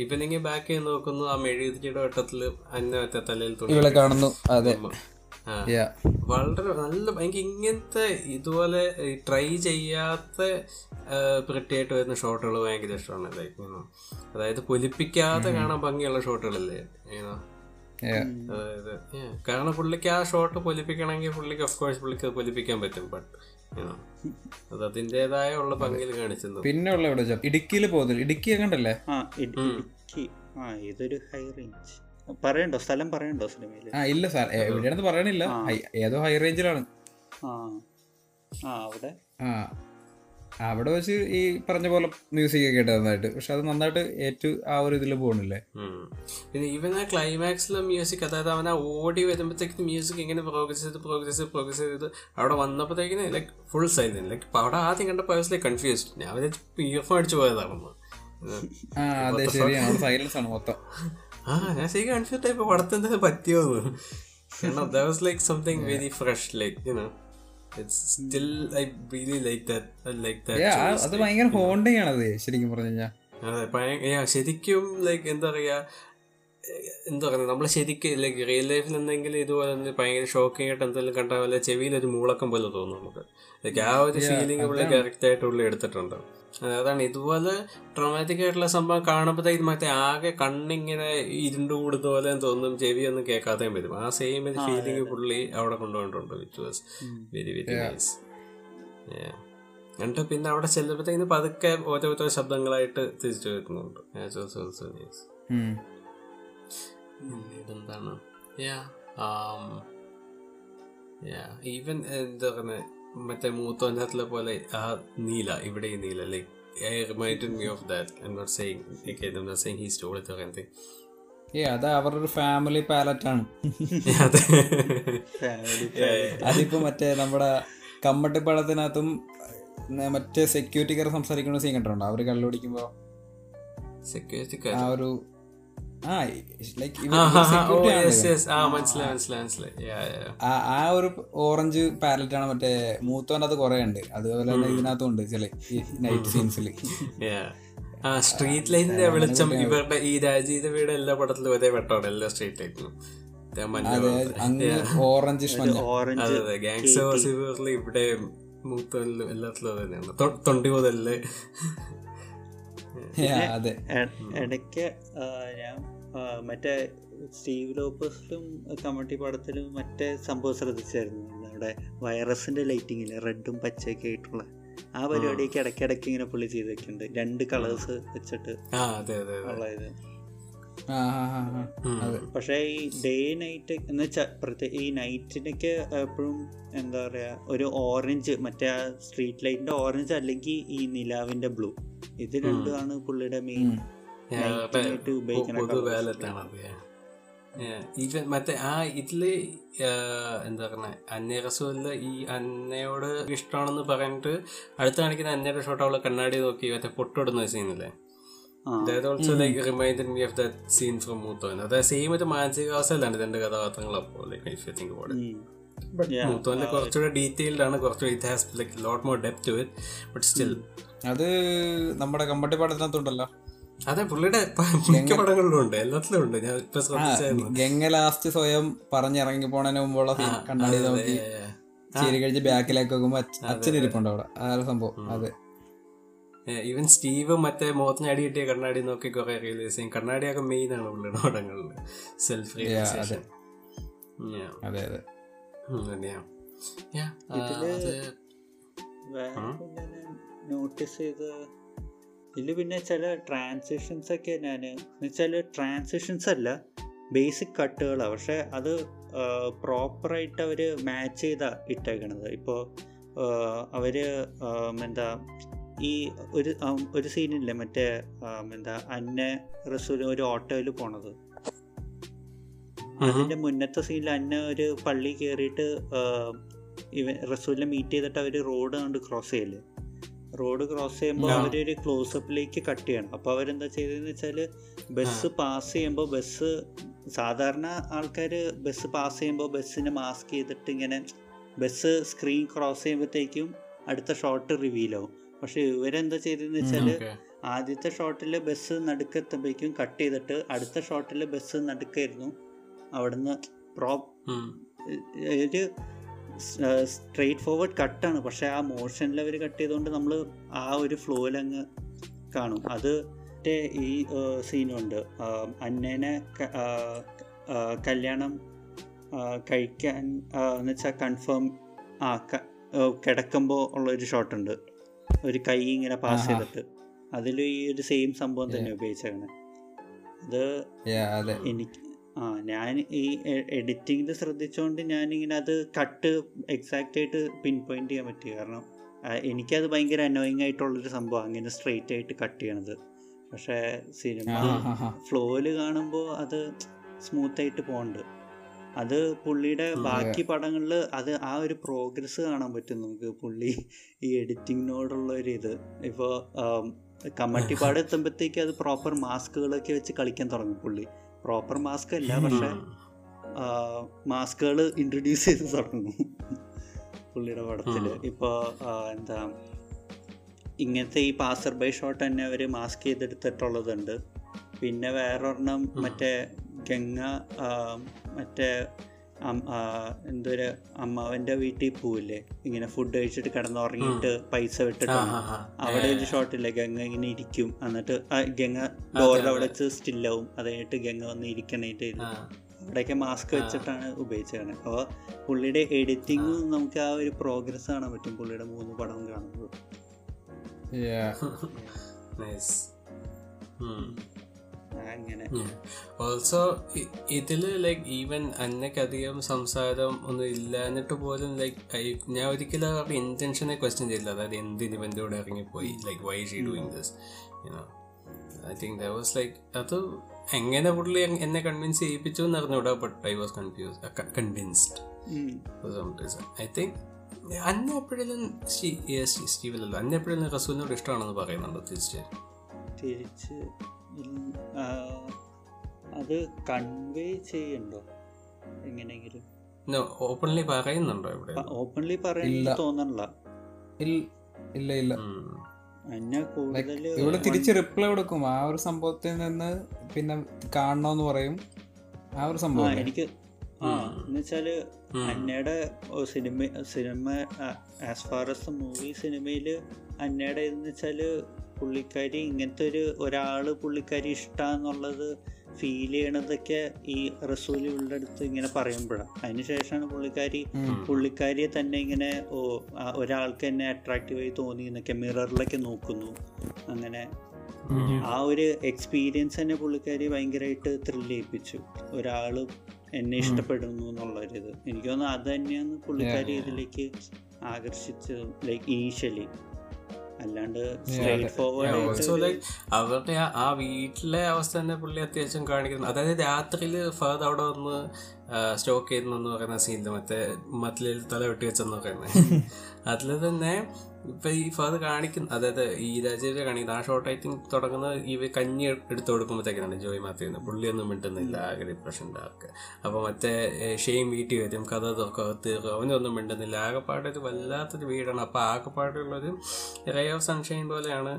ഇവനിങ്ങി ബാക്ക് ചെയ്ത് നോക്കുന്നു. ആ മെഴുകുതിരിയുടെ വട്ടത്തില് അന്നത്തെ തലയിൽ തുണി കാണുന്നു. അതെ, വളരെ നല്ല. എനിക്ക് ഇങ്ങനത്തെ ഇതുപോലെ ട്രൈ ചെയ്യാത്ത വൃത്തിയായിട്ട് വരുന്ന ഷോട്ടുകൾ ഭയങ്കര ഇഷ്ടമാണ്. ലൈക്ക് അതായത് പൊലിപ്പിക്കാതെ കാണാൻ ഭംഗിയുള്ള ഷോട്ടുകളല്ലേ. അതായത് കാരണം പുള്ളിക്ക് ആ ഷോട്ട് പൊലിപ്പിക്കണമെങ്കിൽ പുള്ളിക്ക് ഓഫ്കോഴ്സ് പുള്ളിക്ക് അത് പൊലിപ്പിക്കാൻ പറ്റും. ബട്ട് അത് അതിൻ്റെതായ ഉള്ള ഭംഗിയിൽ കാണിച്ചത്. പിന്നെ ഉള്ള ഇടുക്കിയിൽ പോകുന്നില്ല, ഇടുക്കി കണ്ടല്ലേ. ഇതൊരു ഹൈ റേഞ്ച് പറയണ്ടോ, സ്ഥലം പറയണ്ടോ സിനിമയിൽ? ഇല്ല സാർ, എവിടെയാണെന്ന് പറയണില്ല. ഏതോ ഹൈ റേഞ്ചിലാണ്. അവിടെ വെച്ച് ഈ പറഞ്ഞ പോലെ മ്യൂസിക് ഒക്കെ ഇട്ടതായിട്ട്, പക്ഷെ അത് നന്നായിട്ട് ഏറ്റവും ആ ഒരു ഇതിൽ പോകണില്ലേ. പിന്നെ ഈവൻ ആ ക്ലൈമാക്സിലെ മ്യൂസിക്, അതായത് അവൻ ആ ഓടി വരുമ്പോഴത്തേക്ക് മ്യൂസിക് ഇങ്ങനെ പ്രോഗ്രസ് ചെയ്ത് അവിടെ വന്നപ്പോഴത്തേക്കിന് ലൈക്ക് ഫുൾ സൈലന്റ്. ലൈക്ക് അവിടെ ആദ്യം കണ്ടപ്പോൾ ലൈക്ക് കൺഫ്യൂസ്ഡ്. ഞാൻ അവരെ ഇയർഫോൺ അടിച്ചു പോയതാണെന്ന്. അതെ ശരിയാണ്, സൈലൻസ് ആണ് മൊത്തം. ഞാൻ ശരിക്കും കൺഫ്യൂസ് ആയി പടത്തിന് പറ്റിയോന്ന്. കാരണം that was like something very fresh. Like you know it's still I really like that അത് ഭയങ്കര ഹോണ്ടിങ് ആണത് ശരിക്കും പറഞ്ഞു കഴിഞ്ഞാൽ. അതെ ശരിക്കും ലൈക്ക് എന്താ പറയുക നമ്മൾ ശരിക്കും ലൈക്ക് റിയൽ ലൈഫിൽ എന്തെങ്കിലും ഇതുപോലെ ഭയങ്കര ഷോക്കിംഗ് ആയിട്ട് എന്തെങ്കിലും കണ്ടാൽ പോലെ ചെവിയിലൊരു മൂളക്കം പോലെ തോന്നും നമുക്ക്. ലൈക്ക് ആ ഒരു ഫീലിംഗ് ഉള്ളിൽ കറക്റ്റായിട്ട് ഉള്ളിൽ എടുത്തിട്ടുണ്ട്. അതാണ് ഇതുപോലെ ട്രോമാറ്റിക് ആയിട്ടുള്ള സംഭവം കാണുമ്പോഴത്തേക്ക് മറ്റേ ആകെ കണ്ണിങ്ങനെ ഇരുണ്ട് കൂടുന്ന പോലെ തോന്നും, ചെവി ഒന്നും കേൾക്കാതെയും വരും. ആ സെയിം ഒരു ഫീലിംഗ് പുള്ളി അവിടെ കൊണ്ടുപോയിട്ടുണ്ട്, which was very very nice. എന്നിട്ട് പിന്നെ അവിടെ ചെല്ലുമ്പോഴത്തേക്കിന് പതുക്കെ ഓരോരോ ശബ്ദങ്ങളായിട്ട് തിരിച്ചു വരുന്നുണ്ട്. ഇതെന്താണ് ഈവൻ എന്താ പറയുന്നത് മറ്റേ മൂത്തോൻ്റെ പോലെ ആ നീല, ഇവിടെ ഈ നീല like I reminded me of that. I am not saying okay, I am not saying he stole it or anything. അത് അവരുടെ ഫാമിലി പാലറ്റ് ആണ്. അതിപ്പോ മറ്റേ നമ്മുടെ കമ്മട്ടിപ്പാളത്തിനകത്തും മറ്റേ സെക്യൂരിറ്റിക്കാർ സംസാരിക്കുന്ന സീൻ കണ്ടിട്ടുണ്ടോ? അവര് കള്ളുപിടിക്കുമ്പോ സെക്യൂരിറ്റി ആ ഒരു ആ ഒരു ഓറഞ്ച് പാലറ്റ് ആണ് മറ്റേ മൂത്തോന്റെ അത് കൊറേ ഉണ്ട്. അതുപോലെ തന്നെ ഇതിനകത്തുണ്ട് ചില നൈറ്റ് സീൻസില് സ്ട്രീറ്റ് ലൈറ്റിന്റെ വെളിച്ചം. ഇവരുടെ ഈ രാജീവയുടെ എല്ലാ പടത്തിലും ഒരേ വെട്ടമാണ് എല്ലാ സ്ട്രീറ്റ് ലൈറ്റിലും. ഓറഞ്ച് ഇവിടെ മൂത്തോലും എല്ലാത്തിലും തന്നെയാണ് തൊണ്ടി പോലല്ലേ. ഇടയ്ക്ക് ഞാൻ മറ്റേ സ്റ്റീവ് ലോപ്പസിലും കമറ്റി പടത്തിലും മറ്റേ സംഭവം ശ്രദ്ധിച്ചായിരുന്നു. നമ്മുടെ വൈറസിന്റെ ലൈറ്റിങ്ങില് റെഡും പച്ചയൊക്കെ ആയിട്ടുള്ള ആ പരിപാടിയൊക്കെ ഇടയ്ക്കിടയ്ക്ക് ഇങ്ങനെ പുള്ളി ചെയ്ത് വെക്കുന്നുണ്ട്, രണ്ട് കളേഴ്സ് വെച്ചിട്ട് ഉള്ളത്. പക്ഷേ ഈ ഡേ നൈറ്റ് എന്ന് വെച്ചാൽ പ്രത്യേക ഈ നൈറ്റിനൊക്കെ എപ്പോഴും എന്താ പറയാ ഒരു ഓറഞ്ച്, മറ്റേ ആ സ്ട്രീറ്റ് ലൈറ്റിന്റെ ഓറഞ്ച് അല്ലെങ്കിൽ ഈ നിലാവിന്റെ ബ്ലൂ, ഇത് രണ്ടുമാണ് പുള്ളിയുടെ മെയിൻ നൈറ്റ് ഉപയോഗിക്കുന്നത്. ഈവൻ മറ്റേ ആ ഇതില് എന്താ പറഞ്ഞ അന്നേ റസൂലില് ഈ അന്നയോട് ഇഷ്ടമാണെന്ന് പറഞ്ഞിട്ട് അടുത്ത കാണിക്കുന്ന അന്നയുടെ ഷോട്ട് അവളെ കണ്ണാടി നോക്കി മറ്റേ പൊട്ടിടുന്ന സീനില്ലേ. That also like reminded me of that scene from Muthu. That same with മാനസികാവസ്ഥയിലാണ് രണ്ട് കഥാപാത്രങ്ങൾ. അപ്പോൾ മുത്തോന്റെ കുറച്ചുകൂടെ ഡീറ്റെയിൽഡ് ആണ്, കുറച്ചുകൂടെ it has like a lot more depth to it, but still അത് നമ്മുടെ കമ്പട്ടി പാടത്തിനകത്തുണ്ടല്ലോ. അതെ, പുള്ളിയുടെ മിക്ക പടങ്ങളിലും ഉണ്ട്, എല്ലാത്തിലും ഉണ്ട്. ഞാൻ ഇപ്പൊ ശ്രദ്ധിച്ചായിരുന്നു ഗംഗ ലാസ്റ്റ് സ്വയം പറഞ്ഞിറങ്ങി പോണതിന് മുമ്പുള്ള കണ്ണാടി നോക്കി ചേരി കഴിച്ച് ബാക്കിലേക്ക് നോക്കുമ്പോ അച്ഛനിരിപ്പുണ്ടോ അവിടെ, അതാണ് സംഭവം. അതെ, ഈവൻ സ്റ്റീവ് മറ്റേ മോഹത്തിനടി കിട്ടിയ കണ്ണാടി നോക്കി കുറെ റിയലൈസ് ചെയ്യും. കണ്ണാടിയൊക്കെ മെയിൻ ആണ് പുള്ളിയുടെ പടങ്ങളിൽ, സെൽഫ് റിയലൈസേഷൻ. നോട്ടീസ് ചെയ്ത് ഇതില് പിന്നെ ചില ട്രാൻസിഷൻസ് ഒക്കെ ഞാൻ എന്നുവെച്ചാൽ ട്രാൻസിഷൻസ് അല്ല, ബേസിക് കട്ടുകളാണ്, പക്ഷെ അത് പ്രോപ്പറായിട്ട് അവർ മാച്ച് ചെയ്താ ഇട്ടേക്കണത്. ഇപ്പോൾ അവർ എന്താ ഈ ഒരു സീനില്ലേ മറ്റേ എന്താ അന്ന റസൂൽ ഒരു ഓട്ടോയിൽ പോണത്, അതിൻ്റെ മുന്നത്തെ സീനിൽ അന്ന ഒരു പള്ളി കയറിയിട്ട് ഇവ റസൂലിനെ മീറ്റ് ചെയ്തിട്ട് അവർ റോഡ് കണ്ട് ക്രോസ് ചെയ്യല്ലേ. റോഡ് ക്രോസ് ചെയ്യുമ്പോൾ അവരൊരു ക്ലോസപ്പിലേക്ക് കട്ട് ചെയ്യണം. അപ്പോൾ അവരെന്താ ചെയ്തതെന്ന് വെച്ചാൽ ബസ് പാസ് ചെയ്യുമ്പോൾ ബസ് സാധാരണ ആൾക്കാർ ബസ് പാസ് ചെയ്യുമ്പോൾ ബസ്സിനെ മാസ്ക് ചെയ്തിട്ട് ഇങ്ങനെ ബസ് സ്ക്രീൻ ക്രോസ് ചെയ്യുമ്പോഴത്തേക്കും അടുത്ത ഷോട്ട് റിവീലാവും. പക്ഷെ ഇവരെന്താ ചെയ്തതെന്ന് വെച്ചാല് ആദ്യത്തെ ഷോട്ടില് ബസ് നടുക്കെത്തുമ്പോഴേക്കും കട്ട് ചെയ്തിട്ട് അടുത്ത ഷോട്ടില് ബസ് നടുക്കായിരുന്നു, അവിടുന്ന് ഒരു സ്ട്രെയിറ്റ് ഫോർവേഡ് കട്ടാണ്, പക്ഷെ ആ മോഷനിൽ അവർ കട്ട് ചെയ്തുകൊണ്ട് നമ്മൾ ആ ഒരു ഫ്ലോയിലങ്ങ് കാണും. അത് ഈ സീനുണ്ട് അന്നേനെ കല്യാണം കഴിക്കാൻ എന്ന് വെച്ചാൽ കൺഫേം കിടക്കുമ്പോൾ ഉള്ളൊരു ഷോട്ടുണ്ട്, ഒരു കൈ ഇങ്ങനെ പാസ് ചെയ്തിട്ട്. അതിലും ഈ ഒരു സെയിം സംഭവം തന്നെ ഉപയോഗിച്ചേക്കണേ. അത് എനിക്ക് ഞാൻ ഈ എഡിറ്റിംഗിൽ ശ്രദ്ധിച്ചുകൊണ്ട് ഞാനിങ്ങനെ അത് കട്ട് എക്സാക്റ്റ് ആയിട്ട് പിൻ പോയിന്റ് ചെയ്യാൻ പറ്റി. കാരണം എനിക്കത് ഭയങ്കര അനോയിങ് ആയിട്ടുള്ളൊരു സംഭവം അങ്ങനെ സ്ട്രെയിറ്റ് ആയിട്ട് കട്ട് ചെയ്യണത്. പക്ഷെ സിനിമ ഫ്ലോയില് കാണുമ്പോൾ അത് സ്മൂത്തായിട്ട് പോകുന്നുണ്ട്. അത് പുള്ളിയുടെ ബാക്കി പടങ്ങളിൽ അത് ആ ഒരു പ്രോഗ്രസ് കാണാൻ പറ്റും നമുക്ക്, പുള്ളി ഈ എഡിറ്റിങ്ങിനോടുള്ള ഒരു ഇത്. ഇപ്പോൾ കമ്മട്ടിപ്പാട് എത്തുമ്പോഴത്തേക്ക് അത് പ്രോപ്പർ മാസ്കുകളൊക്കെ വെച്ച് കളിക്കാൻ തുടങ്ങും പുള്ളി. പ്രോപ്പർ മാസ്ക് അല്ല, പക്ഷെ മാസ്കുകൾ ഇൻട്രൊഡ്യൂസ് ചെയ്ത് തുടങ്ങും പുള്ളിയുടെ പടത്തിൽ. ഇപ്പോൾ എന്താ ഇങ്ങനത്തെ ഈ പാസർ ബൈ ഷോട്ട് തന്നെ അവർ മാസ്ക് ചെയ്തെടുത്തിട്ടുള്ളതുണ്ട്. പിന്നെ വേറൊരെണ്ണം മറ്റേ ഗംഗ മറ്റേ എന്തൊരു അമ്മാവൻ്റെ വീട്ടിൽ പോവില്ലേ ഇങ്ങനെ ഫുഡ് കഴിച്ചിട്ട് കിടന്നുറങ്ങിയിട്ട് പൈസ വിട്ടിട്ടാണ്, അവിടെ ഒരു ഷോട്ടില്ലേ ഗംഗ ഇങ്ങനെ ഇരിക്കും, എന്നിട്ട് ഗംഗ ഡോറിൽ അവിടെ വെച്ച് സ്റ്റില്ലാവും, അത് കഴിഞ്ഞിട്ട് ഗംഗ വന്ന് ഇരിക്കണേറ്റ് അവിടെയൊക്കെ മാസ്ക് വെച്ചിട്ടാണ് ഉപയോഗിച്ചത്. അപ്പോൾ പുള്ളിയുടെ എഡിറ്റിംഗ് നമുക്ക് ആ ഒരു പ്രോഗ്രസ് കാണാൻ പറ്റും പുള്ളിയുടെ മൂന്ന് പടവും കാണുമ്പോൾ. ഓൾസോ ഇതിൽ ലൈക്ക് ഈവൻ അന്നക്കധികം സംസാരം ഒന്നും ഇല്ലാഞ്ഞിട്ട് പോലും ലൈക്ക് ഞാൻ ഒരിക്കലും അവരുടെ ഇന്റൻഷനെ ക്വസ്റ്റ്യൻ ചെയ്തില്ല. അതായത് എന്തിന് ഇവന്റെ കൂടെ ഇറങ്ങിപ്പോയി, like why is he doing this, you know. I think that was like അത് എങ്ങനെ പുള്ളി എന്നെ കൺവിൻസ് ചെയ്യിപ്പിച്ചു എന്ന് അറിഞ്ഞൂടാ, but I was convinced for some reason. I think Anna എപ്പോഴും സ്റ്റീവനല്ലോ അന്ന എപ്പോഴും റസൂലിനോട് ഇഷ്ടമാണെന്ന് പറയുന്നുണ്ടോ തിരിച്ച്? അത് കൺവേ ചെയ്യണ്ടോ എങ്ങനെയെങ്കിലും? ഓപ്പൺലി പറയുന്നുണ്ടോ? ഇവിടെ ഓപ്പൺലി പറയാൻ തോന്നണല്ല. ഇല്ല ഇല്ല, ഇവിടെ തിരിച്ച് റിപ്ലൈ കൊടുക്കും. ആ ഒരു സംഭവത്തിൽ നിന്ന് പിന്നെ കാണണോന്ന് പറയും. ആ ഒരു സംഭവം എനിക്ക് എന്നുവെച്ചാല് അന്നയുടെ cinema as far as movie സിനിമയില് അന്നയുടെ എന്ന് വെച്ചാല് പുള്ളിക്കാരി ഇങ്ങനത്തെ ഒരാള് പുള്ളിക്കാരി ഇഷ്ടാന്നുള്ളത് ഫീൽ ചെയ്യണതൊക്കെ ഈ റസൂൽ ഉള്ള അടുത്ത് ഇങ്ങനെ പറയുമ്പോഴാണ്. അതിനുശേഷമാണ് പുള്ളിക്കാരിയെ തന്നെ ഇങ്ങനെ ഒരാൾക്ക് തന്നെ അട്രാക്റ്റീവ് ആയി തോന്നി എന്നൊക്കെ മിററിലൊക്കെ നോക്കുന്നു. അങ്ങനെ ആ ഒരു എക്സ്പീരിയൻസ് തന്നെ പുള്ളിക്കാരി ഭയങ്കരമായിട്ട് ത്രില്ല് ചെയ്യിപ്പിച്ചു. ഒരാള് എന്നെ ഇഷ്ടപ്പെടുന്നു എന്നുള്ളൊരിത് എനിക്ക് തോന്നുന്നു അത് തന്നെയാണ് പുള്ളിക്കാരി ഇതിലേക്ക് ആകർഷിച്ചത്. ലൈക്ക് ഈശ്വലി അവരുടെ ആ വീട്ടിലെ അവസ്ഥ തന്നെ പുള്ളി അത്യാവശ്യം കാണിക്കുന്നു. അതായത് രാത്രിയിൽ ഫഹദ് അവിടെ വന്ന് സ്റ്റോക്ക് ചെയ്യുന്നു പറയുന്ന സീൻ, മറ്റേ മതിലിൽ തല വെട്ടി വെച്ചെന്ന് പറയുന്നത്, അതിൽ തന്നെ ഇപ്പൊ ഈ ഫഹദ് കാണിക്കുന്നു. അതായത് ഈ രാജീവിനെ കാണിക്കുന്നത് ആ ഷോർട്ട് ആയിട്ട് തുടങ്ങുന്നത് ഈ കഞ്ഞി എടുത്തു കൊടുക്കുമ്പോഴത്തേക്കാണ്. ജോയ് മാത്യുവിന് പുള്ളിയൊന്നും മിണ്ടുന്നില്ല, ആകെ ഡിപ്രഷൻ്റെ ആൾക്ക്. അപ്പൊ മറ്റേ ഷെയിം വീട്ടിൽ വരും, കഥ കത്ത് അവനൊന്നും മിണ്ടുന്നില്ല. ആകെപ്പാട് ഒരു വല്ലാത്തൊരു വീടാണ്. അപ്പൊ ആകെപ്പാടുള്ളൊരു റേ ഓഫ് സൺഷൈൻ പോലെയാണ്.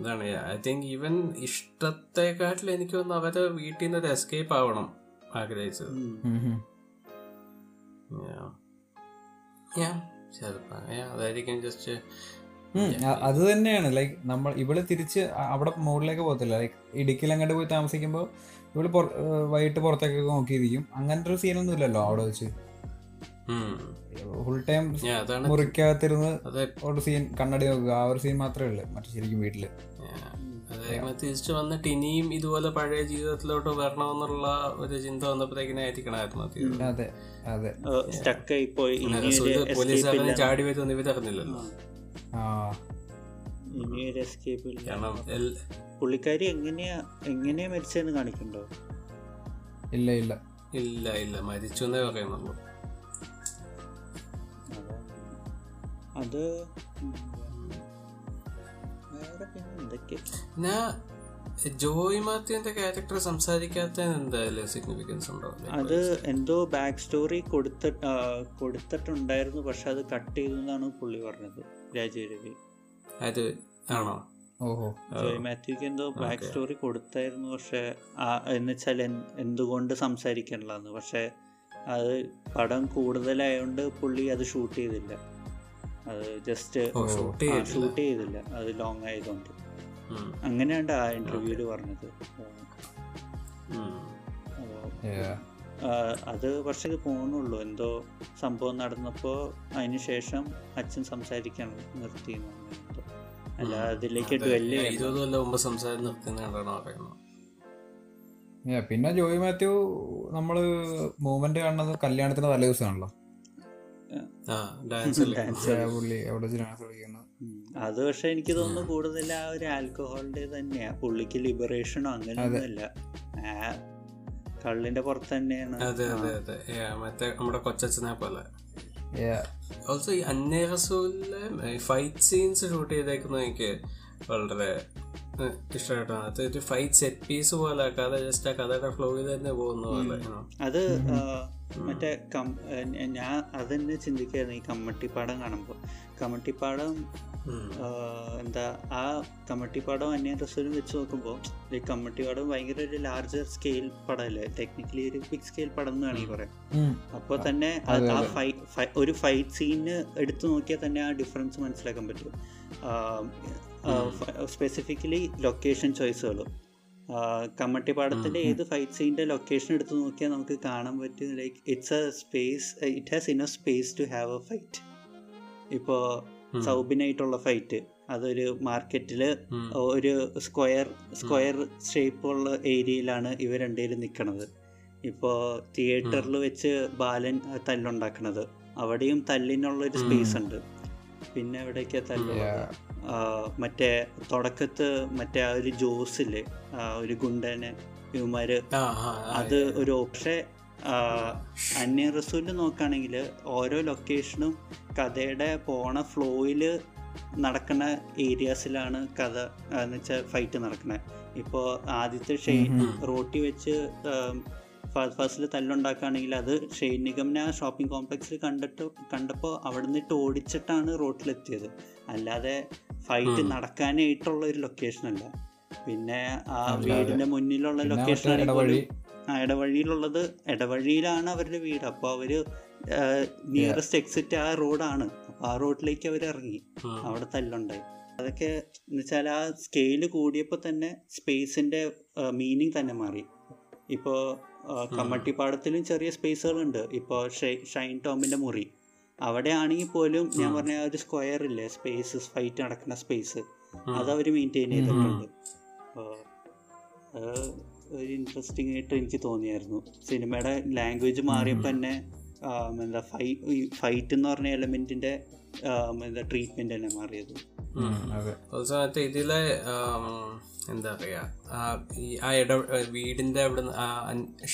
ഇതാണ് ഐ തിങ്ക് ഇവൻ ഇഷ്ടത്തെക്കാട്ടിൽ എനിക്ക് തോന്നുന്നു അവരെ വീട്ടിൽ നിന്ന് ഒരു എസ്കേപ്പ് ആവണം ആഗ്രഹിച്ചത്. അത് തന്നെയാണ് ലൈക്ക് നമ്മൾ ഇവള് തിരിച്ച് അവിടെ മുകളിലേക്ക് പോകത്തില്ല. ലൈക്ക് ഇടുക്കിയിലങ്ങോട്ട് പോയി താമസിക്കുമ്പോൾ ഇവള് വൈകിട്ട് പുറത്തേക്കൊക്കെ നോക്കിയിരിക്കും. അങ്ങനത്തെ ഒരു സീനൊന്നും ഇല്ലല്ലോ അവിടെ വെച്ച്. ഫുൾ ടൈം മുറിക്കാത്തിരുന്ന് ഒരു സീൻ കണ്ണടി നോക്കുക, ആ ഒരു സീൻ മാത്രമേ ഉള്ളൂ. മറ്റേ ശരിക്കും വീട്ടില് തിരിച്ചു വന്നിട്ട് ഇനിയും ഇതുപോലെ പഴയ ജീവിതത്തിലോട്ട് വരണമെന്നുള്ള ഒരു ചിന്ത വന്നപ്പോഴത്തേക്കിനായിരിക്കണം ചാടി വരുന്ന ഇവ തറന്നില്ലല്ലോ. പുള്ളിക്കാരി എങ്ങനെയാ മരിച്ചെന്ന് കാണിക്കണ്ടോ? ഇല്ല ഇല്ല ഇല്ല ഇല്ല മരിച്ചു എന്നേ പറയുന്നുള്ളൂ. അത് പിന്നെ ജോയ് മാത്യുവിന്റെ ക്യാരക്ടർ സംസാരിക്കാത്തതിന് എന്തായാലും സിഗ്നിഫിക്കൻസ് ഉണ്ടോ? അത് എന്തോ ബാക്ക് സ്റ്റോറി കൊടുത്തിട്ടുണ്ടായിരുന്നു, പക്ഷെ അത് കട്ട് ചെയ്തു എന്നാണ് പുള്ളി പറഞ്ഞത്. രാജീവ് അത് ആണോ? ഓഹോ, ജോയ് മാത്യുക്ക് എന്തോ ബാക്ക് സ്റ്റോറി കൊടുത്തായിരുന്നു, പക്ഷെ എന്നുവെച്ചാൽ എന്തുകൊണ്ട് സംസാരിക്കണില്ലെന്ന്. പക്ഷെ അത് പടം കൂടുതലായോണ്ട് പുള്ളി അത് ഷൂട്ട് ചെയ്തില്ല. അത് ജസ്റ്റ് ഷൂട്ട് ചെയ്തില്ല, അത് ലോങ് ആയതുകൊണ്ട്. അങ്ങനെയാണ് ആ ഇന്റർവ്യൂല് പറഞ്ഞത്. അത് പക്ഷേ പോണുള്ളൂ. എന്തോ സംഭവം നടന്നപ്പോ അതിന് ശേഷം അച്ഛൻ സംസാരിക്കാൻ നിർത്തി. അല്ല, അതിലേക്ക് പിന്നെ ജോയ് മാത്യു നമ്മള് മൂവ്മെന്റ് കാണുന്നത് കല്യാണത്തിന്റെ തലേ ദിവസമാണല്ലോ. അത് പക്ഷെ എനിക്ക് തോന്നുന്നു കൂടുതൽ ആ ഒരു ആൽക്കഹോളിന്റെ തന്നെയാ. പുള്ളിക്ക് ലിബറേഷനോ അങ്ങനെയൊന്നുമല്ല, കള്ളിന്റെ പുറത്ത് തന്നെയാണ്. അതെ അതെ അതെ, മറ്റേ നമ്മുടെ കൊച്ചച്ഛനെ പോലെ. ഓൾസോ ഈ അന്നേ റസൂലിലെ ഫൈറ്റ് സീൻസ് ഷൂട്ട് ചെയ്തേക്കുന്നത് എനിക്ക് വളരെ ഇഷ്ടമായിട്ടാണ്. ഫൈറ്റ് സെറ്റ് പീസ് പോലെ കഥ ജസ്റ്റ് ആ കഥയുടെ ഫ്ലോയിൽ തന്നെ പോകുന്ന പോലെ. അത് മറ്റേ ഞാൻ അതെന്നെ ചിന്തിക്കായിരുന്നു ഈ കമ്മട്ടിപ്പാടം കാണുമ്പോൾ. കമ്മട്ടിപ്പാടം എന്താ, ആ കമ്മട്ടിപ്പാടം അന്യ റസൂലും വെച്ച് നോക്കുമ്പോൾ ഈ കമ്മട്ടിപ്പാടം ഭയങ്കര ഒരു ലാർജർ സ്കെയിൽ പടമല്ലേ, ടെക്നിക്കലി ഒരു ബിഗ് സ്കെയിൽ പടം എന്ന് വേണമെങ്കിൽ പറയാം. അപ്പോൾ തന്നെ ആ ഒരു ഫൈറ്റ് സീന് എടുത്തു നോക്കിയാൽ തന്നെ ആ ഡിഫറൻസ് മനസ്സിലാക്കാൻ പറ്റും. Specifically location ചോയ്സുകളും. കമ്മട്ടിപ്പാടത്തിൻ്റെ ഏത് ഫൈറ്റ് സീൻ്റെ ലൊക്കേഷൻ എടുത്ത് നോക്കിയാൽ നമുക്ക് കാണാൻ പറ്റും like it's a space, it has enough space to have a fight. ഇപ്പോൾ സൗബിനായിട്ടുള്ള ഫൈറ്റ് അതൊരു മാർക്കറ്റിൽ ഒരു സ്ക്വയർ ഷേപ്പുള്ള ഏരിയയിലാണ് ഇവർ രണ്ടുപേരും നിൽക്കണത്. ഇപ്പോൾ തിയേറ്ററിൽ വെച്ച് ബാലൻ തല്ലുണ്ടാക്കണത് അവിടെയും തല്ലിനുള്ളൊരു സ്പേസ് ഉണ്ട്. പിന്നെ എവിടെയൊക്കെ തല്ല്, മറ്റേ തുടക്കത്ത് മറ്റേ ആ ഒരു ജോസില് ആ ഒരു ഗുണ്ടനെ ഇവന്മാര്, അത് ഒരു ഓപ്ഷൻ. അന്യ റസൂല് നോക്കുകയാണെങ്കിൽ ഓരോ ലൊക്കേഷനും കഥയുടെ പോണ ഫ്ലോയില് നടക്കുന്ന ഏരിയാസിലാണ് കഥ എന്ന് വെച്ചാൽ ഫൈറ്റ് നടക്കുന്നത്. ഇപ്പോൾ ആദ്യത്തെ ഷെയ്ൻ റോട്ടി വെച്ച് ഫാസിൽ തല്ലുണ്ടാക്കുകയാണെങ്കിൽ അത് ഷെയ്ൻ നിഗമിനെ ആ ഷോപ്പിംഗ് കോംപ്ലക്സിൽ കണ്ടപ്പോൾ അവിടെ നിന്നിട്ട് ഓടിച്ചിട്ടാണ് റോട്ടിലെത്തിയത്, അല്ലാതെ ഫൈറ്റ് നടക്കാനായിട്ടുള്ള ഒരു ലൊക്കേഷനല്ല. പിന്നെ ആ വീടിൻ്റെ മുന്നിലുള്ള ലൊക്കേഷൻ ആണെങ്കിൽ ആ ഇടവഴിയിലുള്ളത്, ഇടവഴിയിലാണ് അവരുടെ വീട്. അപ്പോൾ അവർ നിയറസ്റ്റ് എക്സിറ്റ് ആ റോഡാണ്, അപ്പോൾ ആ റോഡിലേക്ക് അവർ ഇറങ്ങി, അവിടെ തല്ലുണ്ടായി. അതൊക്കെ എന്ന് വെച്ചാൽ ആ സ്കെയില് കൂടിയപ്പോൾ തന്നെ സ്പേസിൻ്റെ മീനിങ് തന്നെ മാറി. ഇപ്പോൾ കമ്മട്ടിപ്പാടത്തിലും ചെറിയ സ്പേസുകളുണ്ട്. ഇപ്പോൾ ഷൈൻ ടോമിൻ്റെ മുറി അവിടെയാണെങ്കിൽ പോലും ഞാൻ പറഞ്ഞ ഒരു സ്ക്വയർ ഇല്ലേ സ്പേസ്, ഫൈറ്റ് നടക്കുന്ന സ്പേസ്, അതവർ മെയിൻറ്റെയിൻ ചെയ്തിട്ടുണ്ട്. അപ്പോൾ ഒരു ഇൻട്രസ്റ്റിംഗ് ആയിട്ട് എനിക്ക് തോന്നിയായിരുന്നു. സിനിമയുടെ ലാംഗ്വേജ് മാറിയപ്പോൾ തന്നെ എന്താ ഫൈറ്റ് എന്ന് പറഞ്ഞ എലമെന്റിന്റെ എന്താ ട്രീറ്റ്മെന്റ് തന്നെ മാറിയത്. അതെ, ഓൾസോ മറ്റേ ഇതിലെ എന്താ പറയാ, ഈ ആ വീടിന്റെ അവിടെ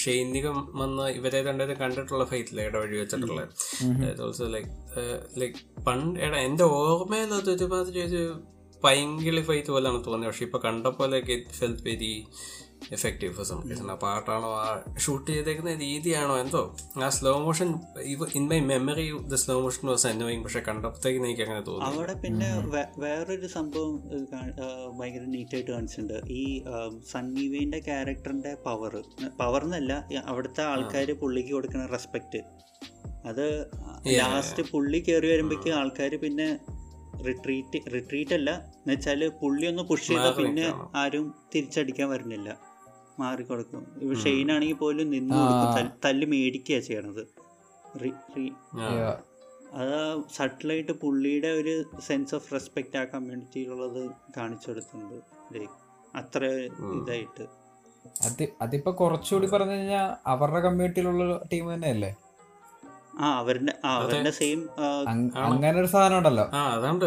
ഷൈനികം വന്ന് ഇവരെ രണ്ടുപേരെ കണ്ടിട്ടുള്ള ഫൈറ്റില്ല ഇടവഴി വെച്ചിട്ടുള്ള. അതായത് ഓൾസോ ലൈക്ക് പണ്ട് എന്റെ ഓർമ്മയിൽ അത് ഒരുമാതിരി ഒരു പൈങ്കിളി ഫൈറ്റ് പോലെയാണ് തോന്നിയത്. പക്ഷെ ഇപ്പൊ കണ്ട പോലെയൊക്കെ it felt very effective for some reason. ആ പാട്ടാണോ ആ ഷൂട്ട് ചെയ്തേക്കുന്ന രീതിയാണോ എന്തോ ആ slow motion, in my memory the slow motion was annoying, പക്ഷെ കണ്ടപ്പോഴത്തേക്കും എനിക്ക് അങ്ങനെ തോന്നി. അവിടെ പിന്നെ വേറൊരു സംഭവം ഭയങ്കര നീറ്റായിട്ട് കാണിച്ചിട്ടുണ്ട്. ഈ സണ്ണീവേന്റെ ക്യാരക്ടറിന്റെ പവർ എന്നല്ല, അവിടുത്തെ ആൾക്കാർ പുള്ളിക്ക് കൊടുക്കുന്ന റെസ്പെക്ട്, അത് ലാസ്റ്റ് പുള്ളി കയറി വരുമ്പോഴേക്കും ആൾക്കാർ പിന്നെ റിട്രീറ്റ് അല്ല എന്ന് വെച്ചാൽ പുള്ളി ഒന്ന് പുഷ് ചെയ്താൽ പിന്നെ ആരും തിരിച്ചടിക്കാൻ വരുന്നില്ല, മാറിക്കൊടുക്കും. ഇപ്പൊ ഷെയ്നാണെങ്കിൽ പോലും നിന്ന് കൊടുക്കും, തല്ല് മേടിക്കുക ചെയ്യണത്. അത് സട്ടിലായിട്ട് പുള്ളിയുടെ ഒരു സെൻസ് ഓഫ് റെസ്പെക്ട് ആ കമ്മ്യൂണിറ്റിയിലുള്ളത് കാണിച്ചു കൊടുക്കുന്നത് അത്ര ഇതായിട്ട്. അതിപ്പോ കുറച്ചുകൂടി പറഞ്ഞു കഴിഞ്ഞാൽ അവരുടെ കമ്മ്യൂണിറ്റിയിലുള്ള ടീം തന്നെയല്ലേ, അങ്ങനെ ഒരു സാധനം ഉണ്ടല്ലോ. അതുകൊണ്ട്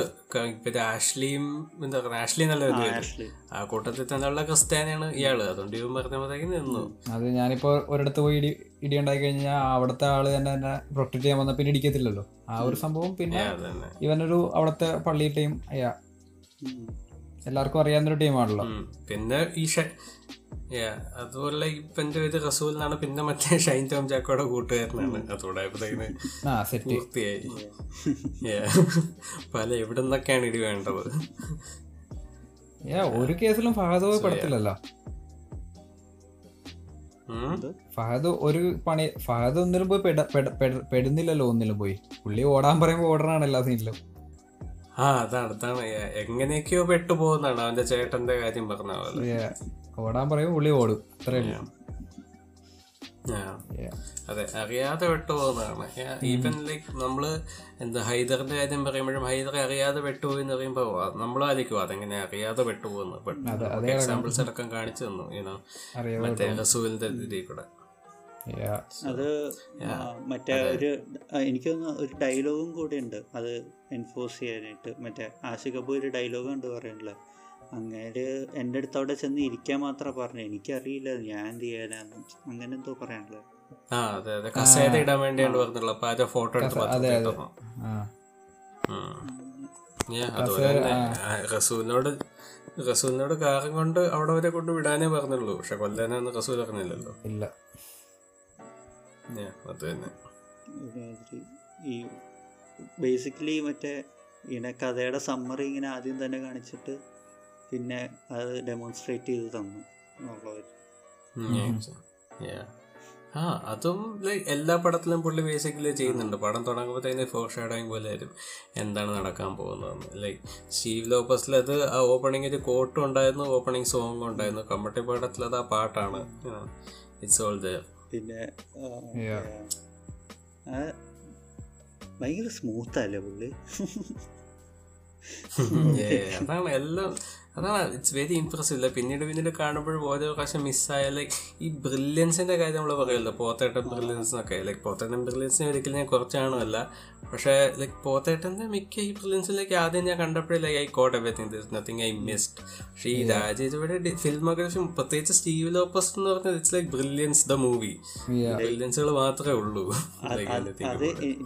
ഇപ്പൊ ആഷ്ലിയും എന്താ പറയുക, ആഷ്ലി നല്ല ആ കൂട്ടത്തിൽ തന്നെയുള്ള ക്രിസ്ത്യാനിയാണ് ഇയാള്, അതുകൊണ്ട് ഇവൻ പറഞ്ഞപ്പോഴത്തേക്ക് നിന്നു. അത് ഞാനിപ്പോ ഒരിടത്ത് പോയി ഇടി ഉണ്ടായി കഴിഞ്ഞാൽ അവിടുത്തെ ആള് തന്നെ പ്രൊട്ടക്ട് ചെയ്യാൻ വന്ന പിന്നെ ഇടിക്കത്തില്ലല്ലോ, ആ ഒരു സംഭവം. പിന്നെ ഇവനൊരു അവിടുത്തെ പള്ളി ടീം, എല്ലാവർക്കും അറിയാവുന്നൊരു ടീമാണല്ലോ. പിന്നെ ഈ അതുപോലെ ഇപ്പൊ എന്റെ പേര് റസൂലിനാണ്, പിന്നെ മറ്റേ ഷൈൻ ടോം ചാക്കോയുടെ കൂട്ടുകാരനാണ്. അതോടെ പൂർത്തിയായി. പല എവിടെ നിന്നൊക്കെയാണ് ഇടി വേണ്ടത്. ഒരു കേസിലും ഫഹദ് പെടത്തില്ലല്ലോ, ഫഹദ് ഒന്നിലും പോയി പെടുന്നില്ലല്ലോ, ഒന്നിലും പോയി. പുള്ളി ഓടാൻ പറയുമ്പോ ഓടണാണ് എല്ലാ സീനിലും. ആ അതാണ് എങ്ങനെയൊക്കെയോ പെട്ടു പോകുന്നതാണ്. അവന്റെ ചേട്ടന്റെ കാര്യം പറഞ്ഞ പോലെ ഓടാൻ പറയുമ്പോൾ പുള്ളി ഓടും, അത്രയല്ല. അതെ, അറിയാതെ വെട്ടുപോകുന്നതാണ്. ഈവൻ ലൈക്ക് നമ്മള് എന്താ ഹൈദറിന്റെ കാര്യം പറയുമ്പോഴും ഹൈദർ അറിയാതെ വെട്ടുപോയെന്ന് പറയുമ്പോ നമ്മൾ ആയിരിക്കും അതെങ്ങനെ അറിയാതെ വെട്ടുപോകുന്നത്. ബട്ട് എക്സാമ്പിൾസ് അടക്കം കാണിച്ചു തന്നു ഇനോ മറ്റേ റസൂലിന്റെ ഇതിൽ കൂടെ. അത് മറ്റേ ഒരു എനിക്ക് തോന്നുന്നു ഒരു ഡയലോഗും കൂടെ ഉണ്ട് അത് എൻഫോഴ്സ് ചെയ്യാനായിട്ട്. മറ്റേ ആഷിഖ് കപൂർ ഒരു ഡയലോഗ് ഉണ്ട് പറയാനുള്ളത്, അങ്ങേര് എൻ്റെ അടുത്ത് അവിടെ ചെന്ന് ഇരിക്കാൻ മാത്രമാണ് പറഞ്ഞത്, എനിക്കറിയില്ല ഞാൻ എന്ത് ചെയ്യാനാന്ന്. അങ്ങനെ എന്തോ പറയാനുള്ളത്. റസൂലിനോട് കാറും കൊണ്ട് അവിടെ വരെ കൊണ്ട് വിടാനേ പറഞ്ഞുള്ളൂ, പക്ഷെ കൊല്ലാനാന്ന് റസൂൽ പറഞ്ഞില്ലല്ലോ. ഇല്ല, അത് തന്നെ ഈ ബേസിക്കലി മറ്റേ ഇങ്ങനെ കഥയുടെ സമ്മറി ഇങ്ങനെ ആദ്യം തന്നെ കാണിച്ചിട്ട് പിന്നെ അത് ഡെമോൺസ്ട്രേറ്റ് ചെയ്ത് തന്നു. ആ അതും ലൈക്ക് എല്ലാ പടത്തിലും പുള്ളി ബേസിക്കലി ചെയ്യുന്നുണ്ട്. പടം തുടങ്ങുമ്പോഴത്തേന് ഫോർ ഷാഡോയിങ് പോലെ ആയിരുന്നു എന്താണ് നടക്കാൻ പോകുന്നതെന്ന്. ലൈക്ക് സ്റ്റീവ് ലോപ്പസിലത് ആ ഓപ്പണിംഗ് ഒരു കോട്ടും ഉണ്ടായിരുന്നു, ഓപ്പണിംഗ് സോങ്ങും ഉണ്ടായിരുന്നു. കമ്മട്ടി പടത്തിലത് ആ പാട്ടാണ്, ഇറ്റ്സ് ഓൾ ദെയർ. പിന്നെ ഭയങ്കര സ്മൂത്തല്ലേ പുള്ളി. അതാണ് എല്ലാം അതാണ് ഇറ്റ്സ് വെരി ഇംപ്രസീവ്. പിന്നീട് പിന്നീട് കാണുമ്പോഴും ഓരോ പ്രാവശ്യം മിസ്സായ ലൈക്ക് ഈ ബ്രില്യൻസിൻ്റെ കാര്യം നമ്മൾ പറയുമല്ലോ, പോത്തേട്ടൻ ബ്രില്യൻസ് എന്നൊക്കെ. ലൈക്ക് പോത്തേട്ടൻ ബ്രില്യൻസിനെ ഒരിക്കലും ഞാൻ കുറച്ചാണല്ല, പക്ഷേ ലൈക്ക് പോത്തേട്ടൻ്റെ മിക്ക ഈ ബ്രില്യൻസിലേക്ക് ആദ്യം ഞാൻ കണ്ടപ്പോഴേ like I caught everything, there is nothing I missed. പക്ഷേ ഈ രാജയുടെ ഫിൽമോഗ്രഫി പ്രത്യേകിച്ച് സ്റ്റീവ് ലോപ്പസ് എന്ന് പറഞ്ഞാൽ it's like brilliance the movie, ബ്രില്യൻസുകൾ മാത്രമേ ഉള്ളൂ. അത്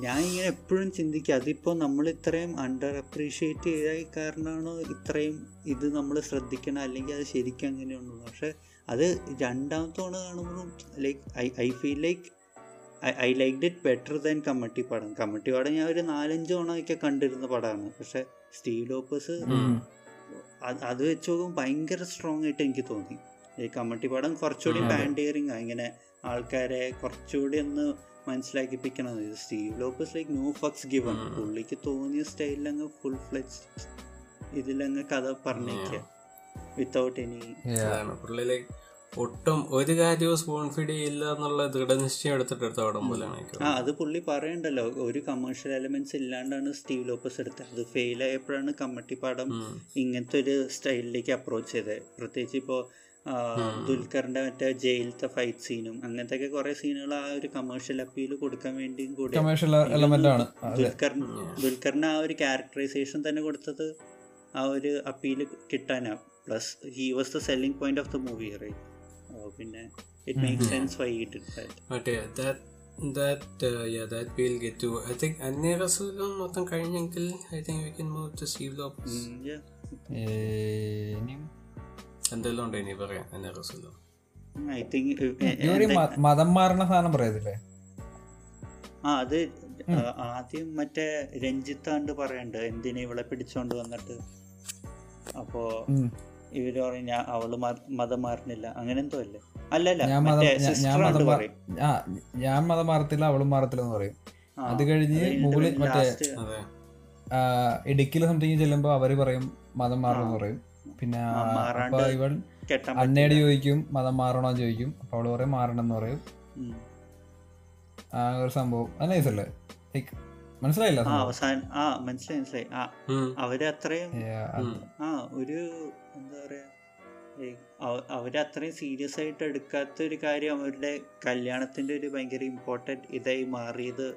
ഞാൻ ഇങ്ങനെ എപ്പോഴും ചിന്തിക്കുക, അതിപ്പോൾ നമ്മൾ ഇത്രയും അണ്ടർ അപ്രീഷിയേറ്റ് ചെയ്താൽ കാരണമാണോ ഇത്രയും ഇത് നമ്മൾ ശ്രദ്ധിക്കണം, അല്ലെങ്കിൽ അത് ശരിക്കും അങ്ങനെയുള്ളൂ. പക്ഷെ അത് രണ്ടാമത്തെ തവണ കാണുമ്പോഴും like I feel like I like it better than Kammattipaadam. Kammattipaadam ഞാൻ ഒരു 4-5 തവണയൊക്കെ കണ്ടിരുന്ന പടമാണ്, പക്ഷെ സ്റ്റീവ് ലോപ്പസ് അത് വെച്ച് നോക്കുമ്പോൾ ഭയങ്കര സ്ട്രോങ് ആയിട്ട് എനിക്ക് തോന്നി. ഈ കമ്മട്ടിപ്പാടം കുറച്ചുകൂടി ബാൻഡിയറിങ് ആണ്, ഇങ്ങനെ ആൾക്കാരെ കുറച്ചുകൂടി ഒന്ന് മനസ്സിലാക്കിപ്പിക്കണം. Steve Lopez like no fucks given, പുള്ളിക്ക് തോന്നിയ സ്റ്റൈലിലങ്ങ് ഫുൾ ഫ്ലെഡ്ജ് ഇതിലങ്ങ് കഥ പറഞ്ഞേക്കുക വിത്തൗട്ട് എനി. പുള്ളിയിലെ ഒട്ടും ഒരു കാര്യവും സ്പോൺഫിഡ് ചെയ്യില്ല എന്നുള്ള ദൃഢനിശ്ചയം എടുത്തിട്ടെടുത്ത പടം പോലെയാണ്. ആ അത് പുള്ളി പറയണ്ടല്ലോ, ഒരു കമേഴ്ഷ്യൽ എലമെന്റ്സ് ഇല്ലാണ്ടാണ് സ്റ്റീവ് ലോപ്പസ് എടുത്തത്. അത് ഫെയിൽ ആയപ്പോഴാണ് കമ്മട്ടിപ്പാടം ഇങ്ങനത്തെ ഒരു സ്റ്റൈലിലേക്ക് അപ്രോച്ച് ചെയ്തത്. പ്രത്യേകിച്ച് ഇപ്പോൾ ദുൽഖറിന്റെ മറ്റേ ജയിലത്തെ ഫൈറ്റ് സീനും അങ്ങനത്തെ ഒക്കെ കുറെ സീനുകൾ ആ ഒരു കമേഴ്ഷ്യൽ അപ്പീൽ കൊടുക്കാൻ വേണ്ടിയും കൂടി ദുൽഖറിന് ആ ഒരു ക്യാരക്ടറൈസേഷൻ തന്നെ കൊടുത്തത് ആ ഒരു അപ്പീൽ കിട്ടാനാ. Plus he was the selling point of the movie, right? പിന്നെ it makes sense why it is that that we'll get to. I think Anne Rasool മൊത്തം കഴിഞ്ഞെങ്കിൽ I think we can move to Steve Lopes. എന്തെല്ലാം ഉണ്ട് ഇനി പറയാം അന്നെ റസൂലോ? I think മതം മാറുന്ന സാധനം പറയത്തില്ലേ? ആ അത് ആദ്യം മറ്റേ രഞ്ജിത്താണ്ട് പറയണ്ട് എന്തിനെ ഇവളെ പിടിച്ചോണ്ട് വന്നിട്ട്. അപ്പോ ഇവര് പറഞ്ഞ അവള് മതം മാറുന്നില്ല അങ്ങനെ എന്തോ അല്ലേ? അല്ലല്ല, ഞാൻ മതം മാറത്തില്ല അവളും മാറത്തില്ല എന്ന് പറയും. അത് കഴിഞ്ഞ് മുകളിൽ മറ്റേ ഇടുക്കിയിൽ സംതിങ് ചെല്ലുമ്പോ അവര് പറയും മതം മാറണം പറയും. പിന്നെ ഇവൾ അന്നേട് ചോദിക്കും മതം മാറണോ ചോദിക്കും, അപ്പൊ അവള് പറയും മാറണമെന്ന് പറയും. ആ ഒരു സംഭവം അല്ലേ? മനസ്സിലായില്ല അവസാനം. ആ മനസ്സിലായി മനസ്സിലായി. അവരത്രയും ഒരു എന്താ പറയാ, അവരത്രയും സീരിയസ് ആയിട്ട് എടുക്കാത്ത ഒരു കാര്യം അവരുടെ കല്യാണത്തിന്റെ ഒരു ഭയങ്കര ഇമ്പോർട്ടന്റ് ഇതായി മാറിയത്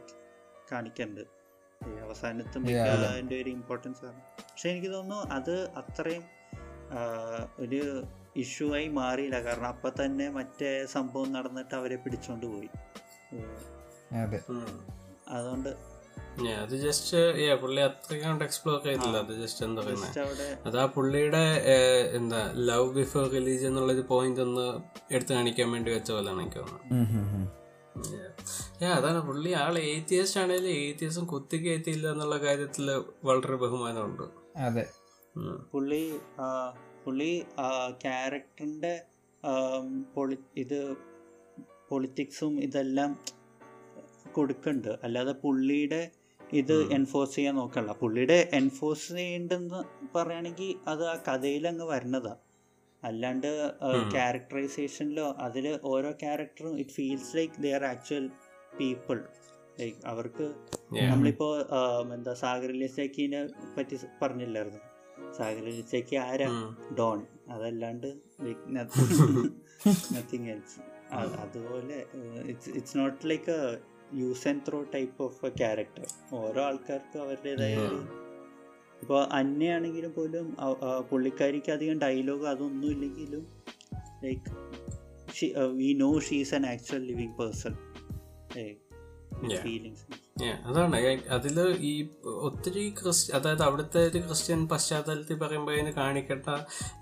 കാണിക്കണ്ട് അവസാനത്തും അതിൻ്റെ ഒരു ഇമ്പോർട്ടൻസ് ആണ്. പക്ഷെ എനിക്ക് തോന്നുന്നു അത് അത്രയും ഒരു ഇഷ്യൂ ആയി മാറിയില്ല, കാരണം അപ്പം തന്നെ മറ്റേ സംഭവം നടന്നിട്ട് അവരെ പിടിച്ചോണ്ട് പോയി. അതുകൊണ്ട് അത് ജസ്റ്റ് പുള്ളി അത്രയും എക്സ്പ്ലോർ ചെയ്തില്ല. അത് ജസ്റ്റ് എന്താ പറയുന്നത്, അത് ആ പുള്ളിയുടെ എന്താ ലവ് ബിഫോർ റിലീജ് എന്നുള്ളൊരു പോയിന്റ് ഒന്ന് എടുത്തു കാണിക്കാൻ വേണ്ടി വെച്ച പോലെയാണ് എനിക്ക് തോന്നുന്നത്. അതാണ് പുള്ളി ആൾ ഏത്തിയസ്റ്റ് ആണെങ്കിലും ഏത്തിയസം കുത്തി കയറ്റിയില്ല എന്നുള്ള കാര്യത്തിൽ വളരെ ബഹുമാനമുണ്ട്. അതെ, പുള്ളി ക്യാരക്ടറിന്റെ ഇത് പൊളിറ്റിക്സും ഇതെല്ലാം കൊടുക്കുന്നുണ്ട്, അല്ലാതെ പുള്ളിയുടെ ഇത് എൻഫോഴ്സ് ചെയ്യാൻ നോക്കണ്ട. പുള്ളിയുടെ എൻഫോഴ്സ് ചെയ്യണ്ടെന്ന് പറയുകയാണെങ്കിൽ അത് ആ കഥയിലങ്ങ് വരണതാ, അല്ലാണ്ട് ക്യാരക്ടറൈസേഷനിലോ അതിൽ ഓരോ ക്യാരക്ടറും it feels like they are actual people. Like അവർക്ക് നമ്മളിപ്പോൾ എന്താ സാഗർ അലി സക്കീനെ പറ്റി പറഞ്ഞില്ലായിരുന്നു, സാഗർ അലി സക്കി ആരാ? ഡോൺ, അതല്ലാണ്ട് നത്തിങ് എൽസ്. അതുപോലെ it's not like a use and throw type of a character. ഓരോ ആൾക്കാർക്കും അവരുടേതായ ഒരു ഇപ്പോൾ അന്നയാണെങ്കിലും പോലും പുള്ളിക്കാരിക്ക് അധികം ഡയലോഗ് അതൊന്നും ഇല്ലെങ്കിലും like we know she is an actual living person. അതാണ് അതില് ഈ ഒത്തിരി അതായത് അവിടുത്തെ ഒരു ക്രിസ്ത്യൻ പശ്ചാത്തലത്തിൽ പറയുമ്പോൾ അതിന് കാണിക്കേണ്ട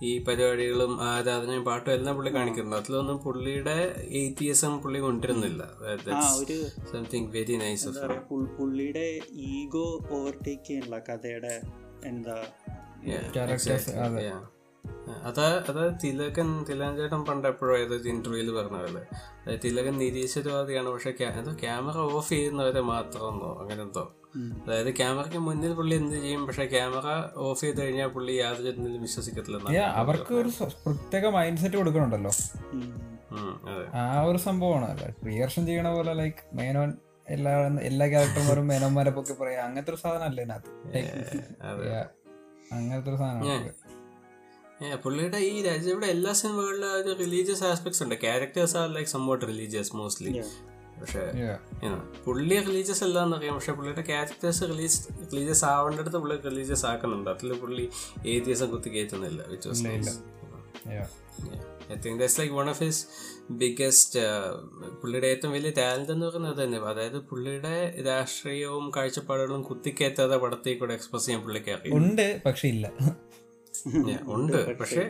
ഈ പരിപാടികളും ആരാധനയും പാട്ടും എല്ലാം പുള്ളി കാണിക്കുന്നുണ്ട്. അതിലൊന്നും പുള്ളിയുടെ ഏത്തിയസം പുള്ളി കൊണ്ടുവരുന്നില്ല. Something very nice. പുള്ളിയുടെ ഈഗോ ഓവർടേക്ക് ചെയ്യാനുള്ള കഥയുടെ എന്താ അതായത് തിലകൻ പണ്ട് എപ്പോഴും ഏതൊരു ഇന്റർവ്യൂവിൽ പറഞ്ഞ പോലെ അതായത് തിലകൻ നിരീശ്വരവാദിയാണ്, പക്ഷെ എന്തോ ക്യാമറ ഓഫ് ചെയ്യുന്നവരെ മാത്രമെന്നോ അങ്ങനെന്തോ. അതായത് ക്യാമറയ്ക്ക് മുന്നിൽ പുള്ളി എന്ത് ചെയ്യും, പക്ഷെ ക്യാമറ ഓഫ് ചെയ്ത് കഴിഞ്ഞാൽ പുള്ളി യാതൊരു എന്തെങ്കിലും വിശ്വസിക്കത്തില്ല. അവർക്ക് ഒരു പ്രത്യേക മൈൻഡ് സെറ്റ് കൊടുക്കണുണ്ടല്ലോ, ആ ഒരു സംഭവമാണ് റിയാക്ഷൻ ചെയ്യണ പോലെ. ലൈക്ക് മേനോൻ എല്ലാ ക്യാരക്ടർമാരും മേനോന്മാരെ പൊക്കി പറയാ അങ്ങനത്തെ ഒരു സാധനമല്ലേ ഇതിനകത്ത്, അങ്ങനത്തെ ഒരു സാധനം. പുള്ളിയുടെ ഈ രാജയുടെ എല്ലാ സിനിമകളിലും ഒരു റിലീജിയസ് ആസ്പെക്ട്സ് ഉണ്ട്. Characters are like somewhat religious mostly. പക്ഷേ പുള്ളി റിലീജിയസ് അല്ലാന്ന് അറിയാം, പക്ഷെ പുള്ളിയുടെ ക്യാരക്ടേഴ്സ് റിലീജിയസ് ആവേണ്ടടുത്ത് പുള്ളി റിലീജിയസ് ആക്കുന്നുണ്ട്. അതിൽ പുള്ളി ഏത് ദിവസം കുത്തി കയറ്റുന്നില്ല. Which was nice. I think that's like one of his biggest പുള്ളിയുടെ ഏറ്റവും വലിയ ടാലന്റ് എന്ന് പറയുന്നത് തന്നെ. അതായത് പുള്ളിയുടെ രാഷ്ട്രീയവും കാഴ്ചപ്പാടുകളും കുത്തിക്കയറ്റാതെ പടത്തേക്ക് കൂടെ എക്സ്പ്രസ് ചെയ്യാൻ പുള്ളിക്ക് അറിയുന്നുണ്ട്. പക്ഷേ ഇല്ല ഉണ്ട്, പക്ഷേ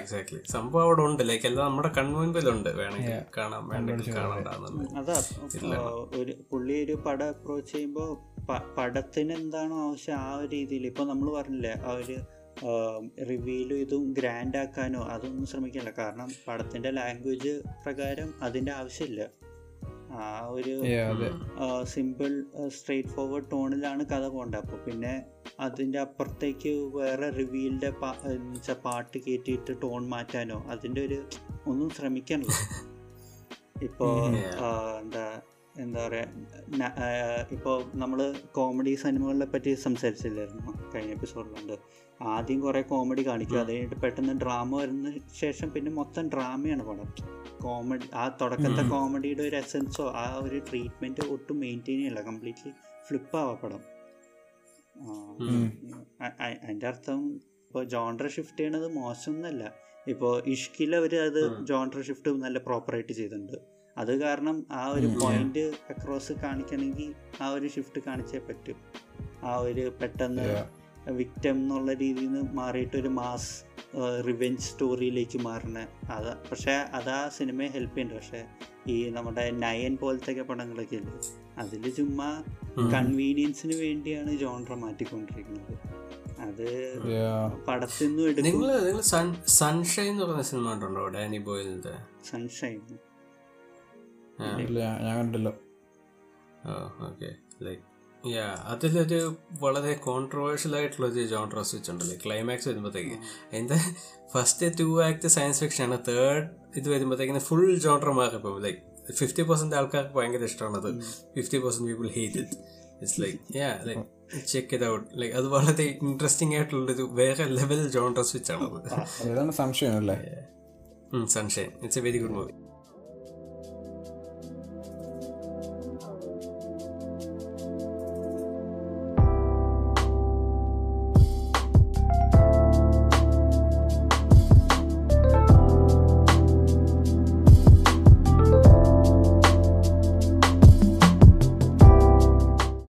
എക്സാക്ട്ലി സംഭവം അവിടെ ഉണ്ട്. ലൈക്ക് എല്ലാം നമ്മുടെ കൺമുൻപിലുണ്ട്, വേണമെങ്കിൽ കാണാൻ വേണ്ടെങ്കിൽ കാണണ്ടാവുന്നുണ്ട്. അതാ ഒരു പുള്ളി ഒരു പടം അപ്രോച്ച് ചെയ്യുമ്പോൾ പടത്തിന് എന്താണോ ആവശ്യം ആ ഒരു രീതിയിൽ. ഇപ്പൊ നമ്മൾ പറഞ്ഞില്ലേ ആ ഒരു റിവ്യൂലും ഇതും ഗ്രാൻഡ് ആക്കാനോ അതൊന്നും ശ്രമിക്കണ്ട. കാരണം പടത്തിൻ്റെ ലാംഗ്വേജ് പ്രകാരം അതിൻ്റെ ആവശ്യമില്ല. ആ ഒരു സിമ്പിൾ സ്ട്രെയിറ്റ് ഫോർവേഡ് ടോണിലാണ് കഥ പോകേണ്ടത്. അപ്പോൾ പിന്നെ അതിൻ്റെ അപ്പുറത്തേക്ക് വേറെ റിവ്യൂലിൻ്റെ പാട്ട് കയറ്റിയിട്ട് ടോൺ മാറ്റാനോ അതിൻ്റെ ഒരു ഒന്നും ശ്രമിക്കണല്ലോ. ഇപ്പോൾ എന്താ എന്താ പറയുക, ഇപ്പോൾ നമ്മൾ കോമഡി സിനിമകളെ പറ്റി സംസാരിച്ചില്ലായിരുന്നു കഴിഞ്ഞ എപ്പിസോഡിലുണ്ട്. ആദ്യം കുറേ കോമഡി കാണിക്കും, അത് കഴിഞ്ഞിട്ട് പെട്ടെന്ന് ഡ്രാമ വരുന്ന ശേഷം പിന്നെ മൊത്തം ഡ്രാമയാണ് പടം. കോമഡി ആ തുടക്കത്തെ കോമഡിയുടെ ഒരു എസൻസോ ആ ഒരു ട്രീറ്റ്മെൻറ്റോ ഒട്ടും മെയിൻറ്റെയിൻ ചെയ്യില്ല. കംപ്ലീറ്റ്ലി ഫ്ലിപ്പാവാം പടം. അതിൻ്റെ അർത്ഥം ഇപ്പോൾ ജോൺഡർ ഷിഫ്റ്റ് ചെയ്യണത് മോശമൊന്നുമല്ല. ഇപ്പോൾ ഇഷ്കിൽ അവർ അത് ജോൺഡർ ഷിഫ്റ്റ് നല്ല പ്രോപ്പറായിട്ട് ചെയ്തിട്ടുണ്ട്. അത് കാരണം ആ ഒരു പോയിന്റ് അക്രോസ് കാണിക്കണമെങ്കിൽ ആ ഒരു ഷിഫ്റ്റ് കാണിച്ചേ പറ്റും. ആ ഒരു പെട്ടെന്ന് വിക്ടം എന്നുള്ള രീതിയിൽ നിന്ന് മാറിയിട്ട് ഒരു മാസ് റിവെഞ്ച് സ്റ്റോറിയിലേക്ക് മാറണ അതാ. പക്ഷേ അതാ സിനിമയെ ഹെൽപ്പ് ചെയ്യുന്നുണ്ട്. പക്ഷേ ഈ നമ്മുടെ നയൻ പോലത്തെ പടങ്ങളൊക്കെ ഇല്ലേ, അതിൽ ചുമ്മാ കൺവീനിയൻസിന് വേണ്ടിയാണ് ജോൺഡർ മാറ്റിക്കൊണ്ടിരിക്കുന്നത്. അത് പടത്തിൽ നിന്നും എടുക്കും. സൺഷൈൻ എന്ന് പറഞ്ഞ സിനിമ ഉണ്ടോ? ഡാനി ബോയിലിന്റെ സൺഷൈൻ അതിലൊരു വളരെ കോൺട്രവേഴ്ഷ്യൽ ആയിട്ടുള്ള ഒരു ജോൺഡർ സ്വിച്ച് ഉണ്ടല്ലേ ക്ലൈമാക്സ് വരുമ്പോഴത്തേക്ക്. അതിന്റെ ഫസ്റ്റ് 2 ആക്ട് സയൻസ് ഫിക്ഷൻ ആണ്, തേർഡ് ഇത് വരുമ്പോഴത്തേക്കിന് ഫുൾ ജോൺഡർ മാറിപ്പോ. ലൈക്ക് 50% ആൾക്കാർക്ക് ഭയങ്കര ഇഷ്ടമാണത്, 50% people hate it. It's like like check it out. Like അത് വളരെ ഇൻട്രസ്റ്റിംഗ് ആയിട്ടുള്ളൊരു വേറെ ലെവൽ ജോൺഡർ സ്വിച്ച് ആണത്. Sunshine, it's a very good movie.